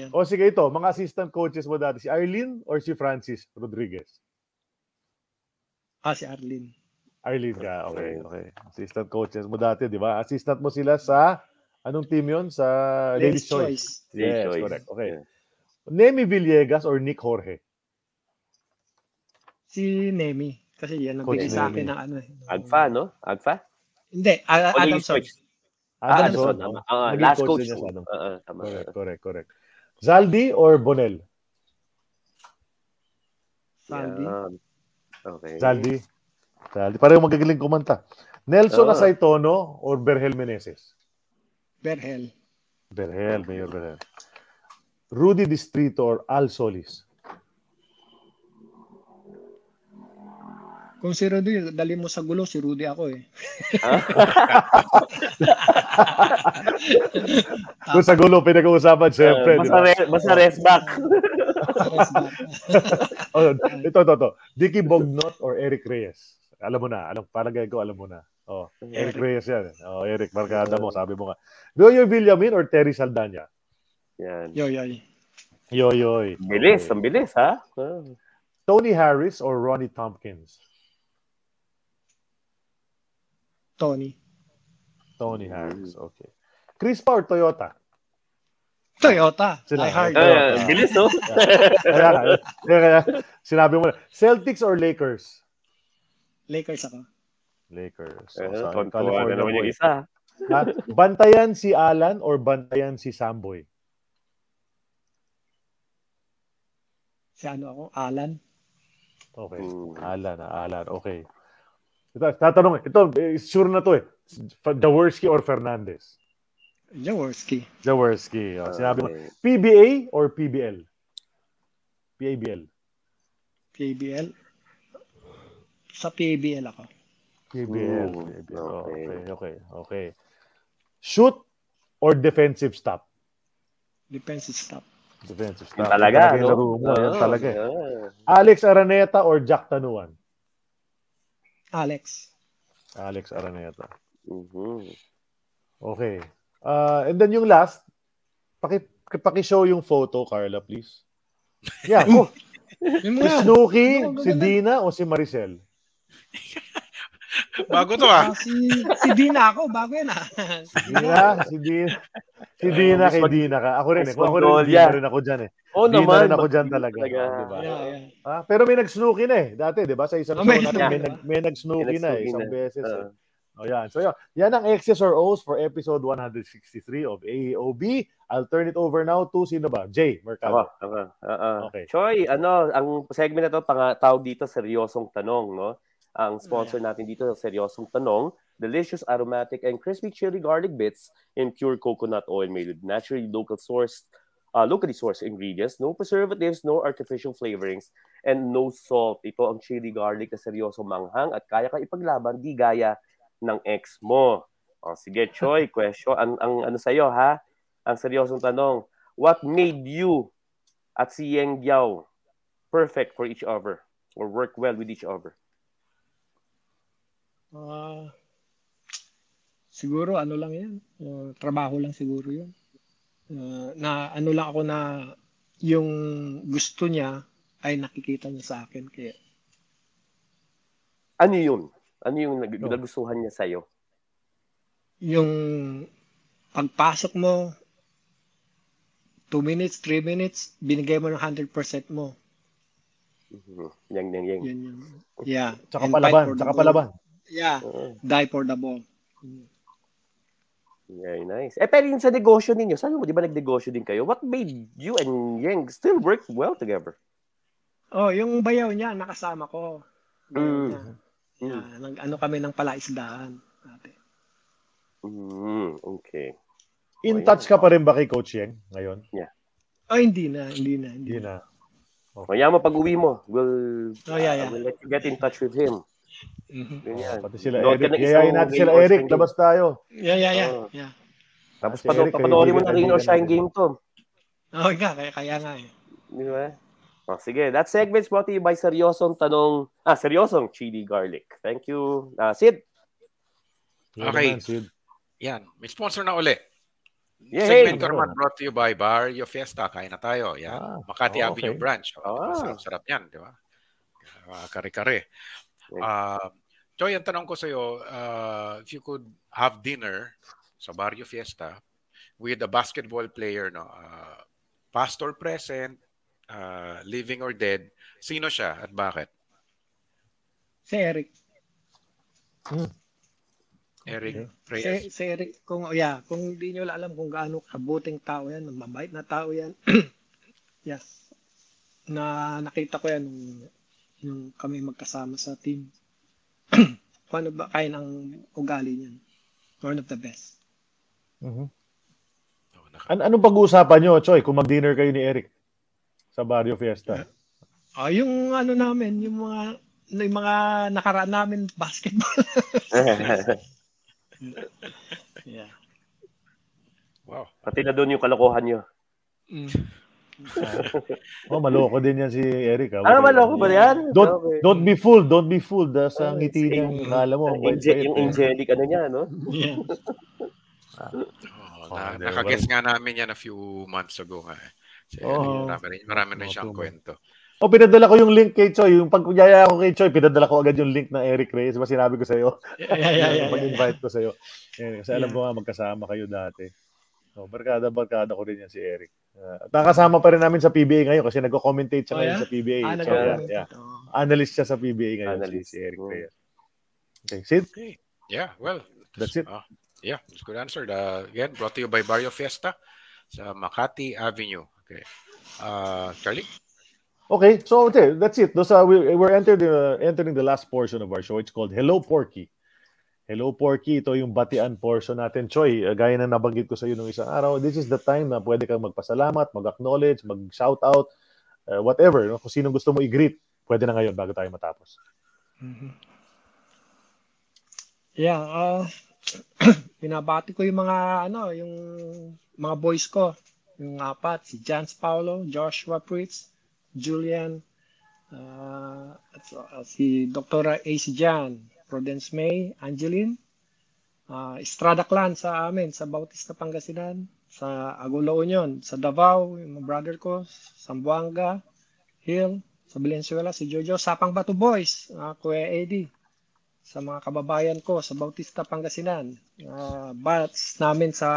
yan. O sige ito, mga assistant coaches mo dati, si Arlene or si Francis Rodriguez? Ah, si Arlene ka, okay. Assistant coaches mo dati, di ba? Assistant mo sila sa, anong team yun? Sa Ladies' Choice. Yes, correct. Okay. Nemi Villegas or Nick Jorge? Si Nemi. Kasi yan, nagbigay sa akin ng ano. Agfa, no? Agfa? Hindi. Adamson. Last coach. Correct. Zaldi or Bonel? Zaldi. Yeah. Okay. Zaldi. Pareho magagaling kumanta. Nelson Asaitono or Berhel Meneses? Berhel. Mayor Berhel. Rudy Distrito or Al Solis? Kung si Rudy, dali mo sa gulo, si Rudy ako eh. Kung sa gulo, pinag-uusapan siyempre. Basta rest back. Ito. Dicky Bognot or Eric Reyes? Alam mo na. Palagay ko, alam mo na. Oh, Eric Reyes yan. Oh, Eric, markada mo. Sabi mo nga. Yoyoy Villamin or Terry Saldana? Yan. Yoyoy. Bilis. Ang bilis, ha? Tony Harris or Ronnie Tompkins? Tony Harris, okay. Crispa or Toyota? Toyota. I heard Toyota. Bilis, no? Kaya, sinabi mo na. Celtics or Lakers? Lakers ako. Lakers. California naman yung isa. Bantayan si Alan or bantayan si Samboy? Si ako? Alan. Okay. Alan. Okay. Ito, sure na to eh. Jaworski or Fernandez? Jaworski. Oh, sinabi mo. PBA or PBL? PABL? Sa PABL ako. PABL. Okay. Shoot or defensive stop? Defensive stop. Talaga. Talaga. Alex Araneta or Jack Tanuan? Alex Araneta. Okay. And then yung last, paki-show yung photo, Carla, please. Yeah. Si Snooki, si Dina, o si Maricel? Bago to ah. Si Dina ako, bago yan ah. Si Dina kay Dina ka. Ako rin eh. Ako rin ako dyan eh. Oh, Dina naman, rin ako dyan talaga. Diba? Yeah. Ah, pero may nag-snooki na eh. Dati, diba? Sa isang show natin, may nag-snooki na eh. Isang beses eh. Oh, yan. So, yan ang X's or O's for episode 163 of AEOB. I'll turn it over now to sino ba? Jay Mercado. Okay. Choy, ang segment na to, tawag dito, seryosong tanong, no? Ang sponsor natin dito ng seryosong tanong, delicious, aromatic, and crispy chili garlic bits in pure coconut oil made with naturally locally sourced ingredients, no preservatives, no artificial flavorings, and no salt. Ito ang chili garlic na seryosong manghang at kaya ka ipaglaban, di gaya ng ex mo. Oh, sige, Choy, question. Ang sa'yo, ha? Ang seryosong tanong, what made you at si Yeng Giao perfect for each other or work well with each other? Siguro lang yan, trabaho lang siguro yun, na lang ako na yung gusto niya ay nakikita niya sa akin, kaya ano yung nagustuhan niya sa iyo, yung pagpasok mo 2 minutes 3 minutes binigay mo ng 100% mo. Yang yeah, tsaka palaban. Yeah, die for the ball. Very nice. Pero yung sa negosyo ninyo, sabi mo, di ba nag-negosyo din kayo? What made you and Yeng still work well together? Oh, yung bayaw niya, nakasama ko. Yeah, kami ng palaisdaan. Okay. In touch ka pa rin ba kay Coach Yeng ngayon? Yeah. Oh, hindi na. Okay. Kaya mo, pag-uwi mo, we'll let you get in touch with him. Mm-hmm. Pati sila Eric. Yayain natin sila Eric. Labas tayo. Yeah. Tapos papanoorin mo na rin o siya yung game to. Oo nga, kaya nga eh. Di ba? Oh, sige, that segment's brought to you by Seryosong Tanong. Seryosong Chili Garlic. Thank you. Sid. Okay. Yan. May sponsor na uli. Yeah, segment naman brought to you by Barrio Fiesta. Kain na tayo. Yan. Makati Avenue Branch. Sarap yan, di ba? Kare-kare. Choy, ang tanong ko sa'yo, if you could have dinner sa Barrio Fiesta with a basketball player, no, past or present, living or dead, sino siya at bakit? Si Eric. Eric Reyes. Si Eric, kung di nyo alam kung gaano kabuting tao yan, mabait na tao yan. Yes. Na nakita ko yan nung kami magkasama sa team. Ano ba kaya ng ugali niyan? One of the best. Mm-hmm. Anong pag-uusapan nyo, Choy, kung mag-dinner kayo ni Eric sa Barrio Fiesta? Yung namin, yung mga nakaraan namin basketball. Yeah. Wow. Pati na doon yung kalokohan nyo. Maloko din yan si Eric. Maloko ba yan? Don't be fooled. Don't be fooled sa ngiti ng kala mo. Yung angelic niya, no? Yeah. Nakaguess nga namin yan a few months ago nga. So, marami na siyang kwento. Pinadala ko yung link kay Choy. Yung pagkunyaya ko kay Choy, pinadala ko agad yung link ng Eric Reyes. Diba sinabi ko sa'yo? Pag-invite ko sa'yo. Kasi alam ko nga magkasama kayo dati. No, barkada ko rin yan si Eric. Nakasama pa rin namin sa PBA ngayon kasi nagko-commentate siya ngayon sa PBA. Analyst siya sa PBA ngayon si Eric Reyes. Okay, Sid? Okay. Yeah, well, that's it. Yeah, that's good answer. Again, brought to you by Barrio Fiesta sa Makati Avenue. Okay. Charlie? Okay, so that's it. We're entering the last portion of our show. It's called Hello Porky. Hello, Porky. Ito yung batian portion natin, Choy. Gaya na nabanggit ko sa iyo nung isang araw, this is the time na pwede kang magpasalamat, mag-acknowledge, mag-shoutout, whatever. No? Kung sinong gusto mo i-greet, pwede na ngayon bago tayo matapos. Mm-hmm. Yeah. Pinabati ko yung mga boys ko. Yung apat, si Jans Paolo, Joshua Pritz, Julian, si Dr. A.C. Jan, Prudence May, Angeline, Estrada Clan sa amin, sa Bautista, Pangasinan, sa Agulo Union, sa Davao, yung brother ko, Sambuanga, Hill, sa Valenzuela, si Jojo, Sapang Bato Boys, Kuya Eddie, sa mga kababayan ko sa Bautista, Pangasinan. Batch namin sa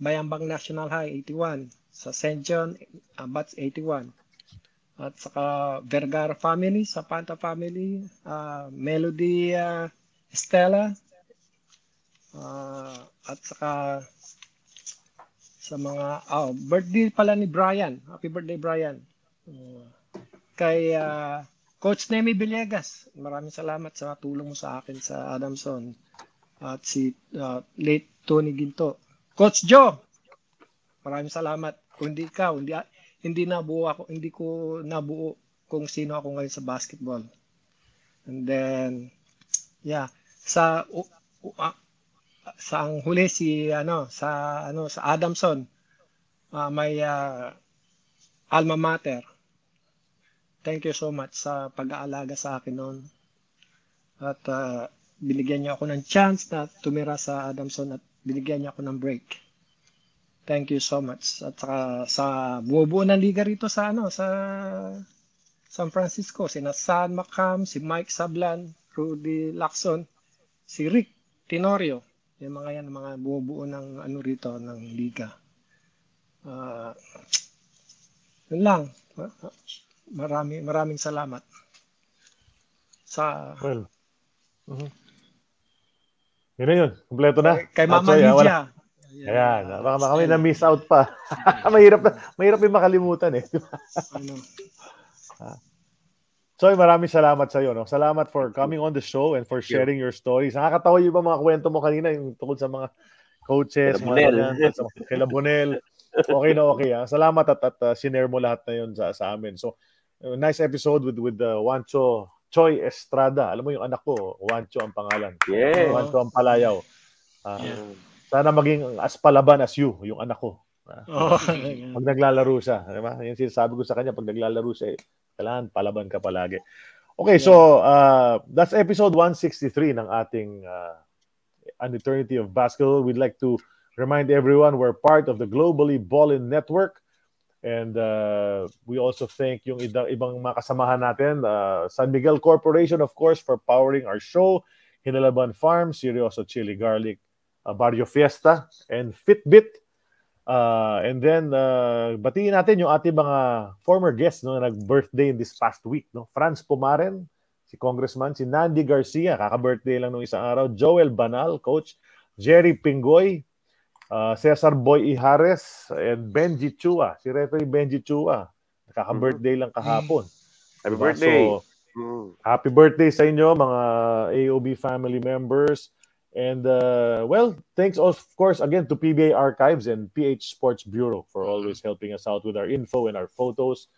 Bayambang National High 81, sa St. John Batch 81. At saka Vergara family, sa Panta family, Melody Estela, at saka sa mga birthday pala ni Brian. Happy birthday, Brian. Kay Coach Nemi Villegas, maraming salamat sa tulong mo sa akin sa Adamson. At si late Tony Ginto. Coach Joe, maraming salamat. Kundi ikaw, hindi ko nabuo kung sino ako ngayon sa basketball. And then sa sa ang huli si sa Adamson, may alma mater. Thank you so much sa pag-aalaga sa akin noon. At binigyan niya ako ng chance na tumira sa Adamson at binigyan niya ako ng break. Thank you so much. At saka sa buo-buo ng liga rito sa sa San Francisco, si Nasan Macam, si Mike Sablan, Rudy Lacson, si Rick Tenorio. Yung mga yan, mga buo-buo ng rito, ng liga. Yun lang. Maraming salamat. Yun na yun. Kompleto na. Kay Mama Lydia. Ayan. Baka kami na-miss out pa. Mahirap yung makalimutan eh. So, maraming salamat sa iyo. No? Salamat for coming on the show and for sharing your stories. Nakakatawa yung mga kwento mo kanina, yung tungkol sa mga coaches, kay Labonel. Okay na okay. Ha? Salamat at sinare mo lahat na yun sa amin. So, nice episode with Juancho Choy Estrada. Alam mo yung anak ko, Juancho ang pangalan. Yeah. Juancho ang palayaw. Sana maging as palaban as you, yung anak ko. Pag naglalaro siya. Diba? Yung sinasabi ko sa kanya, pag naglalaro siya, kailangan palaban ka palagi. Okay, so that's episode 163 ng ating An Eternity of Basketball. We'd like to remind everyone we're part of the Globally Ballin Network. And we also thank yung ibang mga kasamahan natin. San Miguel Corporation, of course, for powering our show. Hinalaban Farm, Seryoso Chili Garlic, Barrio Fiesta, and Fitbit. And then, batiin natin yung ating mga former guests na nag-birthday this past week. No? Franz Pumaren, si Congressman, si Nandi Garcia, kaka-birthday lang nung isang araw, Joel Banal, Coach, Jerry Pingoy, Cesar Boy Ihares, and Benji Chua, si referee Benji Chua, kaka-birthday lang kahapon. Happy birthday! So, happy birthday sa inyo, mga AOB family members. And, well, thanks, of course, again to PBA Archives and PH Sports Bureau for always helping us out with our info and our photos.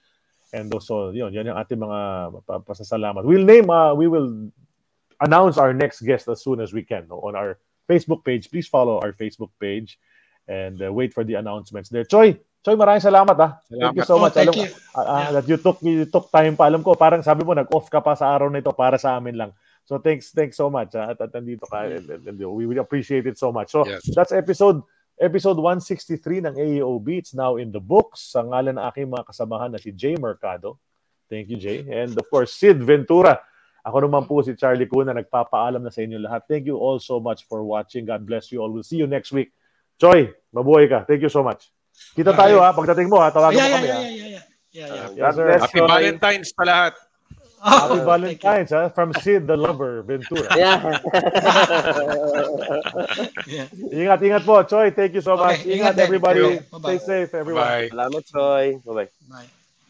And also, yan yung ating mga pasasalamat. We will announce our next guest as soon as we can on our Facebook page. Please follow our Facebook page and wait for the announcements there. Choy, maraming salamat. Thank you so much. That you took time pa. Alam ko, parang sabi mo, nag-off ka pa sa araw na ito para sa amin lang. So thanks so much at nandito ka. We appreciate it so much. So that's episode 163 ng AEOB. It's now in the books. Sa ngalan ng aking mga kasamahan na si Jay Mercado. Thank you, Jay. And of course, Sid Ventura. Ako naman po si Charlie Cuna. Nagpapaalam na sa inyo lahat. Thank you all so much for watching. God bless you all. We'll see you next week. Choy, mabuhay ka. Thank you so much. Kita tayo pagdating mo Tawagin mo kami Yes, Happy Valentine's pa lahat. Happy Valentine's from Sid the Lover Ventura. Ingat po, Choy. Thank you so much. Ingat everybody. Stay safe everyone. Bye. Salamat, Choy. Bye.